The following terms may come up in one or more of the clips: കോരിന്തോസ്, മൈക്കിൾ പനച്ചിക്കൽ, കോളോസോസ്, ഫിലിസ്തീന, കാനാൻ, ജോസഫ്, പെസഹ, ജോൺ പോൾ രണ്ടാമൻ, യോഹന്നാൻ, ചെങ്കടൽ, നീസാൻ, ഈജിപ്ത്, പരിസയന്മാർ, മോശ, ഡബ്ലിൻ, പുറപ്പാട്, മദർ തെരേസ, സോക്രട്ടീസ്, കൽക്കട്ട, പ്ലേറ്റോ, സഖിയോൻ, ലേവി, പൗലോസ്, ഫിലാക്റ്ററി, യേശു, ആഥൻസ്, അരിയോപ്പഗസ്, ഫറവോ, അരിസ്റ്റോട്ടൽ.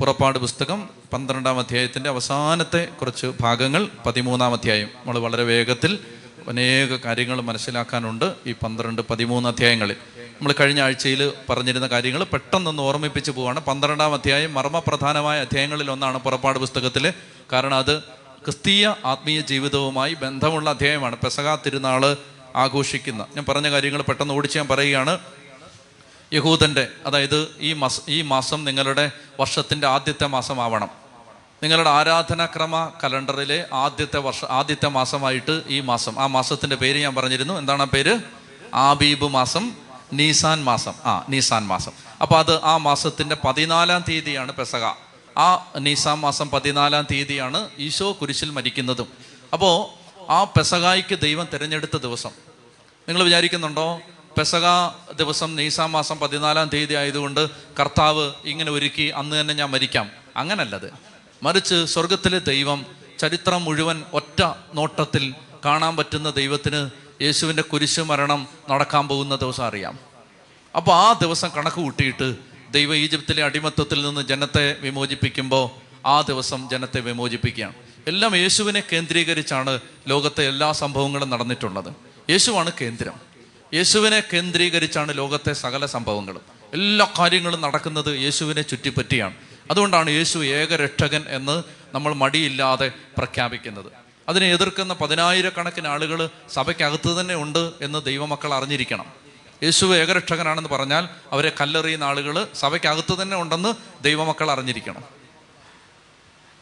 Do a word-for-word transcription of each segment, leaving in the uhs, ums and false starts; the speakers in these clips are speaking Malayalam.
പുറപ്പാട് പുസ്തകം പന്ത്രണ്ടാം അധ്യായത്തിൻ്റെ അവസാനത്തെ കുറച്ച് ഭാഗങ്ങൾ, പതിമൂന്നാം അധ്യായം. നമ്മൾ വളരെ വേഗത്തിൽ അനേക കാര്യങ്ങൾ മനസ്സിലാക്കാനുണ്ട് ഈ പന്ത്രണ്ട് പതിമൂന്ന് അധ്യായങ്ങളിൽ. നമ്മൾ കഴിഞ്ഞ ആഴ്ചയിൽ പറഞ്ഞിരുന്ന കാര്യങ്ങൾ പെട്ടെന്നൊന്ന് ഓർമ്മിപ്പിച്ച് പോവുകയാണ്. പന്ത്രണ്ടാം അധ്യായം മർമ്മപ്രധാനമായ അധ്യായങ്ങളിൽ ഒന്നാണ് പുറപ്പാട് പുസ്തകത്തിൽ. കാരണം അത് ക്രിസ്തീയ ആത്മീയ ജീവിതവുമായി ബന്ധമുള്ള അധ്യായമാണ്. പെസഹ തിരുനാൾ ആഘോഷിക്കുന്ന, ഞാൻ പറഞ്ഞ കാര്യങ്ങൾ പെട്ടെന്ന് ഓടിച്ച് ഞാൻ പറയുകയാണ്. യഹൂദൻ്റെ, അതായത് ഈ മാസം ഈ മാസം നിങ്ങളുടെ വർഷത്തിൻ്റെ ആദ്യത്തെ മാസമാവണം. നിങ്ങളുടെ ആരാധനാക്രമ കലണ്ടറിലെ ആദ്യത്തെ വർഷ ആദ്യത്തെ മാസമായിട്ട് ഈ മാസം, ആ മാസത്തിൻ്റെ പേര് ഞാൻ പറഞ്ഞിരുന്നു. എന്താണ് ആ പേര്? ആബീബ് മാസം, നീസാൻ മാസം. ആ നീസാൻ മാസം. അപ്പോൾ അത് ആ മാസത്തിൻ്റെ പതിനാലാം തീയതിയാണ് പെസഹ. ആ നീസാൻ മാസം പതിനാലാം തീയതിയാണ് ഈശോ കുരിശിൽ മരിക്കുന്നതും. അപ്പോൾ ആ പെസഹായ്ക്ക് ദൈവം തിരഞ്ഞെടുത്ത ദിവസം. നിങ്ങൾ വിചാരിക്കുന്നുണ്ടോ പെസഹ ദിവസം നീസാം മാസം പതിനാലാം തീയതി ആയതുകൊണ്ട് കർത്താവ് ഇങ്ങനെ ഒരുക്കി അന്ന് തന്നെ ഞാൻ മരിക്കാം? അങ്ങനല്ലത്. മറിച്ച് സ്വർഗത്തിലെ ദൈവം, ചരിത്രം മുഴുവൻ ഒറ്റ നോട്ടത്തിൽ കാണാൻ പറ്റുന്ന ദൈവത്തിന് യേശുവിൻ്റെ കുരിശു മരണം നടക്കാൻ പോകുന്ന ദിവസം അറിയാം. അപ്പോൾ ആ ദിവസം കണക്ക് കൂട്ടിയിട്ട് ദൈവം ഈജിപ്തിലെ അടിമത്തത്തിൽ നിന്ന് ജനത്തെ വിമോചിപ്പിക്കുമ്പോൾ ആ ദിവസം ജനത്തെ വിമോചിപ്പിക്കുകയാണ്. എല്ലാം യേശുവിനെ കേന്ദ്രീകരിച്ചാണ് ലോകത്തെ എല്ലാ സംഭവങ്ങളും നടന്നിട്ടുള്ളത്. യേശുവാണ് കേന്ദ്രം. യേശുവിനെ കേന്ദ്രീകരിച്ചാണ് ലോകത്തെ സകല സംഭവങ്ങളും. എല്ലാ കാര്യങ്ങളും നടക്കുന്നത് യേശുവിനെ ചുറ്റിപ്പറ്റിയാണ്. അതുകൊണ്ടാണ് യേശു ഏകരക്ഷകൻ എന്ന് നമ്മൾ മടിയില്ലാതെ പ്രഖ്യാപിക്കുന്നത്. അതിനെ എതിർക്കുന്ന പതിനായിരക്കണക്കിന് ആളുകൾ സഭയ്ക്കകത്ത് തന്നെ ഉണ്ട് എന്ന് ദൈവമക്കൾ അറിഞ്ഞിരിക്കണം. യേശു ഏകരക്ഷകനാണെന്ന് പറഞ്ഞാൽ അവരെ കല്ലെറിയുന്ന ആളുകൾ സഭയ്ക്കകത്ത് തന്നെ ഉണ്ടെന്ന് ദൈവമക്കൾ അറിഞ്ഞിരിക്കണം.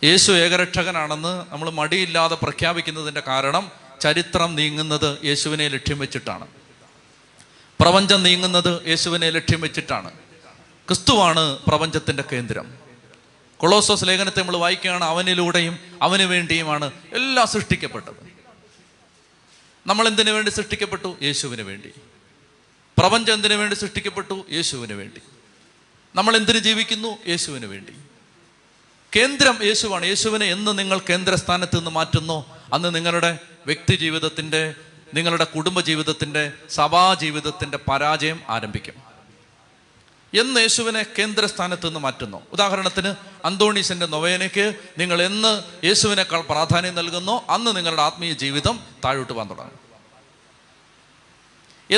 യേശു ഏകരക്ഷകനാണെന്ന് നമ്മൾ മടിയില്ലാതെ പ്രഖ്യാപിക്കുന്നതിൻ്റെ കാരണം ചരിത്രം നീങ്ങുന്നത് യേശുവിനെ ലക്ഷ്യം വെച്ചിട്ടാണ്. പ്രപഞ്ചം നീങ്ങുന്നത് യേശുവിനെ ലക്ഷ്യം വെച്ചിട്ടാണ്. ക്രിസ്തുവാണ് പ്രപഞ്ചത്തിൻ്റെ കേന്ദ്രം. കൊളോസോസ് ലേഖനത്തെ നമ്മൾ വായിക്കുകയാണ്. അവനിലൂടെയും അവന് വേണ്ടിയുമാണ് എല്ലാം സൃഷ്ടിക്കപ്പെട്ടത്. നമ്മൾ എന്തിനു വേണ്ടി സൃഷ്ടിക്കപ്പെട്ടു? യേശുവിന് വേണ്ടി. പ്രപഞ്ചം എന്തിനു വേണ്ടി സൃഷ്ടിക്കപ്പെട്ടു? യേശുവിന് വേണ്ടി. നമ്മൾ എന്തിനു ജീവിക്കുന്നു? യേശുവിന് വേണ്ടി. കേന്ദ്രം യേശുവാണ്. യേശുവിനെ എന്ന് നിങ്ങൾ കേന്ദ്രസ്ഥാനത്ത് നിന്ന് മാറ്റുന്നു, അന്ന് നിങ്ങളുടെ വ്യക്തി ജീവിതത്തിൻ്റെ, നിങ്ങളുടെ കുടുംബ ജീവിതത്തിൻ്റെ, സഭാ ജീവിതത്തിൻ്റെ പരാജയം ആരംഭിക്കും. എന്ന് യേശുവിനെ കേന്ദ്രസ്ഥാനത്ത് നിന്ന് മാറ്റുന്നു. ഉദാഹരണത്തിന് അന്തോണീസിൻ്റെ നൊവേനയ്ക്ക് നിങ്ങൾ എന്ന് യേശുവിനേക്കാൾ പ്രാധാന്യം നൽകുന്നു, അന്ന് നിങ്ങളുടെ ആത്മീയ ജീവിതം താഴോട്ട് പോകാൻ തുടങ്ങും.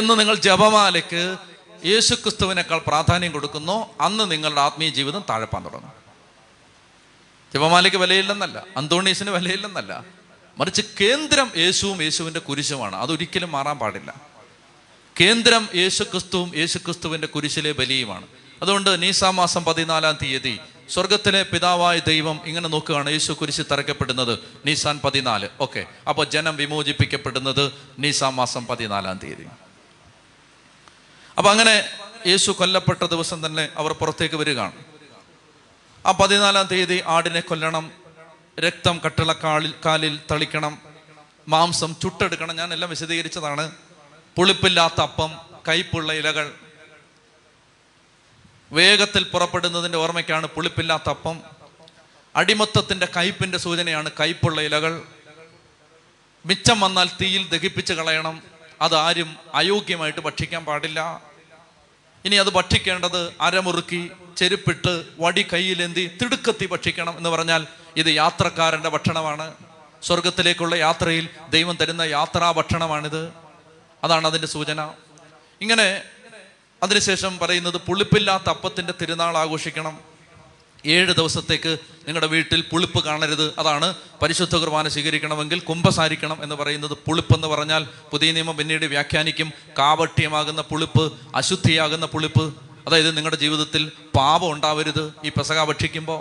എന്ന് നിങ്ങൾ ജപമാലയ്ക്ക് യേശു ക്രിസ്തുവിനേക്കാൾ പ്രാധാന്യം കൊടുക്കുന്നു, അന്ന് നിങ്ങളുടെ ആത്മീയ ജീവിതം താഴെപ്പാൻ തുടങ്ങും. ജപമാലയ്ക്ക് വിലയില്ലെന്നല്ല, അന്തോണീസിന് വിലയില്ലെന്നല്ല, മറിച്ച് കേന്ദ്രം യേശുവും യേശുവിൻ്റെ കുരിശുമാണ്. അതൊരിക്കലും മാറാൻ പാടില്ല. കേന്ദ്രം യേശു ക്രിസ്തുവും യേശു ക്രിസ്തുവിൻ്റെ കുരിശിലെ ബലിയുമാണ്. അതുകൊണ്ട് നീസാം മാസം പതിനാലാം തീയതി സ്വർഗത്തിലെ പിതാവായ ദൈവം ഇങ്ങനെ നോക്കുകയാണ്. യേശു കുരിശിൽ തറയ്ക്കപ്പെടുന്നത് നീസാൻ പതിനാല്. ഓക്കെ, അപ്പോൾ ജനം വിമോചിപ്പിക്കപ്പെടുന്നത് നീസാം മാസം പതിനാലാം തീയതി. അപ്പം അങ്ങനെ യേശു കൊല്ലപ്പെട്ട ദിവസം തന്നെ അവർ പുറത്തേക്ക് വരികയാണ്. ആ പതിനാലാം തീയതി ആടിനെ കൊല്ലണം, രക്തം കട്ടിളക്കാലിൽ കാലിൽ തളിക്കണം, മാംസം ചുട്ടെടുക്കണം. ഞാൻ എല്ലാം വിശദീകരിച്ചതാണ്. പുളിപ്പില്ലാത്ത അപ്പം, കയ്പുള്ള ഇലകൾ. വേഗത്തിൽ പുറപ്പെടുന്നതിൻ്റെ ഓർമ്മയ്ക്കാണ് പുളിപ്പില്ലാത്ത അപ്പം. അടിമത്തത്തിൻ്റെ കയ്പിൻ്റെ സൂചനയാണ് കയ്പുള്ള ഇലകൾ. മിച്ചം വന്നാൽ തീയിൽ ദഹിപ്പിച്ച് കളയണം. അതാരും അയോഗ്യമായിട്ട് ഭക്ഷിക്കാൻ പാടില്ല. ഇനി അത് ഭക്ഷിക്കേണ്ടത് അരമുറുക്കി ചെരുപ്പിട്ട് വടി കയ്യിലേന്തി തിടുക്കത്തി ഭക്ഷിക്കണം എന്ന് പറഞ്ഞാൽ ഇത് യാത്രക്കാരൻ്റെ ഭക്ഷണമാണ്. സ്വർഗത്തിലേക്കുള്ള യാത്രയിൽ ദൈവം തരുന്ന യാത്രാ ഭക്ഷണമാണിത്. അതാണ് അതിൻ്റെ സൂചന. ഇങ്ങനെ അതിനുശേഷം പറയുന്നത് പുളിപ്പില്ലാത്ത അപ്പത്തിൻ്റെ തിരുനാൾ ആഘോഷിക്കണം. ഏഴ് ദിവസത്തേക്ക് നിങ്ങളുടെ വീട്ടിൽ പുളിപ്പ് കാണരുത്. അതാണ് പരിശുദ്ധ കുർബാന സ്വീകരിക്കണമെങ്കിൽ കുമ്പസാരിക്കണം എന്ന് പറയുന്നത്. പുളിപ്പെന്ന് പറഞ്ഞാൽ പുതിയ നിയമം പിന്നീട് വ്യാഖ്യാനിക്കും കാപട്യമാകുന്ന പുളിപ്പ്, അശുദ്ധിയാകുന്ന പുളിപ്പ്. അതായത് നിങ്ങളുടെ ജീവിതത്തിൽ പാപം ഉണ്ടാവരുത്. ഈ പെസഹ ഭക്ഷിക്കുമ്പോൾ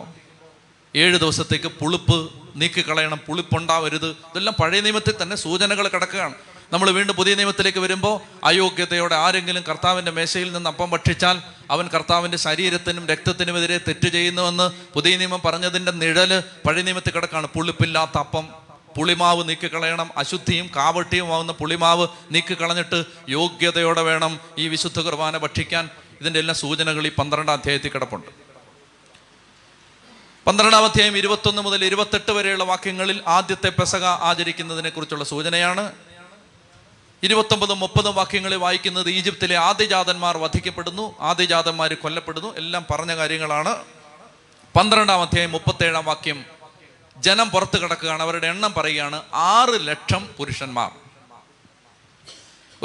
ഏഴ് ദിവസത്തേക്ക് പുളിപ്പ് നീക്കിക്കളയണം, പുളിപ്പുണ്ടാവരുത്. ഇതെല്ലാം പഴയ നിയമത്തിൽ തന്നെ സൂചനകൾ കിടക്കുകയാണ്. നമ്മൾ വീണ്ടും പുതിയ നിയമത്തിലേക്ക് വരുമ്പോൾ അയോഗ്യതയോടെ ആരെങ്കിലും കർത്താവിൻ്റെ മേശയിൽ നിന്ന് അപ്പം ഭക്ഷിച്ചാൽ അവൻ കർത്താവിൻ്റെ ശരീരത്തിനും രക്തത്തിനുമെതിരെ തെറ്റ് ചെയ്യുന്നുവെന്ന് പുതിയ നിയമം പറഞ്ഞതിൻ്റെ നിഴല് പഴയ നിയമത്തിൽ കിടക്കുകയാണ്. പുളിപ്പില്ലാത്ത അപ്പം, പുളിമാവ് നീക്കിക്കളയണം. അശുദ്ധിയും കാവട്ടിയുമാവുന്ന പുളിമാവ് നീക്കിക്കളഞ്ഞിട്ട് യോഗ്യതയോടെ വേണം ഈ വിശുദ്ധ കുർബാന ഭക്ഷിക്കാൻ. ഇതിൻ്റെ എല്ലാ സൂചനകൾ ഈ പന്ത്രണ്ടാം അധ്യായത്തിൽ കിടപ്പുണ്ട്. പന്ത്രണ്ടാം അധ്യായം ഇരുപത്തൊന്ന് മുതൽ ഇരുപത്തെട്ട് വരെയുള്ള വാക്യങ്ങളിൽ ആദ്യത്തെ പെസഹ ആചരിക്കുന്നതിനെ കുറിച്ചുള്ള സൂചനയാണ്. ഇരുപത്തൊമ്പതും മുപ്പതും വാക്യങ്ങളിൽ വായിക്കുന്നത് ഈജിപ്തിലെ ആദ്യജാതന്മാർ വധിക്കപ്പെടുന്നു, ആദ്യജാതന്മാർ കൊല്ലപ്പെടുന്നു. എല്ലാം പറഞ്ഞ കാര്യങ്ങളാണ്. പന്ത്രണ്ടാം അധ്യായം മുപ്പത്തേഴാം വാക്യം. ജനം പുറത്ത് കിടക്കുകയാണ്, അവരുടെ എണ്ണം പറയുകയാണ്, ആറ് ലക്ഷം പുരുഷന്മാർ.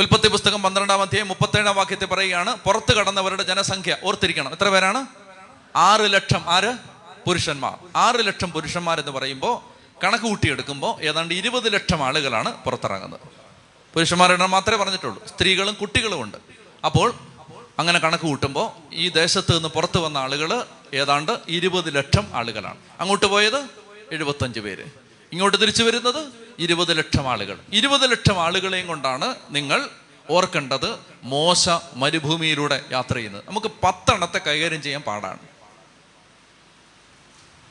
ഉൽപ്പത്തി പുസ്തകം പന്ത്രണ്ടാം അധ്യായം മുപ്പത്തേഴാം വാക്യത്തിൽ പറയുകയാണ്, പുറത്ത് കടന്നവരുടെ ജനസംഖ്യ ഓർത്തിരിക്കണം. എത്ര പേരാണ്? ആറ് ലക്ഷം. ആര്? പുരുഷന്മാർ. ആറ് ലക്ഷം പുരുഷന്മാർ എന്ന് പറയുമ്പോൾ കണക്ക് കൂട്ടിയെടുക്കുമ്പോൾ ഏതാണ്ട് ഇരുപത് ലക്ഷം ആളുകളാണ് പുറത്തിറങ്ങുന്നത്. പുരുഷന്മാരുടെ മാത്രമേ പറഞ്ഞിട്ടുള്ളൂ, സ്ത്രീകളും കുട്ടികളും ഉണ്ട്. അപ്പോൾ അങ്ങനെ കണക്ക് കൂട്ടുമ്പോൾ ഈ ദേശത്ത് നിന്ന് പുറത്തു വന്ന ആളുകൾ ഏതാണ്ട് ഇരുപത് ലക്ഷം ആളുകളാണ്. അങ്ങോട്ട് പോയത് എഴുപത്തഞ്ച് പേര്, ഇങ്ങോട്ട് തിരിച്ചു വരുന്നത് ഇരുപത് ലക്ഷം ആളുകൾ. ഇരുപത് ലക്ഷം ആളുകളെയും കൊണ്ടാണ് നിങ്ങൾ ഓർക്കേണ്ടത് മോശ മരുഭൂമിയിലൂടെ യാത്ര ചെയ്യുന്നത്. നമുക്ക് പത്തെണ്ണത്തെ കൈകാര്യം ചെയ്യാൻ പാടാണ്.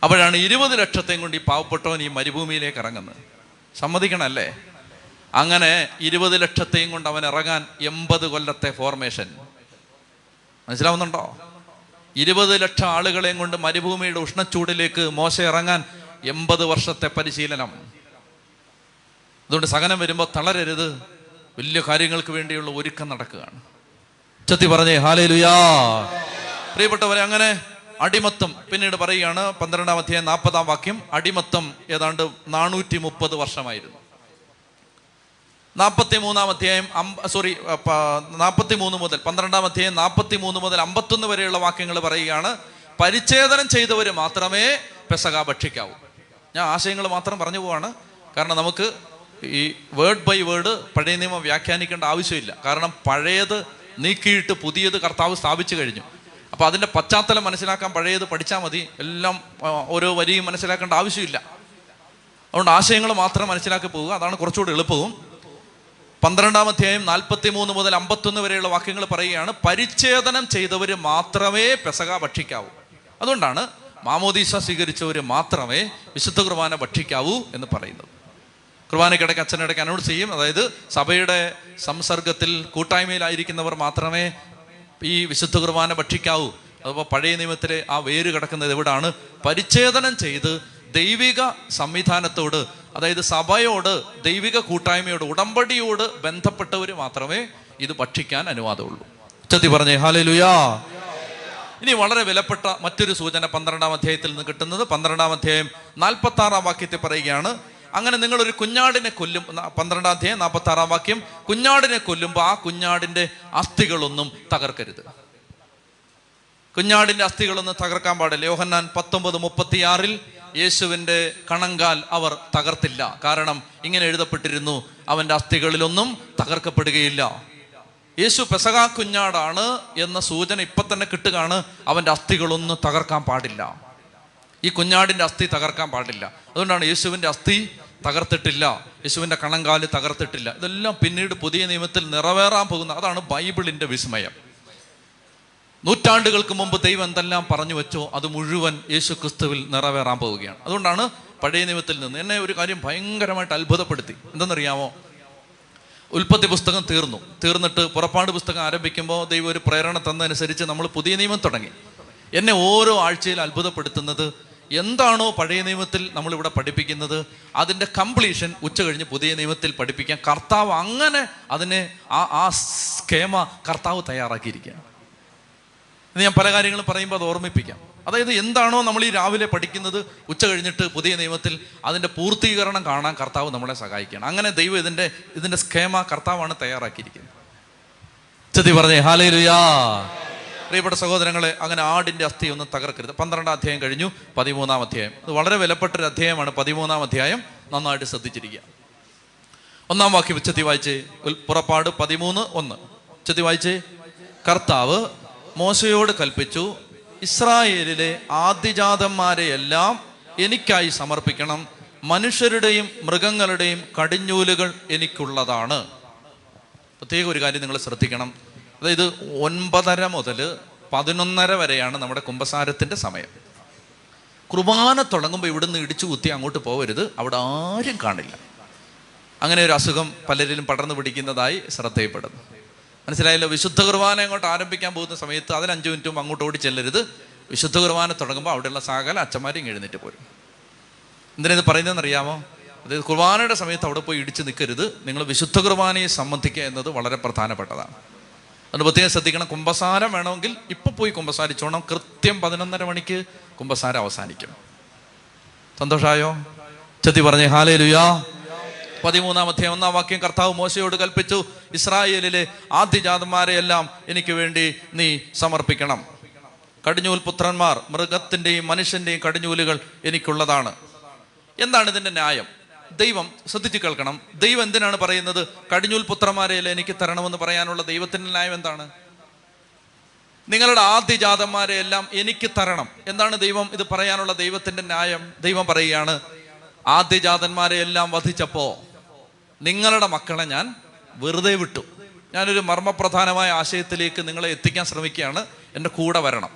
അപ്പോഴാണ് ഇരുപത് ലക്ഷത്തെയും കൊണ്ട് ഈ പാവപ്പെട്ടവൻ ഈ മരുഭൂമിയിലേക്ക് ഇറങ്ങുന്നത്. സമ്മതിക്കണല്ലേ? അങ്ങനെ ഇരുപത് ലക്ഷത്തെയും കൊണ്ട് അവൻ ഇറങ്ങാൻ എൺപത് കൊല്ലത്തെ ഫോർമേഷൻ. മനസ്സിലാവുന്നുണ്ടോ? ഇരുപത് ലക്ഷം ആളുകളെയും കൊണ്ട് മരുഭൂമിയുടെ ഉഷ്ണച്ചൂടിലേക്ക് മോശ ഇറങ്ങാൻ എൺപത് വർഷത്തെ പരിശീലനം. അതുകൊണ്ട് സഹനം വരുമ്പോൾ തളരരുത്. വലിയ കാര്യങ്ങൾക്ക് വേണ്ടിയുള്ള ഒരുക്കം നടക്കുകയാണ്. ചത്തി പറഞ്ഞേ ഹല്ലേലൂയാ. പ്രിയപ്പെട്ടവരെ, അങ്ങനെ അടിമത്തം പിന്നീട് പറയുകയാണ്. പന്ത്രണ്ടാം അധ്യായം നാൽപ്പതാം വാക്യം. അടിമത്തം ഏതാണ്ട് നാനൂറ്റി മുപ്പത് വർഷമായിരുന്നു. നാൽപ്പത്തി മൂന്നാം അധ്യായം സോറി നാൽപ്പത്തി മൂന്ന് മുതൽ പന്ത്രണ്ടാം അധ്യായം നാൽപ്പത്തി മൂന്ന് മുതൽ അമ്പത്തൊന്ന് വരെയുള്ള വാക്യങ്ങൾ പറയുകയാണ്, പരിച്ഛേദനം ചെയ്തവർ മാത്രമേ പെസഹ ഭക്ഷിക്കാവൂ. ഞാൻ ആശയങ്ങൾ മാത്രം പറഞ്ഞു പോവാണ്, കാരണം നമുക്ക് ഈ വേർഡ് ബൈ വേർഡ് പഴയ നിയമം വ്യാഖ്യാനിക്കേണ്ട ആവശ്യമില്ല. കാരണം പഴയത് നീക്കിയിട്ട് പുതിയത് കർത്താവ് സ്ഥാപിച്ചു കഴിഞ്ഞു. അപ്പോൾ അതിൻ്റെ പശ്ചാത്തലം മനസ്സിലാക്കാൻ പഴയത് പഠിച്ചാൽ മതി. എല്ലാം ഓരോ വരിയും മനസ്സിലാക്കേണ്ട ആവശ്യമില്ല. അതുകൊണ്ട് ആശയങ്ങൾ മാത്രം മനസ്സിലാക്കി പോവുക, അതാണ് കുറച്ചുകൂടി എളുപ്പവും. പന്ത്രണ്ടാം അധ്യായം നാൽപ്പത്തി മൂന്ന് മുതൽ അമ്പത്തൊന്ന് വരെയുള്ള വാക്യങ്ങൾ പറയുകയാണ്, പരിച്ഛേദനം ചെയ്തവർ മാത്രമേ പെസഹ ഭക്ഷിക്കാവൂ. അതുകൊണ്ടാണ് മാമോദീസ സ്വീകരിച്ചവർ മാത്രമേ വിശുദ്ധ കുർബാന ഭക്ഷിക്കാവൂ എന്ന് പറയുന്നത്. കുർബാനയ്ക്കിടയ്ക്ക് അച്ഛനിടയ്ക്ക് അനൗൺസ് ചെയ്യും, അതായത് സഭയുടെ സംസർഗത്തിൽ കൂട്ടായ്മയിലായിരിക്കുന്നവർ മാത്രമേ ഈ വിശുദ്ധ കുർബാന ഭക്ഷിക്കാവൂ. അതുപോലെ പഴയ നിയമത്തിലെ ആ വേര് കിടക്കുന്നത് എവിടാണ്? പരിച്ഛേദനം ചെയ്ത് ദൈവിക സംവിധാനത്തോട്, അതായത് സഭയോട്, ദൈവിക കൂട്ടായ്മയോട്, ഉടമ്പടിയോട് ബന്ധപ്പെട്ടവർ മാത്രമേ ഇത് ഭക്ഷിക്കാൻ അനുവാദമുള്ളൂ. ചത്തി പറഞ്ഞേ ഹല്ലേലൂയാ. ഇനി വളരെ വിലപ്പെട്ട മറ്റൊരു സൂചന പന്ത്രണ്ടാം അധ്യായത്തിൽ നിന്ന് കിട്ടുന്നത്, പന്ത്രണ്ടാം അധ്യായം നാൽപ്പത്തി ആറാം വാക്യത്തിൽ പറയുകയാണ്, അങ്ങനെ നിങ്ങളൊരു കുഞ്ഞാടിനെ കൊല്ലും. പന്ത്രണ്ടാം അധ്യായം നാൽപ്പത്തി ആറാം വാക്യം, കുഞ്ഞാടിനെ കൊല്ലുമ്പോൾ ആ കുഞ്ഞാടിൻ്റെ അസ്ഥികളൊന്നും തകർക്കരുത്. കുഞ്ഞാടിൻ്റെ അസ്ഥികളൊന്നും തകർക്കാൻ പാടില്ല. യോഹന്നാൻ പത്തൊമ്പത് മുപ്പത്തിയാറിൽ യേശുവിൻ്റെ കണങ്കാൽ അവർ തകർത്തില്ല, കാരണം ഇങ്ങനെ എഴുതപ്പെട്ടിരുന്നു, അവൻ്റെ അസ്ഥികളിലൊന്നും തകർക്കപ്പെടുകയില്ല. യേശു പെസഹ കുഞ്ഞാടാണ് എന്ന സൂചന ഇപ്പം തന്നെ കിട്ടുകയാണ്. അവൻ്റെ അസ്ഥികളൊന്നും തകർക്കാൻ പാടില്ല, ഈ കുഞ്ഞാടിൻ്റെ അസ്ഥി തകർക്കാൻ പാടില്ല. അതുകൊണ്ടാണ് യേശുവിൻ്റെ അസ്ഥി തകർത്തിട്ടില്ല, യേശുവിൻ്റെ കണങ്കാല് തകർത്തിട്ടില്ല. ഇതെല്ലാം പിന്നീട് പുതിയ നിയമത്തിൽ നിറവേറാൻ പോകുന്ന, അതാണ് ബൈബിളിൻ്റെ വിസ്മയം. നൂറ്റാണ്ടുകൾക്ക് മുമ്പ് ദൈവം എന്തെല്ലാം പറഞ്ഞു വെച്ചോ അത് മുഴുവൻ യേശു ക്രിസ്തുവിൽ നിറവേറാൻ പോവുകയാണ്. അതുകൊണ്ടാണ് പഴയ നിയമത്തിൽ നിന്ന് എന്നെ ഒരു കാര്യം ഭയങ്കരമായിട്ട് അത്ഭുതപ്പെടുത്തി. എന്തെന്നറിയാമോ? ഉൽപ്പത്തി പുസ്തകം തീർന്നു തീർന്നിട്ട് പുറപ്പാട് പുസ്തകം ആരംഭിക്കുമ്പോൾ ദൈവം ഒരു പ്രേരണ തന്നതനുസരിച്ച് നമ്മൾ പുതിയ നിയമം തുടങ്ങി. എന്നെ ഓരോ ആഴ്ചയിൽ അത്ഭുതപ്പെടുത്തുന്നത്, എന്താണോ പഴയ നിയമത്തിൽ നമ്മളിവിടെ പഠിപ്പിക്കുന്നത് അതിൻ്റെ കംപ്ലീഷൻ ഉച്ച കഴിഞ്ഞ് പുതിയ നിയമത്തിൽ പഠിപ്പിക്കാൻ കർത്താവ് അങ്ങനെ അതിനെ ആ ആ സ്കീമ കർത്താവ് തയ്യാറാക്കിയിരിക്കുക. ഇന്ന് ഞാൻ പല കാര്യങ്ങളും പറയുമ്പോൾ അത് ഓർമ്മിപ്പിക്കാം. അതായത് എന്താണോ നമ്മൾ ഈ രാവിലെ പഠിക്കുന്നത് ഉച്ച കഴിഞ്ഞിട്ട് പുതിയ നിയമത്തിൽ അതിൻ്റെ പൂർത്തീകരണം കാണാൻ കർത്താവ് നമ്മളെ സഹായിക്കുകയാണ്. അങ്ങനെ ദൈവം ഇതിൻ്റെ ഇതിൻ്റെ സ്കീമ കർത്താവാണ് തയ്യാറാക്കിയിരിക്കുന്നത്. ചെത്തി പറഞ്ഞേ ഹല്ലേലൂയാ. പ്രിയപ്പെട്ട സഹോദരങ്ങളെ, അങ്ങനെ ആടിൻ്റെ അസ്ഥി ഒന്നും തകർക്കരുത്. പന്ത്രണ്ടാം അധ്യായം കഴിഞ്ഞു, പതിമൂന്നാം അധ്യായം. ഇത് വളരെ വിലപ്പെട്ടൊരു അധ്യായമാണ്. പതിമൂന്നാം അധ്യായം നന്നായിട്ട് ശ്രദ്ധിച്ചിരിക്കുക. ഒന്നാം വാക്യം ഉച്ചത്തി വായിച്ചേ. പുറപ്പാട് പതിമൂന്ന് ഒന്ന് ഉച്ചത്തി വായിച്ചേ. കർത്താവ് മോശയോട് കൽപ്പിച്ചു, ഇസ്രായേലിലെ ആദ്യജാതന്മാരെയെല്ലാം എനിക്കായി സമർപ്പിക്കണം, മനുഷ്യരുടെയും മൃഗങ്ങളുടെയും കടിഞ്ഞൂലുകൾ എനിക്കുള്ളതാണ്. പ്രത്യേക ഒരു കാര്യം നിങ്ങൾ ശ്രദ്ധിക്കണം. അതായത് ഒൻപതര മുതൽ പതിനൊന്നര വരെയാണ് നമ്മുടെ കുമ്പസാരത്തിൻ്റെ സമയം. കുർബാന തുടങ്ങുമ്പോൾ ഇവിടുന്ന് ഇടിച്ചു കുത്തി അങ്ങോട്ട് പോകരുത്, അവിടെ ആരും കാണില്ല. അങ്ങനെ ഒരു അസുഖം പലരിലും പടർന്നു പിടിക്കുന്നതായി ശ്രദ്ധയിൽപ്പെടുന്നു. മനസ്സിലായല്ലോ? വിശുദ്ധ കുർബാന അങ്ങോട്ട് ആരംഭിക്കാൻ പോകുന്ന സമയത്ത് അതിൽ അഞ്ച് മിനിറ്റും അങ്ങോട്ട് ഓടി ചെല്ലരുത്. വിശുദ്ധ കുർബാന തുടങ്ങുമ്പോൾ അവിടെയുള്ള സകല അച്ഛന്മാരെയും എഴുന്നേറ്റ് പോരും. എന്തിനാണ് പറയുന്നതെന്നറിയാമോ? അതായത് കുർബാനയുടെ സമയത്ത് അവിടെ പോയി ഇടിച്ച് നിൽക്കരുത്. നിങ്ങൾ വിശുദ്ധ കുർബാനയെ സംബന്ധിക്കുക എന്നത് വളരെ പ്രധാനപ്പെട്ടതാണ്. അത് പ്രത്യേകം ശ്രദ്ധിക്കണം. കുമ്പസാരം വേണമെങ്കിൽ ഇപ്പം പോയി കുമ്പസാരിച്ചോണം. കൃത്യം പതിനൊന്നര മണിക്ക് കുമ്പസാരം അവസാനിക്കും. സന്തോഷായോ? ചെത്തി പറഞ്ഞേ ഹല്ലേലൂയാ. പതിമൂന്നാം അധ്യായം ഒന്നാം വാക്യം, കർത്താവ് മോശയോട് കൽപ്പിച്ചു, ഇസ്രായേലിലെ ആദ്യജാതന്മാരെ എല്ലാം എനിക്ക് വേണ്ടി നീ സമർപ്പിക്കണം. കടിഞ്ഞൂൽ പുത്രന്മാർ, മൃഗത്തിൻ്റെയും മനുഷ്യൻ്റെയും കടിഞ്ഞൂലുകൾ എനിക്കുള്ളതാണ്. എന്താണ് ഇതിൻ്റെ ന്യായം? ദൈവം ശ്രദ്ധിച്ചു കേൾക്കണം. ദൈവം എന്തിനാണ് പറയുന്നത് കടിഞ്ഞൂൽ പുത്രന്മാരെയല്ല എനിക്ക് തരണമെന്ന് പറയാനുള്ള ദൈവത്തിൻ്റെ ന്യായം എന്താണ്? നിങ്ങളുടെ ആദ്യജാതന്മാരെ എല്ലാം എനിക്ക് തരണം. എന്താണ് ദൈവം ഇത് പറയാനുള്ള ദൈവത്തിൻ്റെ ന്യായം? ദൈവം പറയുകയാണ്, ആദ്യജാതന്മാരെ എല്ലാം വധിച്ചപ്പോൾ നിങ്ങളുടെ മക്കളെ ഞാൻ വെറുതെ വിട്ടു. ഞാനൊരു മർമ്മപ്രധാനമായ ആശയത്തിലേക്ക് നിങ്ങളെ എത്തിക്കാൻ ശ്രമിക്കുകയാണ്, എൻ്റെ കൂടെ വരണം.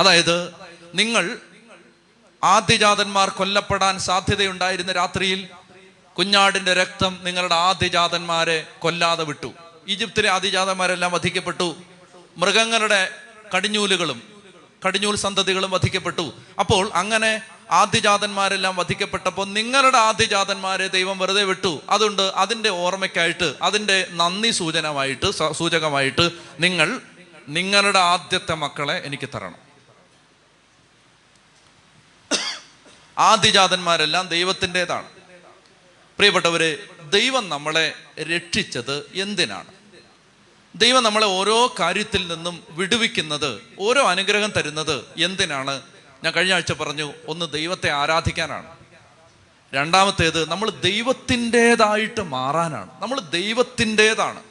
അതായത്, നിങ്ങൾ ആദ്യജാതന്മാർ കൊല്ലപ്പെടാൻ സാധ്യതയുണ്ടായിരുന്ന രാത്രിയിൽ കുഞ്ഞാടിൻ്റെ രക്തം നിങ്ങളുടെ ആദ്യജാതന്മാരെ കൊല്ലാതെ വിട്ടു. ഈജിപ്തിലെ ആദ്യജാതന്മാരെല്ലാം വധിക്കപ്പെട്ടു. മൃഗങ്ങളുടെ കടിഞ്ഞൂലുകളും കടിഞ്ഞൂൽ സന്തതികളും വധിക്കപ്പെട്ടു. അപ്പോൾ അങ്ങനെ ആദ്യജാതന്മാരെല്ലാം വധിക്കപ്പെട്ടപ്പോൾ നിങ്ങളുടെ ആദ്യജാതന്മാരെ ദൈവം വെറുതെ വിട്ടു. അതുകൊണ്ട് അതിൻ്റെ ഓർമ്മയ്ക്കായിട്ട്, അതിൻ്റെ നന്ദി സൂചനമായിട്ട് സൂചകമായിട്ട് നിങ്ങൾ നിങ്ങളുടെ ആദ്യത്തെ മക്കളെ എനിക്ക് തരണം. ആദ്യജാതന്മാരെല്ലാം ദൈവത്തിൻ്റെതാണ്. പ്രിയപ്പെട്ടവരെ, ദൈവം നമ്മളെ രക്ഷിച്ചത് എന്തിനാണ്? ദൈവം നമ്മളെ ഓരോ കാര്യത്തിൽ നിന്നും വിടുവിക്കുന്നത്, ഓരോ അനുഗ്രഹം തരുന്നത് എന്തിനാണ്? ഞാൻ കഴിഞ്ഞ ആഴ്ച പറഞ്ഞു, ഒന്ന് ദൈവത്തെ ആരാധിക്കാനാണ്. രണ്ടാമത്തേത് നമ്മൾ ദൈവത്തിൻ്റേതായിട്ട് മാറാനാണ്. നമ്മൾ ദൈവത്തിൻ്റേതാണ്,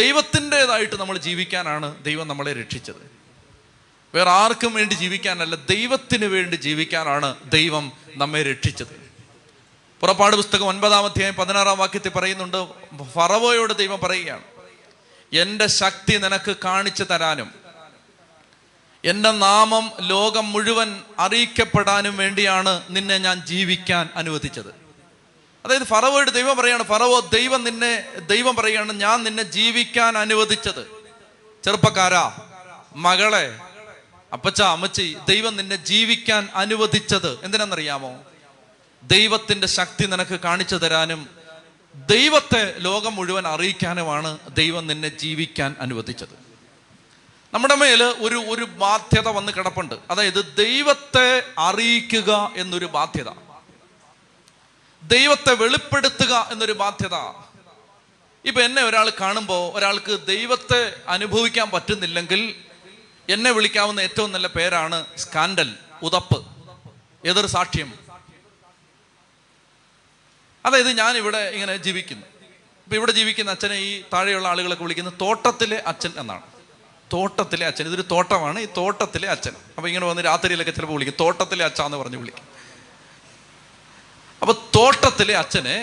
ദൈവത്തിൻ്റേതായിട്ട് നമ്മൾ ജീവിക്കാനാണ് ദൈവം നമ്മളെ രക്ഷിച്ചത്. വേറെ ആർക്കും വേണ്ടി ജീവിക്കാനല്ല, ദൈവത്തിന് വേണ്ടി ജീവിക്കാനാണ് ദൈവം നമ്മെ രക്ഷിച്ചത്. പുറപ്പാട് പുസ്തകം ഒൻപതാം അധ്യായം പതിനാറാം വാക്യത്തിൽ പറയുന്നുണ്ട്, ഫറവോയോട് ദൈവം പറയുകയാണ്, എൻ്റെ ശക്തി നിനക്ക് കാണിച്ചു തരാനും എൻ്റെ നാമം ലോകം മുഴുവൻ അറിയിക്കപ്പെടാനും വേണ്ടിയാണ് നിന്നെ ഞാൻ ജീവിക്കാൻ അനുവദിച്ചത്. അതായത് ഫറവോയോട് ദൈവം പറയുകയാണ്, ഫറവോ ദൈവം നിന്നെ ദൈവം പറയുകയാണ് ഞാൻ നിന്നെ ജീവിക്കാൻ അനുവദിച്ചത്. ചെറുപ്പക്കാരാ, മകളെ, അപ്പച്ച, അമ്മച്ചി, ദൈവം നിന്നെ ജീവിക്കാൻ അനുവദിച്ചത് എന്തിനാണെന്നറിയാമോ? ദൈവത്തിൻ്റെ ശക്തി നിനക്ക് കാണിച്ചു തരാനും ദൈവത്തെ ലോകം മുഴുവൻ അറിയിക്കാനുമാണ് ദൈവം നിന്നെ ജീവിക്കാൻ അനുവദിച്ചത്. നമ്മുടെ മേൽ ഒരു ഒരു ബാധ്യത വന്ന് കിടപ്പുണ്ട്. അതായത് ദൈവത്തെ അറിയിക്കുക എന്നൊരു ബാധ്യത, ദൈവത്തെ വെളിപ്പെടുത്തുക എന്നൊരു ബാധ്യത. ഇപ്പൊ എന്നെ ഒരാൾ കാണുമ്പോൾ ഒരാൾക്ക് ദൈവത്തെ അനുഭവിക്കാൻ പറ്റുന്നില്ലെങ്കിൽ എന്നെ വിളിക്കാവുന്ന ഏറ്റവും നല്ല പേരാണ് സ്കാൻഡൽ, ഉതപ്പ്, എതിർ സാക്ഷ്യം. അതായത് ഞാൻ ഇവിടെ ഇങ്ങനെ ജീവിക്കുന്നു. ഇപ്പൊ ഇവിടെ ജീവിക്കുന്ന അച്ഛനെ ഈ താഴെയുള്ള ആളുകളൊക്കെ വിളിക്കുന്നത് തോട്ടത്തിലെ അച്ഛൻ എന്നാണ്. തോട്ടത്തിലെ അച്ഛൻ, ഇതൊരു തോട്ടമാണ്, ഈ തോട്ടത്തിലെ അച്ഛൻ. അപ്പൊ ഇങ്ങനെ വന്ന് രാത്രിയിലൊക്കെ ചിലപ്പോൾ വിളിക്കും, തോട്ടത്തിലെ അച്ഛാന്ന് പറഞ്ഞ് വിളിക്കും. അപ്പൊ തോട്ടത്തിലെ അച്ഛനെ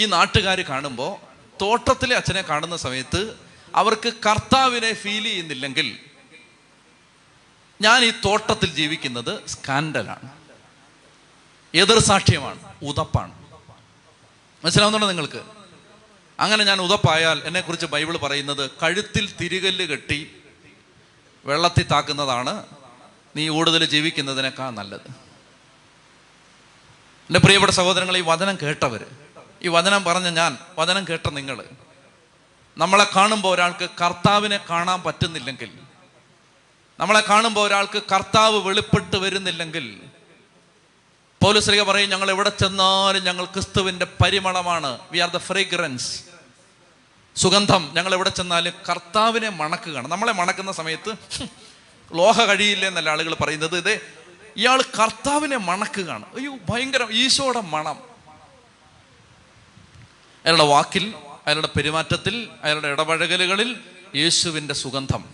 ഈ നാട്ടുകാർ കാണുമ്പോൾ, തോട്ടത്തിലെ അച്ഛനെ കാണുന്ന സമയത്ത് അവർക്ക് കർത്താവിനെ ഫീൽ ചെയ്യുന്നില്ലെങ്കിൽ ഞാൻ ഈ തോട്ടത്തിൽ ജീവിക്കുന്നത് സ്കാൻഡലാണ്, എതിർ സാക്ഷ്യമാണ്, ഉതപ്പാണ്. മനസ്സിലാവുന്നുണ്ടോ നിങ്ങൾക്ക്? അങ്ങനെ ഞാൻ ഉതപ്പായാൽ എന്നെ കുറിച്ച് ബൈബിൾ പറയുന്നത് കഴുത്തിൽ തിരികല്ല് കെട്ടി വെള്ളത്തിൽ താക്കുന്നതാണ് നീ കൂടുതൽ ജീവിക്കുന്നതിനേക്കാൾ നല്ലത്. എൻ്റെ പ്രിയപ്പെട്ട സഹോദരങ്ങൾ, ഈ വചനം കേട്ടവർ, ഈ വചനം പറഞ്ഞ ഞാൻ, വചനം കേട്ട നിങ്ങൾ, നമ്മളെ കാണുമ്പോൾ ഒരാൾക്ക് കർത്താവിനെ കാണാൻ പറ്റുന്നില്ലെങ്കിൽ, നമ്മളെ കാണുമ്പോൾ ഒരാൾക്ക് കർത്താവ് വെളിപ്പെട്ട് വരുന്നില്ലെങ്കിൽ, പൗലോസ് ശ്ലീഹ പറയും, ഞങ്ങൾ എവിടെ ചെന്നാലും ഞങ്ങൾ ക്രിസ്തുവിൻ്റെ പരിമളമാണ്. വി ആർ ദ ഫ്രേഗ്രൻസ്, സുഗന്ധം. ഞങ്ങൾ എവിടെ ചെന്നാലും കർത്താവിനെ മണക്കുകയാണ്. നമ്മളെ മണക്കുന്ന സമയത്ത് ലോഹ കഴിയില്ല എന്നല്ല ആളുകൾ പറയുന്നത്, ഇതേ ഇയാൾ കർത്താവിനെ മണക്കുകയാണ്. അയ്യോ, ഭയങ്കരം ഈശോയുടെ മണം. അയാളുടെ വാക്കിൽ, അയാളുടെ പെരുമാറ്റത്തിൽ, അയാളുടെ ഇടപഴകലുകളിൽ യേശുവിൻ്റെ സുഗന്ധം.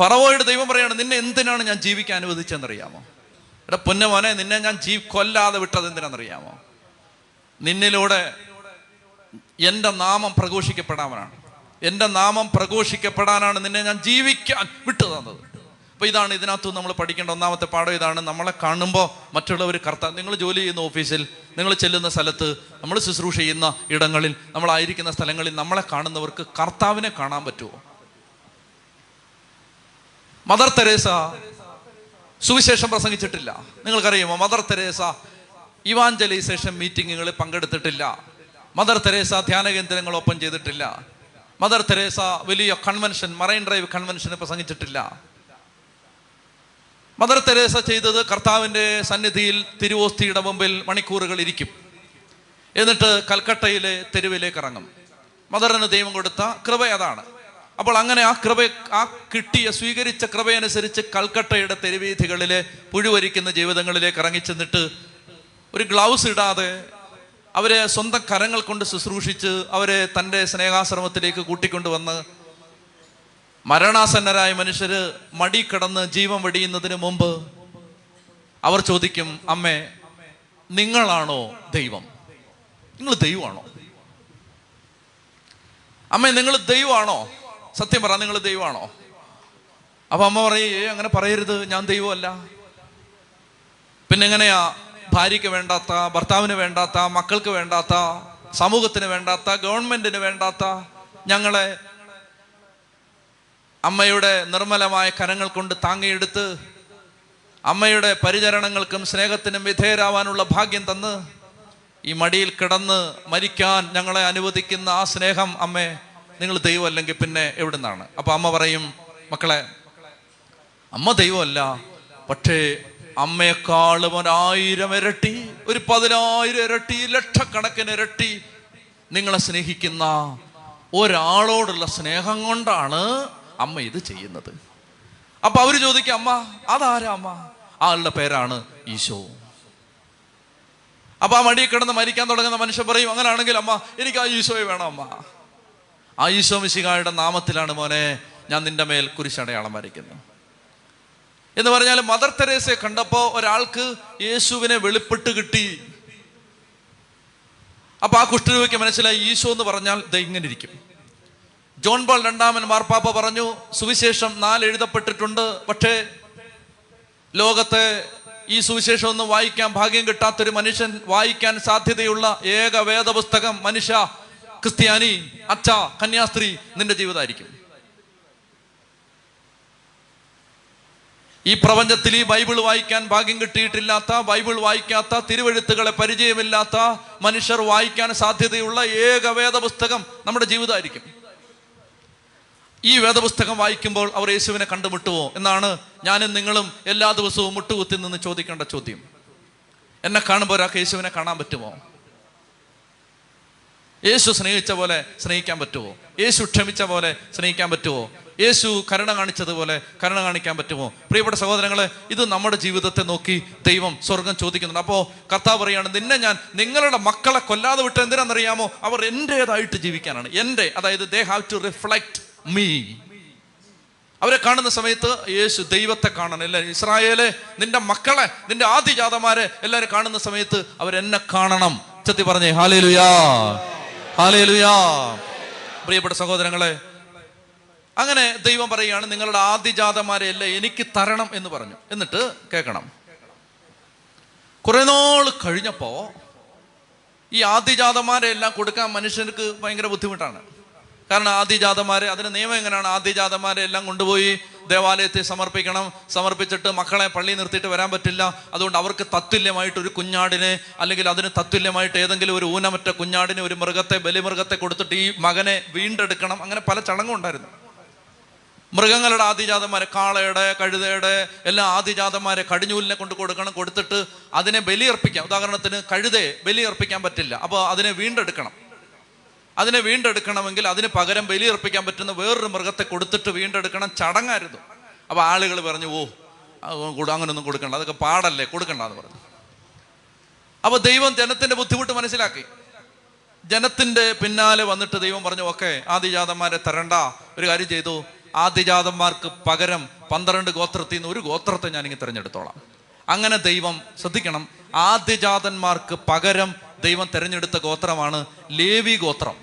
ഫറവോയുടെ ദൈവം പറയാണ്, നിന്നെ എന്തിനാണ് ഞാൻ ജീവിക്കാൻ അനുവദിച്ചതെന്നറിയാമോ? എടാ പൊന്നമോനെ, നിന്നെ ഞാൻ ജീ കൊല്ലാതെ വിട്ടത് എന്തിനാണെന്നറിയാമോ? നിന്നിലൂടെ എൻ്റെ നാമം പ്രഘോഷിക്കപ്പെടാനാണ്, എൻ്റെ നാമം പ്രഘോഷിക്കപ്പെടാനാണ് നിന്നെ ഞാൻ ജീവിക്കാൻ വിട്ടു തന്നത്. അപ്പോൾ ഇതാണ് ഇതിനകത്ത് നമ്മൾ പഠിക്കേണ്ട ഒന്നാമത്തെ പാഠം. ഇതാണ്, നമ്മളെ കാണുമ്പോൾ മറ്റുള്ളവർ കർത്താവ്. നിങ്ങൾ ജോലി ചെയ്യുന്ന ഓഫീസിൽ, നിങ്ങൾ ചെല്ലുന്ന സ്ഥലത്ത്, നമ്മൾ ശുശ്രൂഷ ചെയ്യുന്ന ഇടങ്ങളിൽ, നമ്മളായിരിക്കുന്ന സ്ഥലങ്ങളിൽ നമ്മളെ കാണുന്നവർക്ക് കർത്താവിനെ കാണാൻ പറ്റുമോ? മദർ തെരേസ സുവിശേഷം പ്രസംഗിച്ചിട്ടില്ല. നിങ്ങൾക്കറിയുമോ മദർ തെരേസ ഇവാഞ്ചലൈസേഷൻ മീറ്റിങ്ങുകളിൽ പങ്കെടുത്തിട്ടില്ല. മദർ തെരേസ ധ്യാന കേന്ദ്രങ്ങൾ ഓപ്പൺ ചെയ്തിട്ടില്ല. മദർ തെരേസ വലിയ കൺവെൻഷൻ, മറൈൻ ഡ്രൈവ് കൺവെൻഷന് പ്രസംഗിച്ചിട്ടില്ല. മദർ തെരേസ ചെയ്തത് കർത്താവിൻ്റെ സന്നിധിയിൽ തിരുവോസ്തിയുടെ മുമ്പിൽ മണിക്കൂറുകൾ ഇരിക്കും, എന്നിട്ട് കൽക്കട്ടയിലെ തെരുവിലേക്ക് ഇറങ്ങും. മദറിന് ദൈവം കൊടുത്ത കൃപ അതാണ്. അപ്പോൾ അങ്ങനെ ആ കൃപ, ആ കിട്ടിയ സ്വീകരിച്ച കൃപയനുസരിച്ച് കൽക്കട്ടയുടെ തെരുവീഥികളിലെ പുഴുവരിക്കുന്ന ജീവിതങ്ങളിലേക്ക് ഇറങ്ങിച്ചെന്നിട്ട് ഒരു ഗ്ലൗസ് ഇടാതെ അവരെ സ്വന്തം കരങ്ങൾ കൊണ്ട് ശുശ്രൂഷിച്ച് അവരെ തൻ്റെ സ്നേഹാശ്രമത്തിലേക്ക് കൂട്ടിക്കൊണ്ടുവന്ന് മരണാസന്നരായ മനുഷ്യര് മടി കടന്ന് ജീവൻ വെടിയുന്നതിന് മുമ്പ് അവർ ചോദിക്കും, അമ്മേ നിങ്ങളാണോ ദൈവം? നിങ്ങൾ ദൈവമാണോ അമ്മേ? നിങ്ങൾ ദൈവമാണോ? സത്യം പറ, നിങ്ങൾ ദൈവമാണോ? അപ്പൊ അമ്മ പറയും, ഏ അങ്ങനെ പറയരുത്, ഞാൻ ദൈവമല്ല. പിന്നെങ്ങനെയാ ഭാര്യയ്ക്ക് വേണ്ടാത്ത, ഭർത്താവിന് വേണ്ടാത്ത, മക്കൾക്ക് വേണ്ടാത്ത, സമൂഹത്തിന് വേണ്ടാത്ത, ഗവൺമെന്റിന് വേണ്ടാത്ത ഞങ്ങളെ അമ്മയുടെ നിർമ്മലമായ കരങ്ങൾ കൊണ്ട് താങ്ങിയെടുത്ത് അമ്മയുടെ പരിചരണങ്ങൾക്കും സ്നേഹത്തിനും വിധേയരാവാനുള്ള ഭാഗ്യം തന്ന് ഈ മടിയിൽ കിടന്ന് മരിക്കാൻ ഞങ്ങളെ അനുവദിക്കുന്ന ആ സ്നേഹം, അമ്മേ നിങ്ങൾ ദൈവമല്ലെങ്കിൽ പിന്നെ എവിടുന്നാണ്? അപ്പൊ അമ്മ പറയും, മക്കളെ അമ്മ ദൈവമല്ല, പക്ഷേ അമ്മയെക്കാളും ഒരായിരം ഇരട്ടി, ഒരു പതിനായിരം ഇരട്ടി, ലക്ഷക്കണക്കിന് ഇരട്ടി നിങ്ങളെ സ്നേഹിക്കുന്ന ഒരാളോടുള്ള സ്നേഹം കൊണ്ടാണ് അമ്മ ഇത് ചെയ്യുന്നത്. അപ്പൊ അവര് ചോദിക്കും, അമ്മ അതാരാ അമ്മ? ആളുടെ പേരാണ് ഈശോ. അപ്പൊ ആ മടി കിടന്ന് മരിക്കാൻ തുടങ്ങുന്ന മനുഷ്യൻ പറയും, അങ്ങനെയാണെങ്കിൽ അമ്മ എനിക്ക് ആ ഈശോയെ വേണം അമ്മ. ആ ഈശോ മിശിഹായുടെ നാമത്തിലാണ് മോനെ ഞാൻ നിന്റെ മേൽ കുരിശടയാളം വരയ്ക്കുന്നു എന്ന് പറഞ്ഞാൽ മദർ തെരേസയെ കണ്ടപ്പോ ഒരാൾക്ക് യേശുവിനെ വെളിപ്പെട്ട് കിട്ടി. അപ്പൊ ആ കുഷ്ഠരോഗിക്ക് മനസ്സിലായി ഈശോ എന്ന് പറഞ്ഞാൽ ദേ ഇങ്ങനെ ഇരിക്കും. ജോൺ പോൾ രണ്ടാമൻ മാർപ്പാപ്പ പറഞ്ഞു, സുവിശേഷം നാല് എഴുതപ്പെട്ടിട്ടുണ്ട്, പക്ഷേ ലോകത്തെ ഈ സുവിശേഷം ഒന്നും വായിക്കാൻ ഭാഗ്യം കിട്ടാത്തൊരു മനുഷ്യൻ വായിക്കാൻ സാധ്യതയുള്ള ഏക വേദപുസ്തകം മനുഷ്യ, ക്രിസ്ത്യാനി, അച്ഛ, കന്യാസ്ത്രീ നിന്റെ ജീവിതമായിരിക്കും. ഈ പ്രപഞ്ചത്തിൽ ഈ ബൈബിൾ വായിക്കാൻ ഭാഗ്യം കിട്ടിയിട്ടില്ലാത്ത, ബൈബിൾ വായിക്കാത്ത, തിരുവെഴുത്തുകളെ പരിചയമില്ലാത്ത മനുഷ്യർ വായിക്കാൻ സാധ്യതയുള്ള ഏക വേദപുസ്തകം നമ്മുടെ ജീവിതമായിരിക്കും. ഈ വേദപുസ്തകം വായിക്കുമ്പോൾ അവർ യേശുവിനെ കണ്ടുമുട്ടുമോ എന്നാണ് ഞാനും നിങ്ങളും എല്ലാ ദിവസവും മുട്ടുകുത്തി നിന്ന് ചോദിക്കേണ്ട ചോദ്യം. എന്നെ കാണുമ്പോൾ ഒരാൾക്ക് യേശുവിനെ കാണാൻ പറ്റുമോ? യേശു സ്നേഹിച്ച പോലെ സ്നേഹിക്കാൻ പറ്റുമോ? യേശു ക്ഷമിച്ച പോലെ സ്നേഹിക്കാൻ പറ്റുമോ? യേശു കരുണ കാണിച്ചതുപോലെ കരുണ കാണിക്കാൻ പറ്റുമോ? പ്രിയപ്പെട്ട സഹോദരങ്ങളെ, ഇത് നമ്മുടെ ജീവിതത്തെ നോക്കി ദൈവം സ്വർഗം ചോദിക്കുന്നുണ്ട്. അപ്പോൾ കർത്താവ് പറയുകയാണ്, നിന്നെ ഞാൻ നിങ്ങളുടെ മക്കളെ കൊല്ലാതെ വിട്ട് എന്തിനാണെന്നറിയാമോ? അവർ എൻ്റേതായിട്ട് ജീവിക്കാനാണ്. എൻ്റെ, അതായത് they have to reflect me. അവരെ കാണുന്ന സമയത്ത് യേശു ദൈവത്തെ കാണണം. എല്ലാവരും ഇസ്രായേലെ, നിന്റെ മക്കളെ, നിന്റെ ആദിജാതന്മാരെ എല്ലാവരും കാണുന്ന സമയത്ത് അവരെന്നെ കാണണം. ചത്തി പറഞ്ഞേ ഹല്ലേലൂയാ, ഹല്ലേലൂയാ. പ്രിയപ്പെട്ട സഹോദരങ്ങളെ, അങ്ങനെ ദൈവം പറയുകയാണ്, നിങ്ങളുടെ ആദിജാതന്മാരെ എല്ലാം എനിക്ക് തരണം എന്ന് പറഞ്ഞു. എന്നിട്ട് കേൾക്കണം, കുറെ നാൾ കഴിഞ്ഞപ്പോ ഈ ആദിജാതന്മാരെ എല്ലാം കൊടുക്കാൻ മനുഷ്യർക്ക് ഭയങ്കര ബുദ്ധിമുട്ടാണ്. കാരണം ആദിജാതന്മാരെ, അതിന് നിയമം എങ്ങനെയാണ്? ആദിജാതന്മാരെ എല്ലാം കൊണ്ടുപോയി ദേവാലയത്തെ സമർപ്പിക്കണം. സമർപ്പിച്ചിട്ട് മക്കളെ പള്ളി നിർത്തിയിട്ട് വരാൻ പറ്റില്ല. അതുകൊണ്ട് അവർക്ക് തത്തുല്യമായിട്ട് ഒരു കുഞ്ഞാടിനെ, അല്ലെങ്കിൽ അതിന് തത്തുല്യമായിട്ട് ഏതെങ്കിലും ഒരു ഊനമറ്റ കുഞ്ഞാടിനെ, ഒരു മൃഗത്തെ, ബലിമൃഗത്തെ കൊടുത്തിട്ട് ഈ മകനെ വീണ്ടെടുക്കണം. അങ്ങനെ പല ചടങ്ങും ഉണ്ടായിരുന്നു. മൃഗങ്ങളുടെ ആദിജാതന്മാരെ, കാളയുടെ, കഴുതയുടെ എല്ലാ ആദിജാതന്മാരെ കടിഞ്ഞൂലിനെ കൊണ്ട് കൊടുക്കണം. കൊടുത്തിട്ട് അതിനെ ബലിയർപ്പിക്കാം. ഉദാഹരണത്തിന് കഴുതയെ ബലിയർപ്പിക്കാൻ പറ്റില്ല, അപ്പോൾ അതിനെ വീണ്ടെടുക്കണം. അതിനെ വീണ്ടെടുക്കണമെങ്കിൽ അതിന് പകരം ബലിയർപ്പിക്കാൻ പറ്റുന്ന വേറൊരു മൃഗത്തെ കൊടുത്തിട്ട് വീണ്ടെടുക്കണം. ചടങ്ങായിരുന്നു. അപ്പോൾ ആളുകൾ പറഞ്ഞു, ഓ അങ്ങനൊന്നും കൊടുക്കണ്ട, അതൊക്കെ പാടല്ലേ, കൊടുക്കണ്ട എന്ന് പറഞ്ഞു. അപ്പോൾ ദൈവം ജനത്തിൻ്റെ ബുദ്ധിമുട്ട് മനസ്സിലാക്കി. ജനത്തിൻ്റെ പിന്നാലെ വന്നിട്ട് ദൈവം പറഞ്ഞു, ഓക്കെ ആദിജാതന്മാരെ തരണ്ട, ഒരു കാര്യം ചെയ്തു, ആദിജാതന്മാർക്ക് പകരം പന്ത്രണ്ട് ഗോത്രത്തിൽ നിന്ന് ഒരു ഗോത്രത്തെ ഞാനിങ്ങനെ തിരഞ്ഞെടുത്തോളാം. അങ്ങനെ ദൈവം, ശ്രദ്ധിക്കണം, ആദിജാതന്മാർക്ക് പകരം ദൈവം തിരഞ്ഞെടുത്ത ഗോത്രമാണ് ലേവി ഗോത്രം.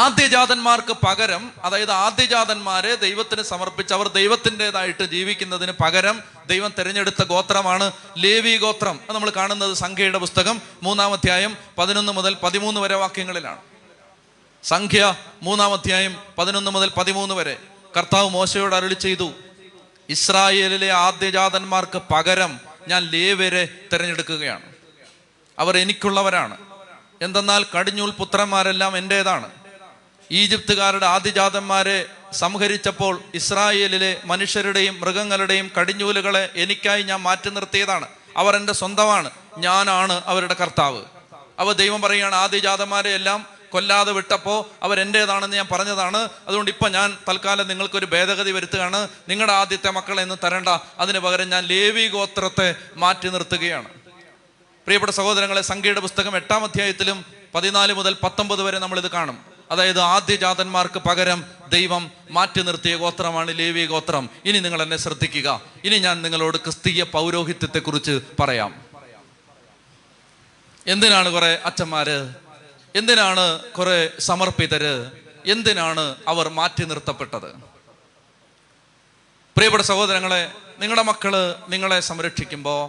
ആദ്യജാതന്മാർക്ക് പകരം, അതായത് ആദ്യജാതന്മാരെ ദൈവത്തിന് സമർപ്പിച്ച് അവർ ദൈവത്തിൻ്റെതായിട്ട് ജീവിക്കുന്നതിന് പകരം ദൈവം തിരഞ്ഞെടുത്ത ഗോത്രമാണ് ലേവി ഗോത്രം. അത് നമ്മൾ കാണുന്നത് സംഖ്യയുടെ പുസ്തകം മൂന്നാം അധ്യായം പതിനൊന്ന് മുതൽ പതിമൂന്ന് വരെ വാക്യങ്ങളിലാണ്. സംഖ്യ മൂന്നാം അധ്യായം പതിനൊന്ന് മുതൽ പതിമൂന്ന് വരെ കർത്താവ് മോശയോട് അരുളി ചെയ്തു, ഇസ്രായേലിലെ ആദ്യജാതന്മാർക്ക് പകരം ഞാൻ ലേവ്യരെ തിരഞ്ഞെടുക്കുകയാണ്. അവർ എനിക്കുള്ളവരാണ്. എന്തെന്നാൽ കടിഞ്ഞൂൽ പുത്രന്മാരെല്ലാം എൻ്റേതാണ്. ഈജിപ്തുകാരുടെ ആദിജാതന്മാരെ സംഹരിച്ചപ്പോൾ ഇസ്രായേലിലെ മനുഷ്യരുടെയും മൃഗങ്ങളുടെയും കടിഞ്ഞൂലുകളെ എനിക്കായി ഞാൻ മാറ്റി നിർത്തിയതാണ്. അവർ എൻ്റെ സ്വന്തമാണ്, ഞാനാണ് അവരുടെ കർത്താവ്. അവ ദൈവം പറയുകയാണ്, ആദിജാതന്മാരെ എല്ലാം കൊല്ലാതെ വിട്ടപ്പോൾ അവരെൻ്റേതാണെന്ന് ഞാൻ പറഞ്ഞതാണ്. അതുകൊണ്ട് ഇപ്പം ഞാൻ തൽക്കാലം നിങ്ങൾക്കൊരു ഭേദഗതി വരുത്തുകയാണ്. നിങ്ങളുടെ ആദ്യത്തെ മക്കളെ ഒന്നും തരണ്ട, അതിന് പകരം ഞാൻ ലേവി ഗോത്രത്തെ മാറ്റി നിർത്തുകയാണ്. പ്രിയപ്പെട്ട സഹോദരങ്ങളെ, സംഖ്യയുടെ പുസ്തകം എട്ടാം അധ്യായത്തിലും പതിനാല് മുതൽ പത്തൊമ്പത് വരെ നമ്മളിത് കാണും. അതായത് ആദ്യജാതന്മാർക്ക് പകരം ദൈവം മാറ്റി നിർത്തിയ ഗോത്രമാണ് ലേവി ഗോത്രം. ഇനി നിങ്ങൾ എന്നെ ശ്രദ്ധിക്കുക. ഇനി ഞാൻ നിങ്ങളോട് ക്രിസ്തീയ പൗരോഹിത്യത്തെക്കുറിച്ച് പറയാം. എന്തിനാണ് കുറെ അച്ഛന്മാര്, എന്തിനാണ് കുറെ സമർപ്പിതര്, എന്തിനാണ് അവർ മാറ്റി നിർത്തപ്പെട്ടത്? പ്രിയപ്പെട്ട സഹോദരങ്ങളെ, നിങ്ങളുടെ മക്കള് നിങ്ങളെ സംരക്ഷിക്കുമ്പോൾ,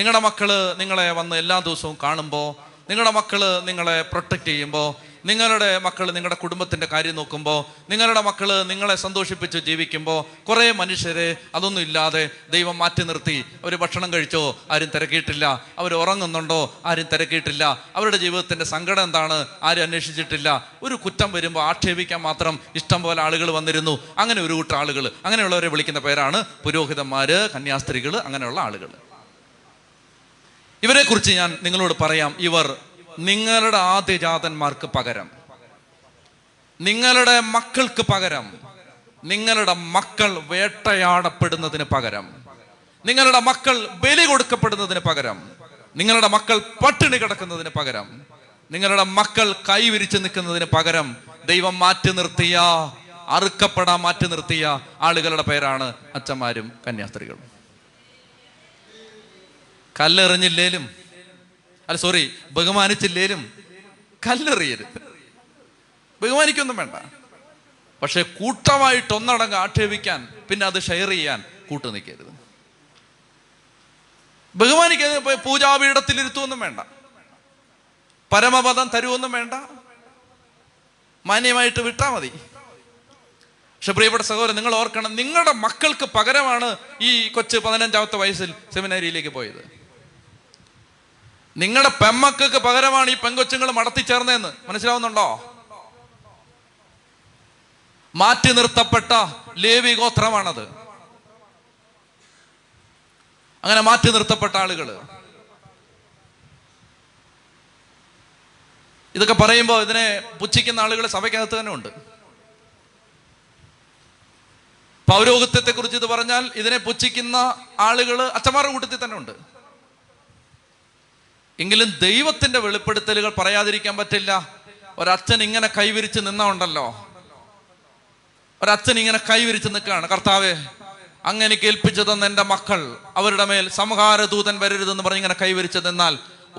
നിങ്ങളുടെ മക്കള് നിങ്ങളെ വന്ന് എല്ലാ ദിവസവും കാണുമ്പോൾ, നിങ്ങളുടെ മക്കള് നിങ്ങളെ പ്രൊട്ടക്റ്റ് ചെയ്യുമ്പോൾ, നിങ്ങളുടെ മക്കൾ നിങ്ങളുടെ കുടുംബത്തിൻ്റെ കാര്യം നോക്കുമ്പോൾ, നിങ്ങളുടെ മക്കൾ നിങ്ങളെ സന്തോഷിപ്പിച്ച് ജീവിക്കുമ്പോൾ, കുറേ മനുഷ്യരെ അതൊന്നും ഇല്ലാതെ ദൈവം മാറ്റി നിർത്തി. അവർ ഭക്ഷണം കഴിച്ചോ? ആരും തിരക്കിയിട്ടില്ല. അവർ ഉറങ്ങുന്നുണ്ടോ? ആരും തിരക്കിയിട്ടില്ല. അവരുടെ ജീവിതത്തിൻ്റെ സങ്കടം എന്താണ്? ആരും അന്വേഷിച്ചിട്ടില്ല. ഒരു കുറ്റം വരുമ്പോൾ ആക്ഷേപിക്കാൻ മാത്രം ഇഷ്ടംപോലെ ആളുകൾ വന്നിരുന്നു. അങ്ങനെ ഒരു കൂട്ടം ആളുകൾ, അങ്ങനെയുള്ളവരെ വിളിക്കുന്ന പേരാണ് പുരോഹിതന്മാർ, കന്യാസ്ത്രീകൾ, അങ്ങനെയുള്ള ആളുകൾ. ഇവരെക്കുറിച്ച് ഞാൻ നിങ്ങളോട് പറയാം. ഇവർ നിങ്ങളുടെ ആദ്യജാതന്മാർക്ക് പകരം, നിങ്ങളുടെ മക്കൾക്ക് പകരം, നിങ്ങളുടെ മക്കൾ വേട്ടയാടപ്പെടുന്നതിന് പകരം, നിങ്ങളുടെ മക്കൾ ബലി കൊടുക്കപ്പെടുന്നതിന് പകരം, നിങ്ങളുടെ മക്കൾ പട്ടിണി കിടക്കുന്നതിന് പകരം, നിങ്ങളുടെ മക്കൾ കൈവിരിച്ച് നിൽക്കുന്നതിന് പകരം ദൈവം മാറ്റി നിർത്തിയ, അറുക്കപ്പെടാൻ മാറ്റി നിർത്തിയ ആളുകളുടെ പേരാണ് അച്ഛന്മാരും കന്യാസ്ത്രീകളും. കല്ലെറിഞ്ഞില്ലേലും അല്ല സോറി ബഹുമാനിച്ചില്ലേലും കല്ലെറിയരുത്, ബഹുമാനിക്കൊന്നും വേണ്ട. പക്ഷെ കൂട്ടമായിട്ട് ഒന്നടങ്കം ആക്ഷേപിക്കാൻ, പിന്നെ അത് ഷെയർ ചെയ്യാൻ കൂട്ടു നിൽക്കരുത്. ബഹുമാനിക്ക പൂജാപീഠത്തിലിരുത്തുമൊന്നും വേണ്ട, പരമപദം തരുമൊന്നും വേണ്ട, മാന്യമായിട്ട് വിട്ടാൽ മതി. പക്ഷെ പ്രിയപ്പെട്ട സഹോദരൻ, നിങ്ങൾ ഓർക്കണം, നിങ്ങളുടെ മക്കൾക്ക് പകരമാണ് ഈ കൊച്ച് പതിനഞ്ചാമത്തെ വയസ്സിൽ സെമിനാരിയിലേക്ക് പോയത്. നിങ്ങളുടെ പെമ്മക്കൾക്ക് പകരമാണ് ഈ പെങ്കൊച്ചുങ്ങൾ മടത്തിച്ചേർന്നതെന്ന് മനസ്സിലാവുന്നുണ്ടോ? മാറ്റി നിർത്തപ്പെട്ട ലേവി ഗോത്രമാണത്. അങ്ങനെ മാറ്റി നിർത്തപ്പെട്ട ആളുകൾ ഇതൊക്കെ പറയുമ്പോൾ ഇതിനെ പുച്ഛിക്കുന്ന ആളുകൾ സഭയ്ക്കകത്ത് തന്നെ ഉണ്ട്. പൗരോഹിത്യത്തെക്കുറിച്ച് ഇത് പറഞ്ഞാൽ ഇതിനെ പുച്ഛിക്കുന്ന ആളുകൾ അച്ഛന്മാരുടെ കൂട്ടത്തിൽ തന്നെ ഉണ്ട്. എങ്കിലും ദൈവത്തിൻ്റെ വെളിപ്പെടുത്തലുകൾ പറയാതിരിക്കാൻ പറ്റില്ല. ഒരച്ഛൻ ഇങ്ങനെ കൈവിരിച്ച് നിന്നാ ഉണ്ടല്ലോ, ഒരച്ഛൻ ഇങ്ങനെ കൈവിരിച്ച് നിൽക്കുകയാണ്, കർത്താവെ അങ്ങനെ കേൾപ്പിച്ചു തന്ന എൻ്റെ മക്കൾ അവരുടെ മേൽ സംഹാരദൂതൻ വരരുതെന്ന് പറഞ്ഞ് ഇങ്ങനെ കൈവിരിച്ച് നിന്നാൽ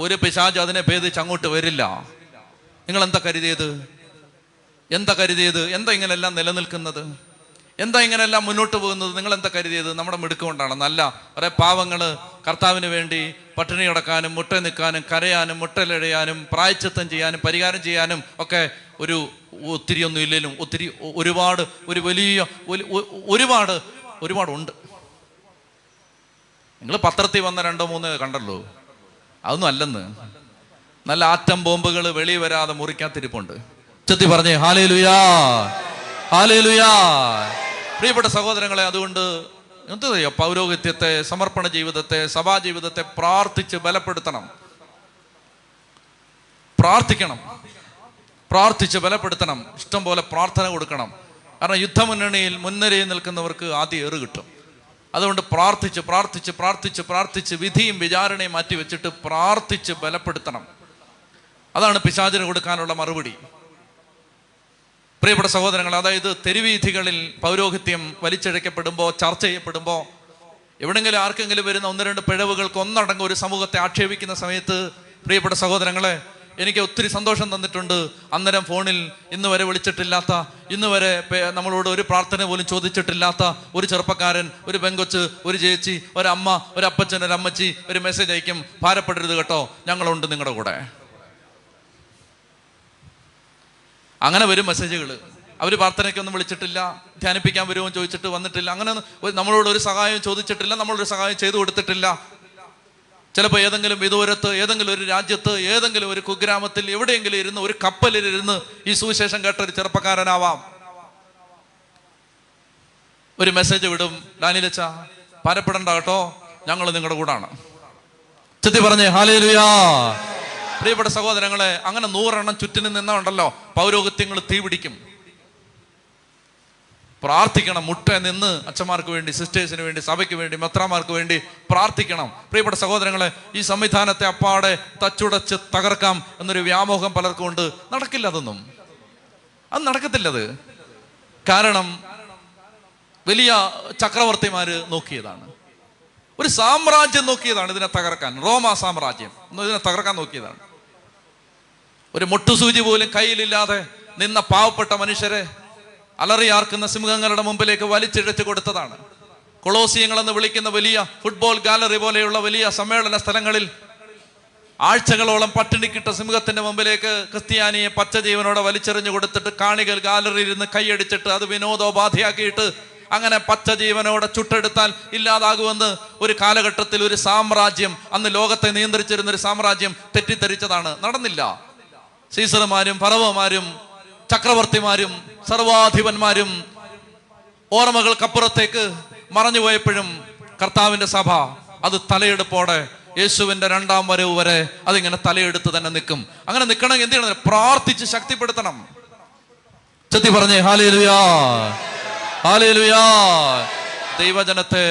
ഒരു പിശാച് അതിനെ ഭേദിച്ച് അങ്ങോട്ട് വരില്ല. നിങ്ങൾ എന്താ കരുതിയത്? എന്താ കരുതിയത്? എന്താ ഇങ്ങനെല്ലാം നിലനിൽക്കുന്നത്? എന്താ ഇങ്ങനെയെല്ലാം മുന്നോട്ട് പോകുന്നത്? നിങ്ങൾ എന്താ കരുതിയത്? നമ്മുടെ മിടുക്കുകൊണ്ടാണ്? നല്ല ഒരേ പാവങ്ങൾ കർത്താവിന് വേണ്ടി പട്ടിണി കിടക്കാനും മുട്ട നിൽക്കാനും കരയാനും മുട്ടലഴയാനും പ്രായച്ചിത്തം ചെയ്യാനും പരിഹാരം ചെയ്യാനും ഒക്കെ ഒരു ഒത്തിരി ഒന്നും ഇല്ലെങ്കിലും ഒത്തിരി ഒരുപാട് ഒരു വലിയ ഒരുപാട് ഒരുപാടുണ്ട്. നിങ്ങൾ പത്രത്തിൽ വന്ന രണ്ടോ മൂന്നോ കണ്ടല്ലോ, അതൊന്നും അല്ലെന്ന്. നല്ല ആറ്റം ബോംബുകൾ വെളി വരാതെ മുറിക്കാത്തിരിപ്പുണ്ട്. ചെത്തി പറഞ്ഞേ ഹല്ലേലൂയ, ഹല്ലേലൂയ. പ്രിയപ്പെട്ട സഹോദരങ്ങളെ, അതുകൊണ്ട് എന്താ ചെയ്യുക? പൗരോഹിത്യത്തെ, സമർപ്പണ ജീവിതത്തെ, സഭാജീവിതത്തെ പ്രാർത്ഥിച്ച് ബലപ്പെടുത്തണം. പ്രാർത്ഥിക്കണം, പ്രാർത്ഥിച്ച് ബലപ്പെടുത്തണം. ഇഷ്ടംപോലെ പ്രാർത്ഥന കൊടുക്കണം. കാരണം യുദ്ധമുന്നണിയിൽ മുൻനിരയിൽ നിൽക്കുന്നവർക്ക് ആദ്യം ഏറ് കിട്ടും. അതുകൊണ്ട് പ്രാർത്ഥിച്ച് പ്രാർത്ഥിച്ച് പ്രാർത്ഥിച്ച് പ്രാർത്ഥിച്ച് വിധിയും വിചാരണയും മാറ്റിവെച്ചിട്ട് പ്രാർത്ഥിച്ച് ബലപ്പെടുത്തണം. അതാണ് പിശാചിന് കൊടുക്കാനുള്ള മറുപടി. പ്രിയപ്പെട്ട സഹോദരങ്ങൾ, അതായത് തെരുവീഥികളിൽ പൗരോഹിത്യം വലിച്ചഴക്കപ്പെടുമ്പോൾ, ചർച്ച ചെയ്യപ്പെടുമ്പോൾ, എവിടെങ്കിലും ആർക്കെങ്കിലും വരുന്ന ഒന്ന് രണ്ട് പിഴവുകൾക്ക് ഒന്നടങ്കം ഒരു സമൂഹത്തെ ആക്ഷേപിക്കുന്ന സമയത്ത്, പ്രിയപ്പെട്ട സഹോദരങ്ങളെ, എനിക്ക് ഒത്തിരി സന്തോഷം തന്നിട്ടുണ്ട്, അന്നേരം ഫോണിൽ ഇന്ന് വരെ വിളിച്ചിട്ടില്ലാത്ത, ഇന്ന് വരെ നമ്മളോട് ഒരു പ്രാർത്ഥന പോലും ചോദിച്ചിട്ടില്ലാത്ത ഒരു ചെറുപ്പക്കാരൻ, ഒരു പെങ്കൊച്ച്, ഒരു ചേച്ചി, ഒരമ്മ, ഒരപ്പച്ചൻ, ഒരമ്മച്ചി ഒരു മെസ്സേജ് അയക്കും, ഭാരപ്പെടരുത് കേട്ടോ, ഞങ്ങളുണ്ട് നിങ്ങളുടെ കൂടെ. അങ്ങനെ വരും മെസ്സേജുകൾ. അവർ പ്രാർത്ഥനയ്ക്കൊന്നും വിളിച്ചിട്ടില്ല, ധ്യാനിപ്പിക്കാൻ വരുമോ ചോദിച്ചിട്ട് വന്നിട്ടില്ല, അങ്ങനെ നമ്മളോട് ഒരു സഹായം ചോദിച്ചിട്ടില്ല, നമ്മളൊരു സഹായം ചെയ്തു കൊടുത്തിട്ടില്ല. ചിലപ്പോൾ ഏതെങ്കിലും വിദൂരത്ത്, ഏതെങ്കിലും ഒരു രാജ്യത്ത്, ഏതെങ്കിലും ഒരു കുഗ്രാമത്തിൽ എവിടെയെങ്കിലും ഇരുന്ന്, ഒരു കപ്പലിലിരുന്ന് ഈ സുവിശേഷം കേട്ടൊരു ചെറുപ്പക്കാരനാവാം. ഒരു മെസ്സേജ് വിടും, ഡാനിലച്ച പരപ്പെടണ്ട കേട്ടോ, ഞങ്ങൾ നിങ്ങളുടെ കൂടാണ്. ചെത്തി പറഞ്ഞേ ഹല്ലേലൂയ. പ്രിയപ്പെട്ട സഹോദരങ്ങളെ, അങ്ങനെ നൂറെണ്ണം ചുറ്റിനും നിന്നുണ്ടല്ലോ പൗരോഹിത്യങ്ങൾ തീ പിടിക്കും. പ്രാർത്ഥിക്കണം, മുട്ട നിന്ന് അച്ഛന്മാർക്ക് വേണ്ടി, സിസ്റ്റേഴ്സിന് വേണ്ടി, സഭയ്ക്ക് വേണ്ടി, മെത്രാന്മാർക്ക് വേണ്ടി പ്രാർത്ഥിക്കണം. പ്രിയപ്പെട്ട സഹോദരങ്ങളെ, ഈ സംവിധാനത്തെ അപ്പാടെ തച്ചുടച്ച് തകർക്കാം എന്നൊരു വ്യാമോഹം പലർക്കും ഉണ്ട്. നടക്കില്ല, അതൊന്നും അത് നടക്കത്തില്ലത്. കാരണം വലിയ ചക്രവർത്തിമാര് നോക്കിയതാണ്, ഒരു സാമ്രാജ്യം നോക്കിയതാണ് ഇതിനെ തകർക്കാൻ. റോമാ സാമ്രാജ്യം ഇതിനെ തകർക്കാൻ നോക്കിയതാണ്. ഒരു മുട്ടുസൂചി പോലും കയ്യിലില്ലാതെ നിന്ന പാവപ്പെട്ട മനുഷ്യരെ അലറിയാർക്കുന്ന സിംഹങ്ങളുടെ മുമ്പിലേക്ക് വലിച്ചിഴച്ചു കൊടുത്തതാണ്. കൊളോസിയങ്ങൾ എന്ന് വിളിക്കുന്ന വലിയ ഫുട്ബോൾ ഗാലറി പോലെയുള്ള വലിയ സമ്മേളന സ്ഥലങ്ങളിൽ ആഴ്ചകളോളം പട്ടിണിക്കിട്ട സിംഹത്തിന്റെ മുമ്പിലേക്ക് ക്രിസ്ത്യാനിയെ പച്ചജീവനോടെ വലിച്ചെറിഞ്ഞു കൊടുത്തിട്ട് കാണികൾ ഗാലറിയിൽ ഇരുന്ന് കൈയടിച്ചിട്ട് അത് വിനോദോപാധിയാക്കിയിട്ട് അങ്ങനെ പച്ചജീവനോടെ ചുട്ടെടുത്താൽ ഇല്ലാതാകുമെന്ന് ഒരു കാലഘട്ടത്തിൽ ഒരു സാമ്രാജ്യം, അന്ന് ലോകത്തെ നിയന്ത്രിച്ചിരുന്ന ഒരു സാമ്രാജ്യം തെറ്റിദ്ധരിച്ചതാണ്. നടന്നില്ല. സീസർമാരും ഫറവോമാരും ചക്രവർത്തിമാരും സർവാധിപന്മാരും ഓർമ്മകൾക്കപ്പുറത്തേക്ക് മറഞ്ഞുപോയപ്പോഴും കർത്താവിന്റെ സഭ അത് തലയെടുപ്പോടെ യേശുവിന്റെ രണ്ടാം വരവ് വരെ അതിങ്ങനെ തലയെടുത്ത് തന്നെ നിൽക്കും. അങ്ങനെ നിൽക്കണമെങ്കിൽ എന്ത് ചെയ്യണം? പ്രാർത്ഥിച്ച് ശക്തിപ്പെടുത്തണം. ചെത്തി പറഞ്ഞേ ഹല്ലേലൂയാ, ഹല്ലേലൂയാ. ദൈവജനത്തെ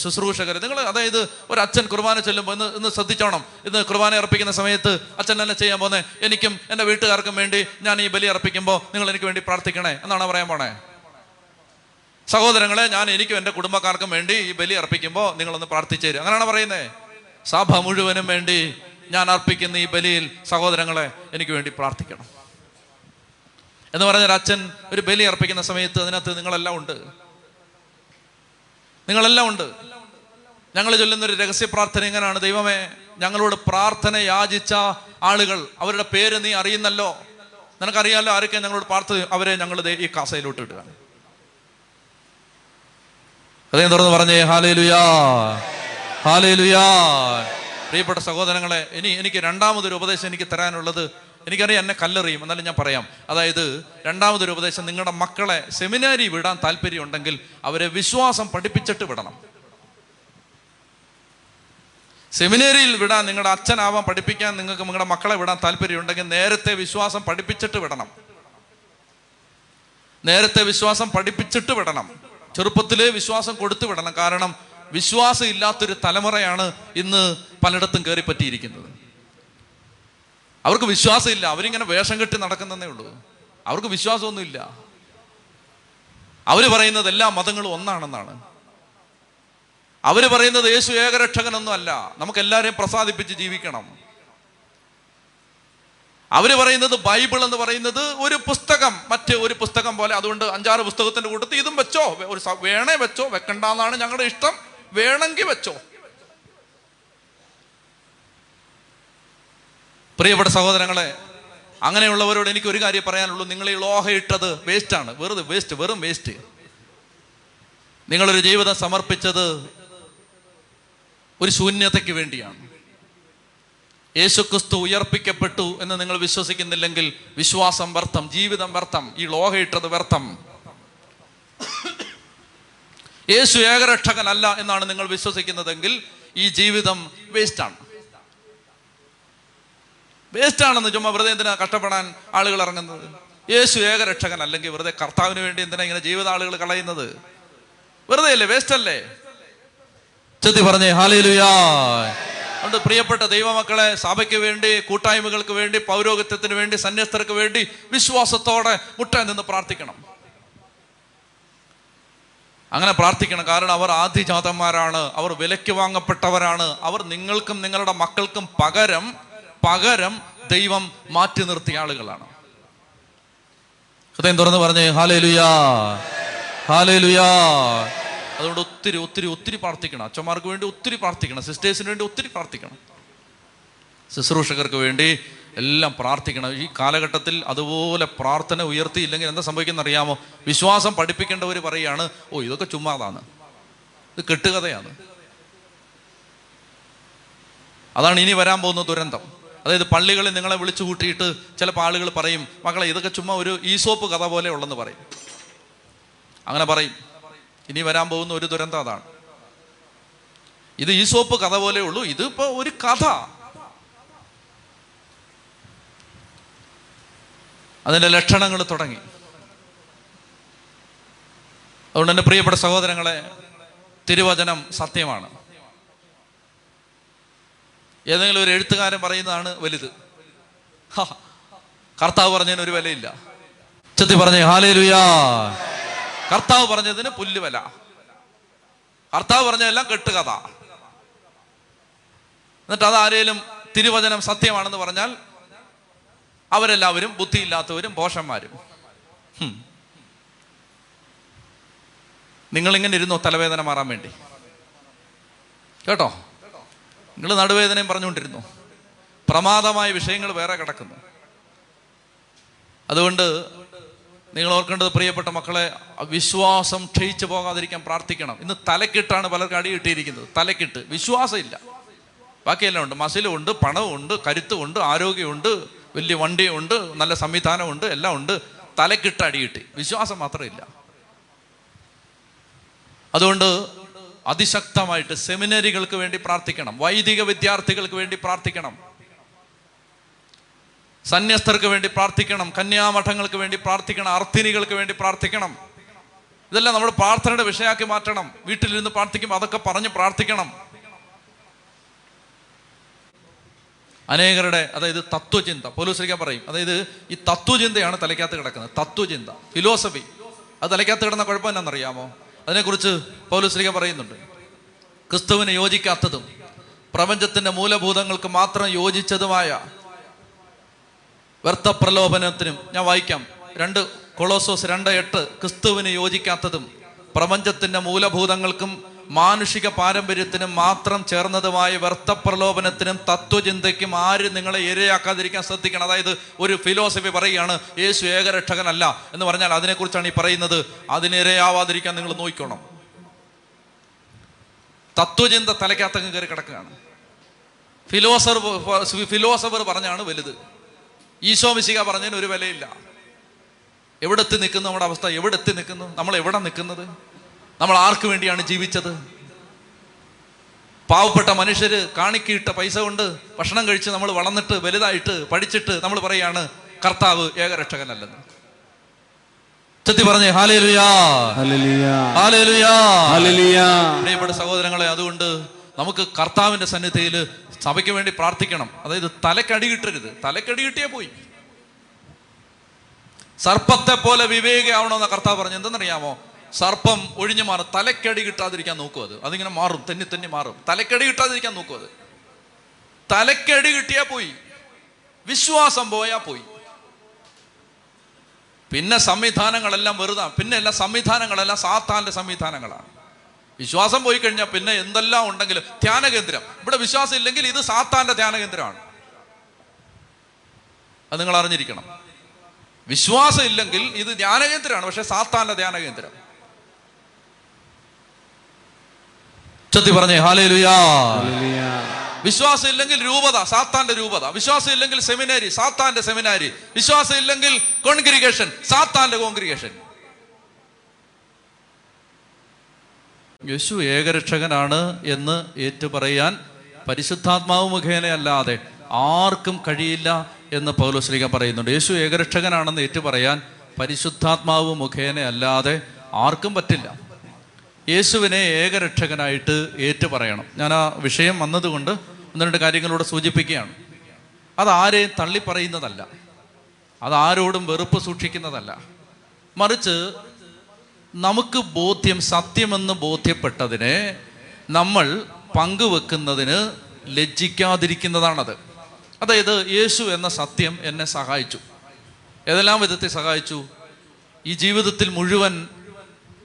ശുശ്രൂഷകർ, നിങ്ങൾ അതായത് ഒരു അച്ഛൻ കുർബാന ചെല്ലുമ്പോൾ ഇന്ന് ഇന്ന് ശ്രദ്ധിച്ചോണം. ഇന്ന് കുർബാന അർപ്പിക്കുന്ന സമയത്ത് അച്ഛൻ തന്നെ ചെയ്യാൻ പോകുന്നത്, എനിക്കും എൻ്റെ വീട്ടുകാർക്കും വേണ്ടി ഞാൻ ഈ ബലി അർപ്പിക്കുമ്പോൾ നിങ്ങൾ എനിക്ക് വേണ്ടി പ്രാർത്ഥിക്കണേ എന്നാണ് പറയാൻ പോണേ. സഹോദരങ്ങളെ, ഞാൻ എനിക്കും എൻ്റെ കുടുംബക്കാർക്കും വേണ്ടി ഈ ബലി അർപ്പിക്കുമ്പോൾ നിങ്ങളൊന്ന് പ്രാർത്ഥിച്ചു തരും, അങ്ങനെയാണ് പറയുന്നത്. സഭ മുഴുവനും വേണ്ടി ഞാൻ അർപ്പിക്കുന്ന ഈ ബലിയിൽ സഹോദരങ്ങളെ എനിക്ക് വേണ്ടി പ്രാർത്ഥിക്കണം എന്ന് പറഞ്ഞൊരു അച്ഛൻ ഒരു ബലി അർപ്പിക്കുന്ന സമയത്ത് അതിനകത്ത് നിങ്ങളെല്ലാം ഉണ്ട്, നിങ്ങളെല്ലാം ഉണ്ട്. ഞങ്ങൾ ചൊല്ലുന്നൊരു രഹസ്യ പ്രാർത്ഥന എങ്ങനെയാണ്? ദൈവമേ, ഞങ്ങളോട് പ്രാർത്ഥന യാചിച്ച ആളുകൾ, അവരുടെ പേര് നീ അറിയുന്നല്ലോ, നിനക്കറിയാമല്ലോ ആരൊക്കെ ഞങ്ങളോട് പ്രാർത്ഥന, അവരെ ഞങ്ങൾ ഈ കാസയിലോട്ട് ഇടുകയാണ്. അതേ തുറന്ന് പറഞ്ഞേ ഹല്ലേലൂയാ, ഹല്ലേലൂയാ. പ്രിയപ്പെട്ട സഹോദരങ്ങളെ, ഇനി എനിക്ക് രണ്ടാമതൊരു ഉപദേശം എനിക്ക് തരാനുള്ളത്, എനിക്കറിയാം എന്നെ കല്ലെറിയും, എന്നാലും ഞാൻ പറയാം. അതായത് രണ്ടാമതൊരു ഉപദേശം, നിങ്ങളുടെ മക്കളെ സെമിനാരി വിടാൻ താല്പര്യമുണ്ടെങ്കിൽ അവരെ വിശ്വാസം പഠിപ്പിച്ചിട്ട് വിടണം. സെമിനാരിയിൽ വിടാൻ, നിങ്ങളുടെ അച്ഛനാവാൻ പഠിപ്പിക്കാൻ നിങ്ങൾക്ക് നിങ്ങളുടെ മക്കളെ വിടാൻ താല്പര്യമുണ്ടെങ്കിൽ നേരത്തെ വിശ്വാസം പഠിപ്പിച്ചിട്ട് വിടണം, നേരത്തെ വിശ്വാസം പഠിപ്പിച്ചിട്ട് വിടണം, ചെറുപ്പത്തിലെ വിശ്വാസം കൊടുത്തു വിടണം. കാരണം വിശ്വാസം ഇല്ലാത്തൊരു തലമുറയാണ് ഇന്ന് പലയിടത്തും കയറി പറ്റിയിരിക്കുന്നത്. അവർക്ക് വിശ്വാസമില്ല, അവരിങ്ങനെ വേഷം കെട്ടി നടക്കുന്നതേ ഉള്ളൂ. അവർക്ക് വിശ്വാസമൊന്നുമില്ല. അവർ പറയുന്നത് എല്ലാ മതങ്ങളും ഒന്നാണെന്നാണ്. അവർ പറയുന്നത് യേശു ഏകരക്ഷകനൊന്നും അല്ല, നമുക്ക് എല്ലാവരെയും പ്രസാദിപ്പിച്ച് ജീവിക്കണം. അവർ പറയുന്നത് ബൈബിൾ എന്ന് പറയുന്നത് ഒരു പുസ്തകം, മറ്റ് ഒരു പുസ്തകം പോലെ, അതുകൊണ്ട് അഞ്ചാറ് പുസ്തകത്തിന്റെ കൂട്ടത്തിൽ ഇതും വെച്ചോ, ഒരു വേണേ വെച്ചോ, വെക്കണ്ടെന്നാണ് ഞങ്ങളുടെ ഇഷ്ടം, വേണമെങ്കിൽ വെച്ചോ. പ്രിയപ്പെട്ട സഹോദരങ്ങളെ, അങ്ങനെയുള്ളവരോട് എനിക്ക് ഒരു കാര്യം പറയാനുള്ളൂ, നിങ്ങൾ ഈ ലോഹ ഇട്ടത് വേസ്റ്റാണ്, വെറുതെ വേസ്റ്റ്, വെറും വേസ്റ്റ്. നിങ്ങളൊരു ജീവിതം സമർപ്പിച്ചത് ഒരു ശൂന്യതയ്ക്ക് വേണ്ടിയാണ്. യേശുക്രിസ്തു ഉയർപ്പിക്കപ്പെട്ടു എന്ന് നിങ്ങൾ വിശ്വസിക്കുന്നില്ലെങ്കിൽ വിശ്വാസം വ്യർത്ഥം, ജീവിതം വ്യർത്ഥം, ഈ ലോഹ ഇട്ടത് വ്യർത്ഥം. യേശു ഏകരക്ഷകനല്ല എന്നാണ് നിങ്ങൾ വിശ്വസിക്കുന്നതെങ്കിൽ ഈ ജീവിതം വേസ്റ്റാണ്, വേസ്റ്റാണെന്ന്. ചുമ്മാ വെറുതെ എന്തിനാ കഷ്ടപ്പെടാൻ ആളുകൾ ഇറങ്ങുന്നത്? യേശു ഏകരക്ഷകൻ അല്ലെങ്കിൽ വെറുതെ കർത്താവിന് വേണ്ടി എന്തിനാ ഇങ്ങനെ ജീവിത ആളുകൾ കളയുന്നത്? വെറുതെ അല്ലേ, വേസ്റ്റ് അല്ലേ? ചെത്തി പറഞ്ഞേ ഹല്ലേലൂയാ. അതുകൊണ്ട് പ്രിയപ്പെട്ട ദൈവമക്കളെ, സഭയ്ക്ക് വേണ്ടി, കൂട്ടായ്മകൾക്ക് വേണ്ടി, പൗരോഹിത്യത്തിന് വേണ്ടി, സന്യസ്തർക്ക് വേണ്ടി വിശ്വാസത്തോടെ മുട്ട നിന്ന് പ്രാർത്ഥിക്കണം. അങ്ങനെ പ്രാർത്ഥിക്കണം. കാരണം അവർ ആദിജാതന്മാരാണ്, അവർ വിലയ്ക്ക് വാങ്ങപ്പെട്ടവരാണ്. അവർ നിങ്ങൾക്കും നിങ്ങളുടെ മക്കൾക്കും പകരം പകരം ദൈവം മാറ്റി നിർത്തിയ ആളുകളാണ്. ഹൃദയം തുറന്ന് പറഞ്ഞേ ഹല്ലേലൂയാ, ഹല്ലേലൂയാ. അതുകൊണ്ട് ഒത്തിരി ഒത്തിരി ഒത്തിരി പ്രാർത്ഥിക്കണം. അച്ഛന്മാർക്ക് വേണ്ടി ഒത്തിരി പ്രാർത്ഥിക്കണം, സിസ്റ്റേഴ്സിന് വേണ്ടി ഒത്തിരി പ്രാർത്ഥിക്കണം, ശുശ്രൂഷകർക്ക് വേണ്ടി എല്ലാം പ്രാർത്ഥിക്കണം. ഈ കാലഘട്ടത്തിൽ അതുപോലെ പ്രാർത്ഥന ഉയർത്തിയില്ലെങ്കിൽ എന്താ സംഭവിക്കുന്ന അറിയാമോ? വിശ്വാസം പഠിപ്പിക്കേണ്ടവർ പറയുകയാണ്, ഓ ഇതൊക്കെ ചുമ്മാതാണ്, ഇത് കെട്ടുകഥയാണ്. അതാണ് ഇനി വരാൻ പോകുന്ന ദുരന്തം. അതായത് പള്ളികളിൽ നിങ്ങളെ വിളിച്ചു കൂട്ടിയിട്ട് ചിലപ്പോൾ ആളുകൾ പറയും, മക്കളെ ഇതൊക്കെ ചുമ്മാ ഒരു ഈസോപ്പ് കഥ പോലെ ഉള്ളെന്ന് പറയും. അങ്ങനെ പറയും. ഇനി വരാൻ പോകുന്ന ഒരു ദുരന്തം അതാണ്. ഇത് ഈസോപ്പ് കഥ പോലെ ഉള്ളൂ, ഇതിപ്പോ ഒരു കഥ. അതിൻ്റെ ലക്ഷണങ്ങൾ തുടങ്ങി. അതുകൊണ്ട് തന്നെ പ്രിയപ്പെട്ട സഹോദരങ്ങളെ, തിരുവചനം സത്യമാണ്. ഏതെങ്കിലും ഒരു എഴുത്തുകാരൻ പറയുന്നതാണ് വലുത്. കർത്താവ് പറഞ്ഞതിന് ഒരു വിലയില്ല. ചെത്തി പറഞ്ഞേ ഹല്ലേലൂയാ. കർത്താവ് പറഞ്ഞതിന് പുല്ലുവില. കർത്താവ് പറഞ്ഞതെല്ലാം കെട്ടുകഥ. എന്നിട്ട് അതാരേലും തിരുവചനം സത്യമാണെന്ന് പറഞ്ഞാൽ അവരെല്ലാവരും ബുദ്ധിയില്ലാത്തവരും പോഷന്മാരും. നിങ്ങളിങ്ങനെ ഇരുന്നോ തലവേദന മാറാൻ വേണ്ടി? കേട്ടോ, നിങ്ങൾ നടുവേദനയും പറഞ്ഞുകൊണ്ടിരുന്നു. പ്രമാദമായ വിഷയങ്ങൾ വേറെ കിടക്കുന്നു. അതുകൊണ്ട് നിങ്ങൾ ഓർക്കേണ്ടത് പ്രിയപ്പെട്ട മക്കളെ, വിശ്വാസം ക്ഷയിച്ചു പോകാതിരിക്കാൻ പ്രാർത്ഥിക്കണം. ഇന്ന് തലക്കിട്ടാണ് പലർക്കും അടി കിട്ടിയിരിക്കുന്നത്. തലക്കിട്ട് വിശ്വാസമില്ല. ബാക്കിയെല്ലാം ഉണ്ട്, മസിലുണ്ട്, പണമുണ്ട്, കരുത്തുമുണ്ട്, ആരോഗ്യമുണ്ട്, വലിയ വണ്ടിയുണ്ട്, നല്ല സംവിധാനമുണ്ട്, എല്ലാം ഉണ്ട്. തലക്കിട്ട് അടി കിട്ടി, വിശ്വാസം മാത്രമില്ല. അതുകൊണ്ട് അതിശക്തമായിട്ട് സെമിനറികൾക്ക് വേണ്ടി പ്രാർത്ഥിക്കണം, വൈദിക വിദ്യാർത്ഥികൾക്ക് വേണ്ടി പ്രാർത്ഥിക്കണം, സന്യസ്തർക്ക് വേണ്ടി പ്രാർത്ഥിക്കണം, കന്യാമഠങ്ങൾക്ക് വേണ്ടി പ്രാർത്ഥിക്കണം, അർത്ഥിനികൾക്ക് വേണ്ടി പ്രാർത്ഥിക്കണം. ഇതെല്ലാം നമ്മൾ പ്രാർത്ഥനയുടെ വിഷയമാക്കി മാറ്റണം. വീട്ടിലിരുന്ന് പ്രാർത്ഥിക്കുമ്പോൾ അതൊക്കെ പറഞ്ഞ് പ്രാർത്ഥിക്കണം. അനേകരുടെ, അതായത് തത്വചിന്ത, പൗലോസ് പറയും, അതായത് ഈ തത്വചിന്തയാണ് തലയ്ക്കകത്ത് കിടക്കുന്നത്. തത്വചിന്ത, ഫിലോസഫി, അത് തലയ്ക്കകത്ത് കിടന്ന കുഴപ്പം എന്നാണെന്നറിയാമോ? അതിനെക്കുറിച്ച് പൗലോസ് പറയുന്നുണ്ട്. ക്രിസ്തുവിന് യോജിക്കാത്തതും പ്രപഞ്ചത്തിൻ്റെ മൂലഭൂതങ്ങൾക്ക് മാത്രം യോജിച്ചതുമായ വ്യർത്ഥ പ്രലോഭനത്തിനും, ഞാൻ വായിക്കാം, രണ്ട് കൊളോസോസ് രണ്ട് എട്ട്, ക്രിസ്തുവിന് യോജിക്കാത്തതും പ്രപഞ്ചത്തിൻ്റെ മൂലഭൂതങ്ങൾക്കും മാനുഷിക പാരമ്പര്യത്തിനും മാത്രം ചേർന്നതുമായ വ്യർത്ഥ പ്രലോഭനത്തിനും തത്വചിന്തയ്ക്കും ആരും നിങ്ങളെ ഇരയാക്കാതിരിക്കാൻ ശ്രദ്ധിക്കണം. അതായത് ഒരു ഫിലോസഫി പറയുകയാണ് യേശു ഏകരക്ഷകനല്ല എന്ന് പറഞ്ഞാൽ അതിനെക്കുറിച്ചാണ് ഈ പറയുന്നത്. അതിനിരയാവാതിരിക്കാൻ നിങ്ങൾ നോക്കണം. തത്വചിന്ത തലയ്ക്കകത്തങ്ങ് കയറി കിടക്കുകയാണ്. ഫിലോസഫർ ഫിലോസഫർ പറഞ്ഞാണ് വലുത്. ഈശോ മിശിഹ പറഞ്ഞതിന് ഒരു വിലയില്ല. എവിടെ എത്തി നിൽക്കുന്നു നമ്മുടെ അവസ്ഥ? എവിടെ എത്തി നിൽക്കുന്നു നമ്മൾ? എവിടെ നിൽക്കുന്നത് നമ്മൾ? ആർക്ക് വേണ്ടിയാണ് ജീവിച്ചത്? പാവപ്പെട്ട മനുഷ്യർ കാണിക്കിട്ട പൈസ കൊണ്ട് ഭക്ഷണം കഴിച്ച് നമ്മൾ വളർന്നിട്ട് വലുതായിട്ട് പഠിച്ചിട്ട് നമ്മൾ പറയാണ് കർത്താവ് ഏകരക്ഷകനല്ലെന്ന്. ചെത്തി പറഞ്ഞേ ഹല്ലേലൂയാ, ഹല്ലേലൂയാ, ഹല്ലേലൂയാ, ഹല്ലേലൂയാ. പ്രിയപ്പെട്ട സഹോദരങ്ങളെ, അതുകൊണ്ട് നമുക്ക് കർത്താവിൻ്റെ സന്നിധിയിൽ സഭയ്ക്ക് വേണ്ടി പ്രാർത്ഥിക്കണം. അതായത് തലക്കടി കിട്ടരുത്. തലക്കടി കിട്ടിയേ പോയി. സർപ്പത്തെ പോലെ വിവേകയാവണമെന്ന കർത്താവ് പറഞ്ഞു. എന്തെന്നറിയാമോ? സർപ്പം ഒഴിഞ്ഞു മാറും. തലക്കടി കിട്ടാതിരിക്കാൻ നോക്കും. അത് അതിങ്ങനെ മാറും, തെന്നി തെന്നി മാറും. തലക്കടി കിട്ടാതിരിക്കാൻ നോക്കും. അത് തലക്കടി കിട്ടിയാൽ പോയി. വിശ്വാസം പോയാൽ പോയി. പിന്നെ സംവിധാനങ്ങളെല്ലാം വെറുതെ. പിന്നെ എല്ലാ സംവിധാനങ്ങളെല്ലാം സാത്താൻ്റെ സംവിധാനങ്ങളാണ്. വിശ്വാസം പോയി കഴിഞ്ഞാൽ പിന്നെ എന്തെല്ലാം ഉണ്ടെങ്കിലും ധ്യാനകേന്ദ്രം. ഇവിടെ വിശ്വാസം ഇല്ലെങ്കിൽ ഇത് സാത്താൻ്റെ ധ്യാനകേന്ദ്രമാണ്. അത് നിങ്ങൾ അറിഞ്ഞിരിക്കണം. വിശ്വാസം ഇല്ലെങ്കിൽ ഇത് ധ്യാനകേന്ദ്രമാണ്, പക്ഷെ സാത്താൻ്റെ ധ്യാനകേന്ദ്രം. ചെത്തി പറഞ്ഞേ ഹല്ലേലൂയാ. വിശ്വാസം ഇല്ലെങ്കിൽ രൂപത, സാത്താൻ്റെ രൂപത. വിശ്വാസം ഇല്ലെങ്കിൽ സെമിനാരി, സാത്താൻ്റെ സെമിനാരി. വിശ്വാസം ഇല്ലെങ്കിൽ കോൺഗ്രിഗേഷൻ, സാത്താൻ്റെ കോൺഗ്രിഗേഷൻ. യേശു ഏകരക്ഷകനാണ് എന്ന് ഏറ്റുപറയാൻ പരിശുദ്ധാത്മാവ് മുഖേനയല്ലാതെ ആർക്കും കഴിയില്ല എന്ന് പൗലോസ് ശ്ലീഹ പറയുന്നുണ്ട്. യേശു ഏകരക്ഷകനാണെന്ന് ഏറ്റുപറയാൻ പരിശുദ്ധാത്മാവ് മുഖേനയല്ലാതെ ആർക്കും പറ്റില്ല. യേശുവിനെ ഏകരക്ഷകനായിട്ട് ഏറ്റുപറയണം. ഞാൻ ആ വിഷയം വന്നതുകൊണ്ട് ഒന്ന് രണ്ട് കാര്യങ്ങളോട് സൂചിപ്പിക്കുകയാണ്. അതാരെയും തള്ളിപ്പറയുന്നതല്ല, അതാരോടും വെറുപ്പ് സൂക്ഷിക്കുന്നതല്ല, മറിച്ച് നമുക്ക് ബോധ്യം സത്യമെന്ന് ബോധ്യപ്പെട്ടതിനെ നമ്മൾ പങ്കുവെക്കുന്നതിന് ലജ്ജിക്കാതിരിക്കുന്നതാണത്. അതായത് യേശു എന്ന സത്യം എന്നെ സഹായിച്ചു. ഏതെല്ലാം വിധത്തിൽ സഹായിച്ചു? ഈ ജീവിതത്തിൽ മുഴുവൻ,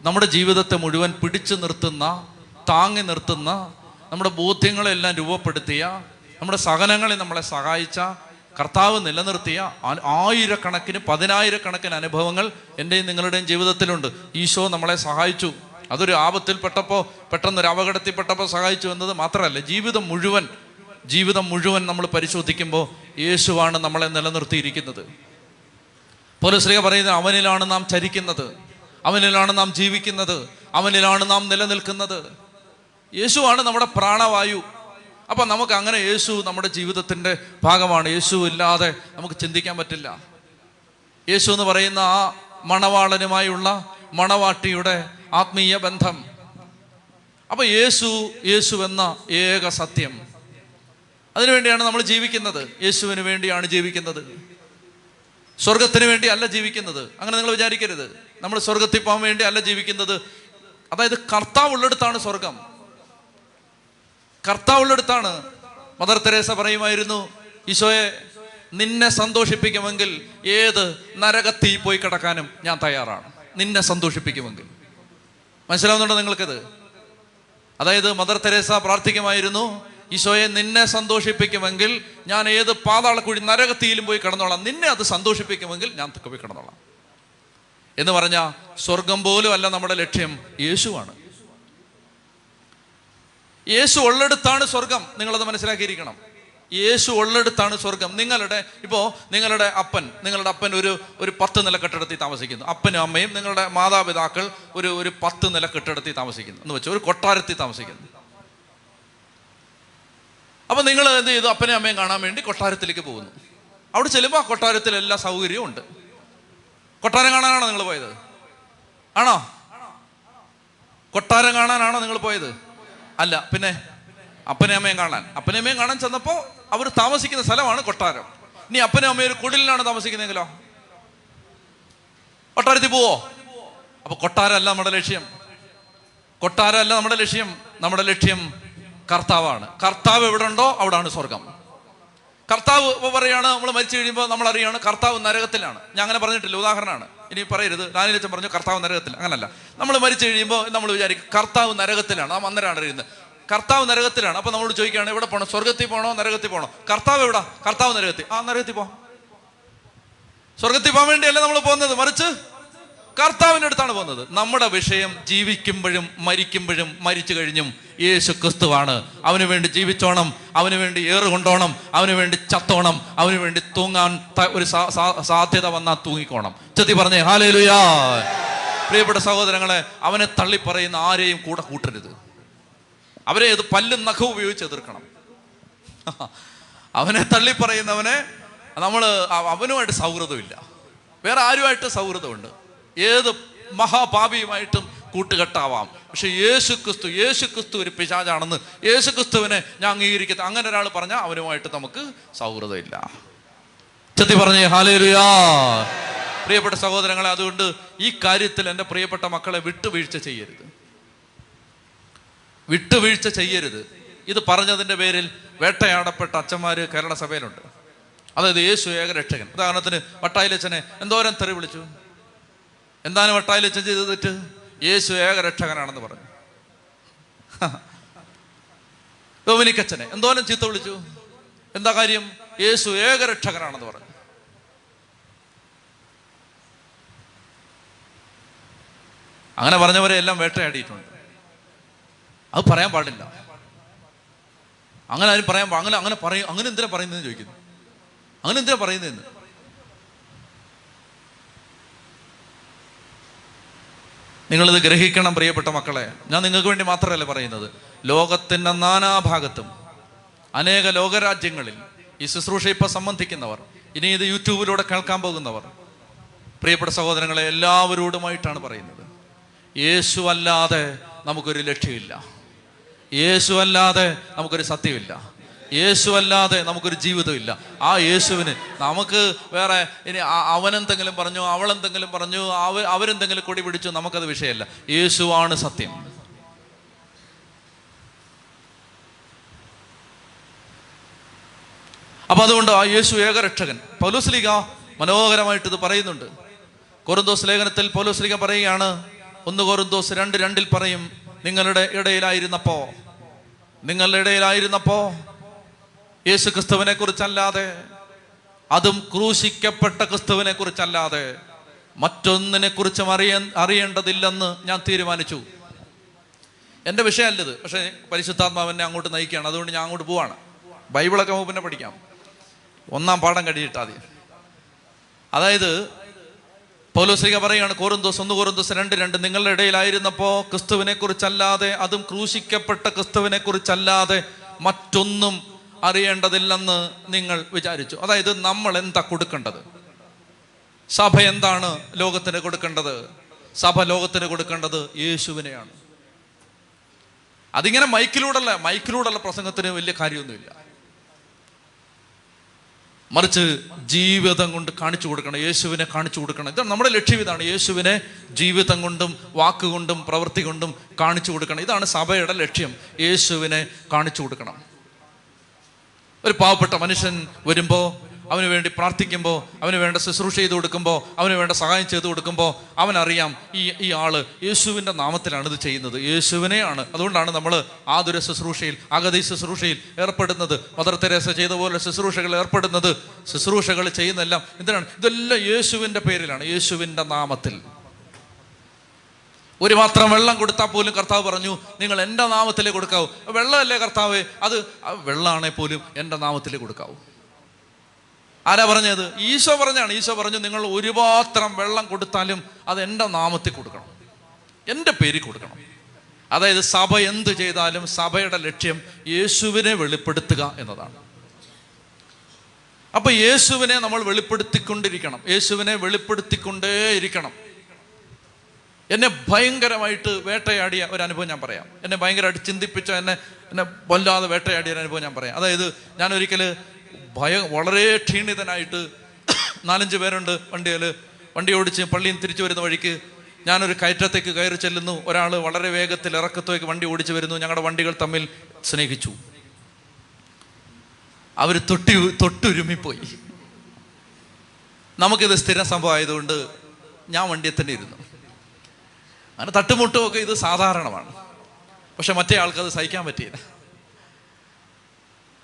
നമ്മുടെ ജീവിതത്തെ മുഴുവൻ പിടിച്ചു നിർത്തുന്ന, താങ്ങി നിർത്തുന്ന, നമ്മുടെ ബോധ്യങ്ങളെല്ലാം രൂപപ്പെടുത്തിയ, നമ്മുടെ സഹനങ്ങളെ നമ്മളെ സഹായിച്ച, കർത്താവ് നിലനിർത്തിയ ആയിരക്കണക്കിന് പതിനായിരക്കണക്കിന് അനുഭവങ്ങൾ എൻ്റെയും നിങ്ങളുടെയും ജീവിതത്തിലുണ്ട്. ഈശോ നമ്മളെ സഹായിച്ചു. അതൊരു ആപത്തിൽപ്പെട്ടപ്പോൾ, പെട്ടെന്നൊരു അപകടത്തിൽപ്പെട്ടപ്പോൾ സഹായിച്ചു എന്നത് മാത്രമല്ല, ജീവിതം മുഴുവൻ ജീവിതം മുഴുവൻ നമ്മൾ പരിശോധിക്കുമ്പോൾ യേശുവാണ് നമ്മളെ നിലനിർത്തിയിരിക്കുന്നത്. പൗലോസ് ശ്ലീഹ പറയുന്നത് അവനിലാണ് നാം ചരിക്കുന്നത്, അവനിലാണ് നാം ജീവിക്കുന്നത്, അവനിലാണ് നാം നിലനിൽക്കുന്നത്. യേശുവാണ് നമ്മുടെ പ്രാണവായു. അപ്പം നമുക്ക് അങ്ങനെ യേശു നമ്മുടെ ജീവിതത്തിൻ്റെ ഭാഗമാണ്. യേശു ഇല്ലാതെ നമുക്ക് ചിന്തിക്കാൻ പറ്റില്ല. യേശു എന്ന് പറയുന്ന ആ മണവാളനുമായുള്ള മണവാട്ടിയുടെ ആത്മീയ ബന്ധം. അപ്പം യേശു യേശു എന്ന ഏക സത്യം, അതിനുവേണ്ടിയാണ് നമ്മൾ ജീവിക്കുന്നത്. യേശുവിന് വേണ്ടിയാണ് ജീവിക്കുന്നത്, സ്വർഗത്തിന് വേണ്ടി അല്ല ജീവിക്കുന്നത്. അങ്ങനെ നിങ്ങൾ വിചാരിക്കരുത്, നമ്മൾ സ്വർഗത്തിൽ പോകാൻ വേണ്ടി അല്ല ജീവിക്കുന്നത്. അതായത് കർത്താവ് ഉള്ളിടത്താണ് സ്വർഗം, കർത്താവ് ഉള്ളിടത്താണ്. മദർ തെരേസ പറയുമായിരുന്നു, ഈശോയെ നിന്നെ സന്തോഷിപ്പിക്കുമെങ്കിൽ ഏത് നരകത്തിൽ പോയി കിടക്കാനും ഞാൻ തയ്യാറാണ്, നിന്നെ സന്തോഷിപ്പിക്കുമെങ്കിൽ. മനസ്സിലാവുന്നുണ്ടോ നിങ്ങൾക്കത്? അതായത് മദർ തെരേസ പ്രാർത്ഥിക്കുമായിരുന്നു, ഈശോയെ നിന്നെ സന്തോഷിപ്പിക്കുമെങ്കിൽ ഞാൻ ഏത് പാതാളക്കുഴി നരകത്തിയിലും പോയി കിടന്നോളാം, നിന്നെ അത് സന്തോഷിപ്പിക്കുമെങ്കിൽ ഞാൻ പോയി കിടന്നോളാം എന്ന് പറഞ്ഞാൽ സ്വർഗം പോലും അല്ല നമ്മുടെ ലക്ഷ്യം, യേശുവാണ്. യേശു ഉള്ളിടത്താണ് സ്വർഗം, നിങ്ങളത് മനസ്സിലാക്കിയിരിക്കണം. യേശു ഉള്ളിടത്താണ് സ്വർഗം. നിങ്ങളുടെ ഇപ്പോൾ നിങ്ങളുടെ അപ്പൻ നിങ്ങളുടെ അപ്പൻ ഒരു ഒരു പത്ത് നില കെട്ടിടത്തിൽ താമസിക്കുന്നു. അപ്പനും അമ്മയും നിങ്ങളുടെ മാതാപിതാക്കൾ ഒരു ഒരു പത്ത് നില കെട്ടിടത്തിൽ താമസിക്കുന്നു എന്ന് വെച്ചാൽ ഒരു കൊട്ടാരത്തിൽ താമസിക്കുന്നു. അപ്പം നിങ്ങൾ എന്ത് ചെയ്തു? അപ്പനെ അമ്മയും കാണാൻ വേണ്ടി കൊട്ടാരത്തിലേക്ക് പോകുന്നു. അവിടെ ചെല്ലുമ്പോൾ ആ കൊട്ടാരത്തിൽ എല്ലാ സൗകര്യവും ഉണ്ട്. കൊട്ടാരം കാണാനാണോ നിങ്ങൾ പോയത്? ആണോ? കൊട്ടാരം കാണാനാണോ നിങ്ങൾ പോയത്? അല്ല, പിന്നെ അപ്പനെ അമ്മയും കാണാൻ. അപ്പനെ അമ്മയും കാണാൻ ചെന്നപ്പോൾ അവർ താമസിക്കുന്ന സ്ഥലമാണ് കൊട്ടാരം. ഇനി അപ്പനും അമ്മയും ഒരു കുടിലാണ് താമസിക്കുന്നതെങ്കിലോ കൊട്ടാരത്തിൽ പോവോ? അപ്പൊ കൊട്ടാരമല്ല നമ്മുടെ ലക്ഷ്യം, കൊട്ടാരമല്ല നമ്മുടെ ലക്ഷ്യം. നമ്മുടെ ലക്ഷ്യം കർത്താവാണ്. കർത്താവ് എവിടെ ഉണ്ടോ അവിടാണ് സ്വർഗം. കർത്താവ് ഇപ്പോൾ പറയുകയാണ്, നമ്മൾ മരിച്ചു കഴിയുമ്പോൾ നമ്മൾ അറിയുകയാണ് കർത്താവ് നരകത്തിലാണ്. ഞാൻ അങ്ങനെ പറഞ്ഞിട്ടില്ല, ഉദാഹരണമാണ്, ഇനി പറയരുത്. ലാലിലച്ചൻ പറഞ്ഞു കർത്താവ് നരകത്തിൽ, അങ്ങനല്ല. നമ്മൾ മരിച്ചു കഴിയുമ്പോൾ നമ്മൾ വിചാരിക്കും കർത്താവ് നരകത്തിലാണ്, നാം അന്നേരമാണ് അറിയുന്നത് കർത്താവ് നരകത്തിലാണ്. അപ്പോൾ നമ്മളോട് ചോദിക്കുകയാണ് എവിടെ പോകണം, സ്വർഗത്തിൽ പോകണോ നരകത്തിൽ പോകണോ? കർത്താവ് എവിടെ? കർത്താവ് നരകത്തിൽ. ആ നരകത്തിൽ പോകാം. സ്വർഗത്തിൽ പോകാൻ വേണ്ടിയല്ല നമ്മൾ പോകുന്നത്, മറിച്ച് കർത്താവിൻ്റെ അടുത്താണ് പോകുന്നത്. നമ്മുടെ വിഷയം ജീവിക്കുമ്പോഴും മരിക്കുമ്പോഴും മരിച്ചു കഴിഞ്ഞും യേശു ക്രിസ്തുവാണ്. അവന് വേണ്ടി ജീവിച്ചോണം, അവന് വേണ്ടി ഏറുകൊണ്ടോണം, അവന് വേണ്ടി ചത്തോണം, അവന് വേണ്ടി തൂങ്ങാൻ ഒരു സാധ്യത വന്നാൽ തൂങ്ങിക്കോണം. ചെത്തി പറഞ്ഞേ ഹല്ലേലൂയാ. പ്രിയപ്പെട്ട സഹോദരങ്ങളെ, അവനെ തള്ളിപ്പറയുന്ന ആരെയും കൂടെ കൂട്ടരുത്. അവരെ ഇത് പല്ലും നഖവും ഉപയോഗിച്ച് എതിർക്കണം. അവനെ തള്ളിപ്പറയുന്നവനെ നമ്മൾ, അവനുമായിട്ട് സൗഹൃദമില്ല, വേറെ ആരുമായിട്ട് സൗഹൃദമുണ്ട്. ഏത് മഹാപാപിയുമായിട്ടും കൂട്ടുകെട്ടാവാം, പക്ഷെ യേശു ക്രിസ്തു യേശു ക്രിസ്തു ഒരു പിശാചാണെന്ന്, യേശു ക്രിസ്തുവിനെ ഞാൻ അംഗീകരിക്കത്ത, അങ്ങനെ ഒരാൾ പറഞ്ഞാൽ അവനുമായിട്ട് നമുക്ക് സൗഹൃദമില്ല. ചെത്തി പറഞ്ഞേ ഹല്ലേലൂയാ. പ്രിയപ്പെട്ട സഹോദരങ്ങളെ, അതുകൊണ്ട് ഈ കാര്യത്തിൽ എൻ്റെ പ്രിയപ്പെട്ട മക്കളെ വിട്ടുവീഴ്ച ചെയ്യരുത്, വിട്ടുവീഴ്ച ചെയ്യരുത്. ഇത് പറഞ്ഞതിൻ്റെ പേരിൽ വേട്ടയാടപ്പെട്ട അച്ഛന്മാർ കേരള സഭയിലുണ്ട്. അതായത് യേശു ഏകരക്ഷകൻ. ഉദാഹരണത്തിന് വട്ടായിലച്ചനെ എന്തോരം തെറി വിളിച്ചു. എന്താണ് വട്ടായിലച്ചൻ ചെയ്തിട്ട്? യേശു ഏകരക്ഷകനാണെന്ന് പറഞ്ഞു. ഡൊമിനിക്കച്ചനെ എന്തോരം ചീത്ത വിളിച്ചു. എന്താ കാര്യം? യേശു ഏകരക്ഷകനാണെന്ന് പറഞ്ഞു. അങ്ങനെ പറഞ്ഞവരെ എല്ലാം വേട്ടയാടിയിട്ടുണ്ട്. അത് പറയാൻ പാടില്ല, അങ്ങനെ ആരും പറയാൻ അങ്ങനെ അങ്ങനെ പറയും അങ്ങനെ എന്തിനാ പറയുന്നതെന്ന് ചോദിക്കുന്നു, അങ്ങനെ എന്തിനാ പറയുന്നതെന്ന്. നിങ്ങളിത് ഗ്രഹിക്കണം പ്രിയപ്പെട്ട മക്കളെ. ഞാൻ നിങ്ങൾക്ക് വേണ്ടി മാത്രമല്ല പറയുന്നത്, ലോകത്തിൻ്റെ നാനാഭാഗത്തും അനേക ലോകരാജ്യങ്ങളിൽ ഈ ശുശ്രൂഷ ഇപ്പം സംബന്ധിക്കുന്നവർ, ഇനി ഇത് യൂട്യൂബിലൂടെ കേൾക്കാൻ പോകുന്നവർ, പ്രിയപ്പെട്ട സഹോദരങ്ങളെ എല്ലാവരോടുമായിട്ടാണ് പറയുന്നത്, യേശു അല്ലാതെ നമുക്കൊരു ലക്ഷ്യമില്ല, യേശു അല്ലാതെ നമുക്കൊരു സത്യമില്ല, യേശു അല്ലാതെ നമുക്കൊരു ജീവിതമില്ല. ആ യേശുവിന് നമുക്ക് വേറെ, ഇനി അവനെന്തെങ്കിലും പറഞ്ഞു, അവളെന്തെങ്കിലും പറഞ്ഞു, അവ അവരെന്തെങ്കിലും കൊടി പിടിച്ചു, നമുക്കത് വിഷയമല്ല. യേശുവാണ് സത്യം. അപ്പം അതുകൊണ്ട് ആ യേശു ഏകരക്ഷകൻ. പൗലോസ് ലീഗ മനോഹരമായിട്ട് ഇത് പറയുന്നുണ്ട്. കോരിന്തോസ് ലേഖനത്തിൽ പൗലോസ് ലീഗ പറയുകയാണ്, ഒന്ന് കോരിന്തോസ് രണ്ട് രണ്ടിൽ പറയും, നിങ്ങളുടെ ഇടയിലായിരുന്നപ്പോൾ നിങ്ങളുടെ ഇടയിലായിരുന്നപ്പോൾ യേശു ക്രിസ്തുവിനെ കുറിച്ചല്ലാതെ, അതും ക്രൂശിക്കപ്പെട്ട ക്രിസ്തുവിനെ കുറിച്ചല്ലാതെ മറ്റൊന്നിനെ കുറിച്ചും അറിയാൻ അറിയേണ്ടതില്ലെന്ന് ഞാൻ തീരുമാനിച്ചു. എൻ്റെ വിഷയമല്ലത്, പക്ഷേ പരിശുദ്ധാത്മാവ് എന്നെ അങ്ങോട്ട് നയിക്കുകയാണ്, അതുകൊണ്ട് ഞാൻ അങ്ങോട്ട് പോവാണ്. ബൈബിളൊക്കെ നമുക്ക് പിന്നെ പഠിക്കാം, ഒന്നാം പാഠം കഴിയിട്ടാതി. അതായത് പൗലോസ്ലീഹ പറയുകയാണ് കോരിന്തോസ് ഒന്ന് കോരിന്തോസ് രണ്ട് രണ്ട് നിങ്ങളുടെ ഇടയിലായിരുന്നപ്പോൾ ക്രിസ്തുവിനെ കുറിച്ചല്ലാതെ, അതും ക്രൂശിക്കപ്പെട്ട ക്രിസ്തുവിനെ കുറിച്ചല്ലാതെ മറ്റൊന്നും അറിയേണ്ടതില്ലെന്ന് നിങ്ങൾ വിചാരിച്ചു. അതായത് നമ്മൾ എന്താ കൊടുക്കേണ്ടത്? സഭ എന്താണ് ലോകത്തിന് കൊടുക്കേണ്ടത്? സഭ ലോകത്തിന് കൊടുക്കേണ്ടത് യേശുവിനെയാണ്. അതിങ്ങനെ മൈക്കിലൂടെയുള്ള മൈക്കിലൂടെയുള്ള പ്രസംഗത്തിന് വലിയ കാര്യമൊന്നുമില്ല, മറിച്ച് ജീവിതം കൊണ്ട് കാണിച്ചു കൊടുക്കണം, യേശുവിനെ കാണിച്ചു കൊടുക്കണം. ഇതാണ് നമ്മുടെ ലക്ഷ്യം, ഇതാണ് യേശുവിനെ ജീവിതം കൊണ്ടും വാക്കുകൊണ്ടും പ്രവൃത്തി കൊണ്ടും കാണിച്ചു കൊടുക്കണം. ഇതാണ് സഭയുടെ ലക്ഷ്യം, യേശുവിനെ കാണിച്ചു കൊടുക്കണം. ഒരു പാവപ്പെട്ട മനുഷ്യൻ വരുമ്പോൾ അവന് വേണ്ടി പ്രാർത്ഥിക്കുമ്പോൾ, അവന് വേണ്ട ശുശ്രൂഷ ചെയ്തു കൊടുക്കുമ്പോൾ, അവന് വേണ്ട സഹായം ചെയ്തു കൊടുക്കുമ്പോൾ അവനറിയാം ഈ ഈ ആള് യേശുവിൻ്റെ നാമത്തിലാണ് ഇത് ചെയ്യുന്നത്, യേശുവിനെയാണ്. അതുകൊണ്ടാണ് നമ്മൾ ആതുര ശുശ്രൂഷയിൽ, അഗതി ശുശ്രൂഷയിൽ ഏർപ്പെടുന്നത്, മദർ തെരേസ ചെയ്ത പോലെ ശുശ്രൂഷകൾ ഏർപ്പെടുന്നത്. ശുശ്രൂഷകൾ ചെയ്യുന്നതെല്ലാം എന്തിനാണ്? ഇതെല്ലാം യേശുവിൻ്റെ പേരിലാണ്, യേശുവിൻ്റെ നാമത്തിൽ. ഒരു മാത്രം വെള്ളം കൊടുത്താൽ പോലും കർത്താവ് പറഞ്ഞു നിങ്ങൾ എൻ്റെ നാമത്തിലേ കൊടുക്കാവൂ. വെള്ളമല്ലേ കർത്താവേ, അത് വെള്ളമാണെ പോലും എൻ്റെ നാമത്തിലേ കൊടുക്കാവൂ. ആരാ പറഞ്ഞത്? ഈശോ പറഞ്ഞാണ്. ഈശോ പറഞ്ഞു നിങ്ങൾ ഒരു പാത്രം വെള്ളം കൊടുത്താലും അത് എൻ്റെ നാമത്തിൽ കൊടുക്കണം, എൻ്റെ പേരിൽ കൊടുക്കണം. അതായത് സഭ എന്ത് ചെയ്താലും സഭയുടെ ലക്ഷ്യം യേശുവിനെ വെളിപ്പെടുത്തുക എന്നതാണ്. അപ്പൊ യേശുവിനെ നമ്മൾ വെളിപ്പെടുത്തിക്കൊണ്ടിരിക്കണം, യേശുവിനെ വെളിപ്പെടുത്തിക്കൊണ്ടേ ഇരിക്കണം. എന്നെ ഭയങ്കരമായിട്ട് വേട്ടയാടിയ ഒരനുഭവം ഞാൻ പറയാം. എന്നെ ഭയങ്കരമായിട്ട് ചിന്തിപ്പിച്ച, എന്നെ എന്നെ വല്ലാതെ വേട്ടയാടിയ ഒരനുഭവം ഞാൻ പറയാം. അതായത് ഞാൻ ഒരിക്കൽ ഭയം വളരെ ക്ഷീണിതനായിട്ട്, നാലഞ്ച് പേരുണ്ട് വണ്ടിയിൽ, വണ്ടി ഓടിച്ച് പള്ളിയിൽ നിന്ന് തിരിച്ചു വരുന്ന വഴിക്ക് ഞാനൊരു കയറ്റത്തേക്ക് കയറി ചെല്ലുന്നു. ഒരാൾ വളരെ വേഗത്തിൽ ഇറക്കത്തേക്ക് വണ്ടി ഓടിച്ചു വരുന്നു. ഞങ്ങളുടെ വണ്ടികൾ തമ്മിൽ സ്നേഹിച്ചു, അവർ തൊട്ടി തൊട്ടുരുമ്മിപ്പോയി. നമുക്കിത് സ്ഥിര സംഭവം ആയതുകൊണ്ട് ഞാൻ വണ്ടിയെ തന്നെ ഇരുന്നു. അങ്ങനെ തട്ടുമുട്ടുമൊക്കെ ഇത് സാധാരണമാണ്. പക്ഷെ മറ്റേ ആൾക്കത് സഹിക്കാൻ പറ്റിയില്ല.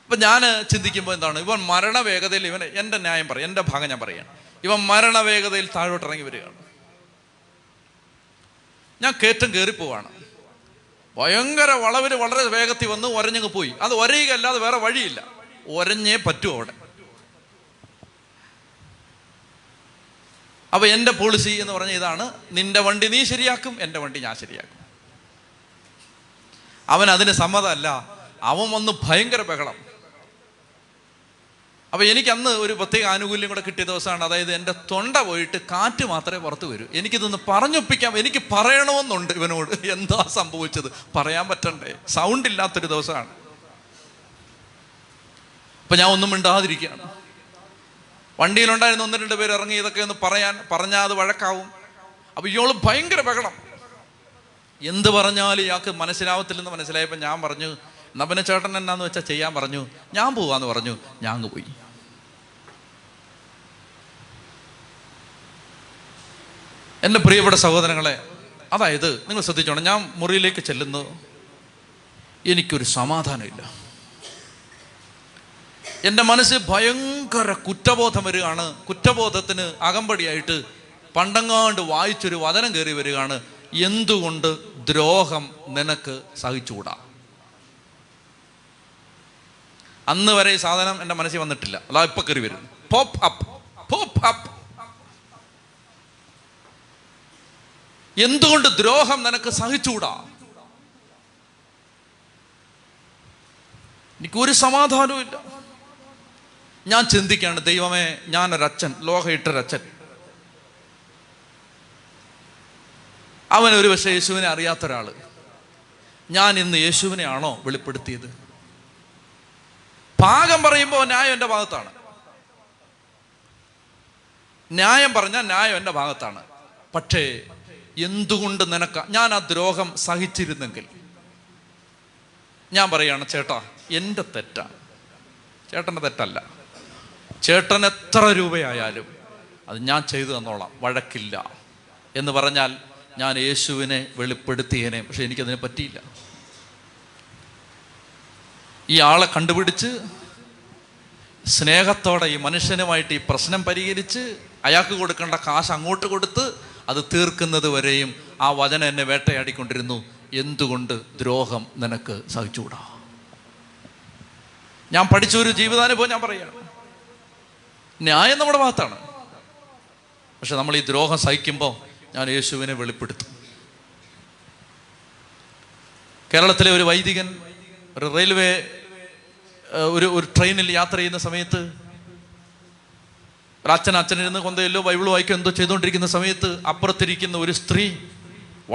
അപ്പം ഞാൻ ചിന്തിക്കുമ്പോൾ എന്താണ്, ഇവൻ മരണവേഗതയിൽ, ഇവൻ എൻ്റെ ന്യായം പറയും, എൻ്റെ ഭാഗം ഞാൻ പറയുകയാണ്, ഇവൻ മരണവേഗതയിൽ താഴോട്ട് ഇറങ്ങി വരികയാണ്. ഞാൻ കയറ്റം കയറിപ്പോവാണ്. ഭയങ്കര വളവിൽ വളരെ വേഗത്തിൽ വന്ന് ഒരഞ്ഞങ്ങ് പോയി. അത് ഒരയുകയല്ലാതെ വേറെ വഴിയില്ല, ഒരഞ്ഞേ പറ്റൂ അവിടെ. അപ്പോൾ എൻ്റെ പോളിസി എന്ന് പറഞ്ഞ ഇതാണ്, നിൻ്റെ വണ്ടി നീ ശരിയാക്കും, എൻ്റെ വണ്ടി ഞാൻ ശരിയാക്കും. അവൻ അതിന് സമ്മതമല്ല, അവൻ വന്ന് ഭയങ്കര ബഹളം. അപ്പോൾ എനിക്കന്ന് ഒരു പ്രത്യേക ആനുകൂല്യം കൂടെ കിട്ടിയ ദിവസമാണ്. അതായത് എൻ്റെ തൊണ്ട പോയിട്ട് കാറ്റ് മാത്രമേ പുറത്ത് വരൂ. എനിക്കിതൊന്ന് പറഞ്ഞൊപ്പിക്കാം, എനിക്ക് പറയണമെന്നുണ്ട് ഇവനോട് എന്താ സംഭവിച്ചത്, പറയാൻ പറ്റണ്ടേ. സൗണ്ട് ഇല്ലാത്തൊരു ദിവസമാണ്. അപ്പം ഞാൻ ഒന്നും മിണ്ടാതിരിക്കുകയാണ്. വണ്ടിയിലുണ്ടായിരുന്ന ഒന്ന് രണ്ട് പേര് ഇറങ്ങി ഇതൊക്കെ ഒന്ന് പറയാൻ പറഞ്ഞാൽ അത് വഴക്കാവും. അപ്പോൾ ഇയാള് ഭയങ്കര ബഹളം, എന്ത് പറഞ്ഞാലും ഇയാൾക്ക് മനസ്സിലാവത്തില്ലെന്ന് മനസ്സിലായപ്പോൾ ഞാൻ പറഞ്ഞു എന്നാ പിന്നെ ചേട്ടൻ എന്നാന്ന് വെച്ചാൽ ചെയ്യാൻ പറഞ്ഞു, ഞാൻ പോവാന്ന് പറഞ്ഞു. ഞാൻ അങ്ങ് പോയി. എൻ്റെ പ്രിയപ്പെട്ട സഹോദരങ്ങളെ, അതായത് നിങ്ങൾ ശ്രദ്ധിച്ചോണം, ഞാൻ മുറിയിലേക്ക് ചെല്ലുന്നു, എനിക്കൊരു സമാധാനമില്ല. എൻ്റെ മനസ്സ് ഭയങ്കര കുറ്റബോധം വരികയാണ്. കുറ്റബോധത്തിന് അകമ്പടിയായിട്ട് പണ്ടങ്ങാണ്ട് വായിച്ചൊരു വചനം കയറി വരികയാണ്, എന്തുകൊണ്ട് ദ്രോഹം നിനക്ക് സഹിച്ചുകൂടാ. അന്ന് വരെ ഈ സാധനം എൻ്റെ മനസ്സിൽ വന്നിട്ടില്ല, അതാ ഇപ്പൊ കയറി വരുന്നു. പോപ്പ് അപ്പ്, പോപ്പ് അപ്പ്, എന്തുകൊണ്ട് ദ്രോഹം നിനക്ക് സഹിച്ചുകൂടാ. എനിക്കൊരു സമാധാനവും ഇല്ല. ഞാൻ ചിന്തിക്കുകയാണ്, ദൈവമേ ഞാനൊരച്ഛൻ, ലോകയിട്ടൊരച്ഛൻ, അവനൊരു പക്ഷേ യേശുവിനെ അറിയാത്തൊരാള്. ഞാൻ ഇന്ന് യേശുവിനെയാണോ വെളിപ്പെടുത്തിയത്? ഭാഗം പറയുമ്പോൾ ന്യായം എൻ്റെ ഭാഗത്താണ്, ന്യായം പറഞ്ഞാൽ ന്യായം എൻ്റെ ഭാഗത്താണ്. പക്ഷേ എന്തുകൊണ്ട് നിനക്ക, ഞാൻ ആ ദ്രോഹം സഹിച്ചിരുന്നെങ്കിൽ. ഞാൻ പറയുകയാണ്, ചേട്ടാ എൻ്റെ തെറ്റാണ്, ചേട്ടൻ്റെ തെറ്റല്ല, ചേട്ടൻ എത്ര രൂപയായാലും അത് ഞാൻ ചെയ്തു തന്നോളാം, വഴക്കില്ല എന്ന് പറഞ്ഞാൽ ഞാൻ യേശുവിനെ വെളിപ്പെടുത്തിയേനെ. പക്ഷെ എനിക്കതിനെ പറ്റിയില്ല. ഈ ആളെ കണ്ടുപിടിച്ച് സ്നേഹത്തോടെ ഈ മനുഷ്യനുമായിട്ട് ഈ പ്രശ്നം പരിഹരിച്ച് അയാൾക്ക് കൊടുക്കേണ്ട കാശ് അങ്ങോട്ട് കൊടുത്ത് അത് തീർക്കുന്നത് വരെയും ആ വചനം എന്നെ വേട്ടയാടിക്കൊണ്ടിരുന്നു, എന്തുകൊണ്ട് ദ്രോഹം നിനക്ക് സഹിച്ചുകൂടാ. ഞാൻ പഠിച്ചൊരു ജീവിതാനുഭവം ഞാൻ പറയുകയാണ്. ന്യായം നമ്മുടെ ഭാഗത്താണ്, പക്ഷെ നമ്മൾ ഈ ദ്രോഹം സഹിക്കുമ്പോൾ ഞാൻ യേശുവിനെ വെളിപ്പെടുത്തും. കേരളത്തിലെ ഒരു വൈദികൻ ഒരു റെയിൽവേ ഒരു ഒരു ട്രെയിനിൽ യാത്ര ചെയ്യുന്ന സമയത്ത് അച്ഛൻ അച്ഛനിരുന്ന് കൊന്തയിലോ ബൈബിൾ വായിക്കോ എന്തോ ചെയ്തുകൊണ്ടിരിക്കുന്ന സമയത്ത് അപ്പുറത്തിരിക്കുന്ന ഒരു സ്ത്രീ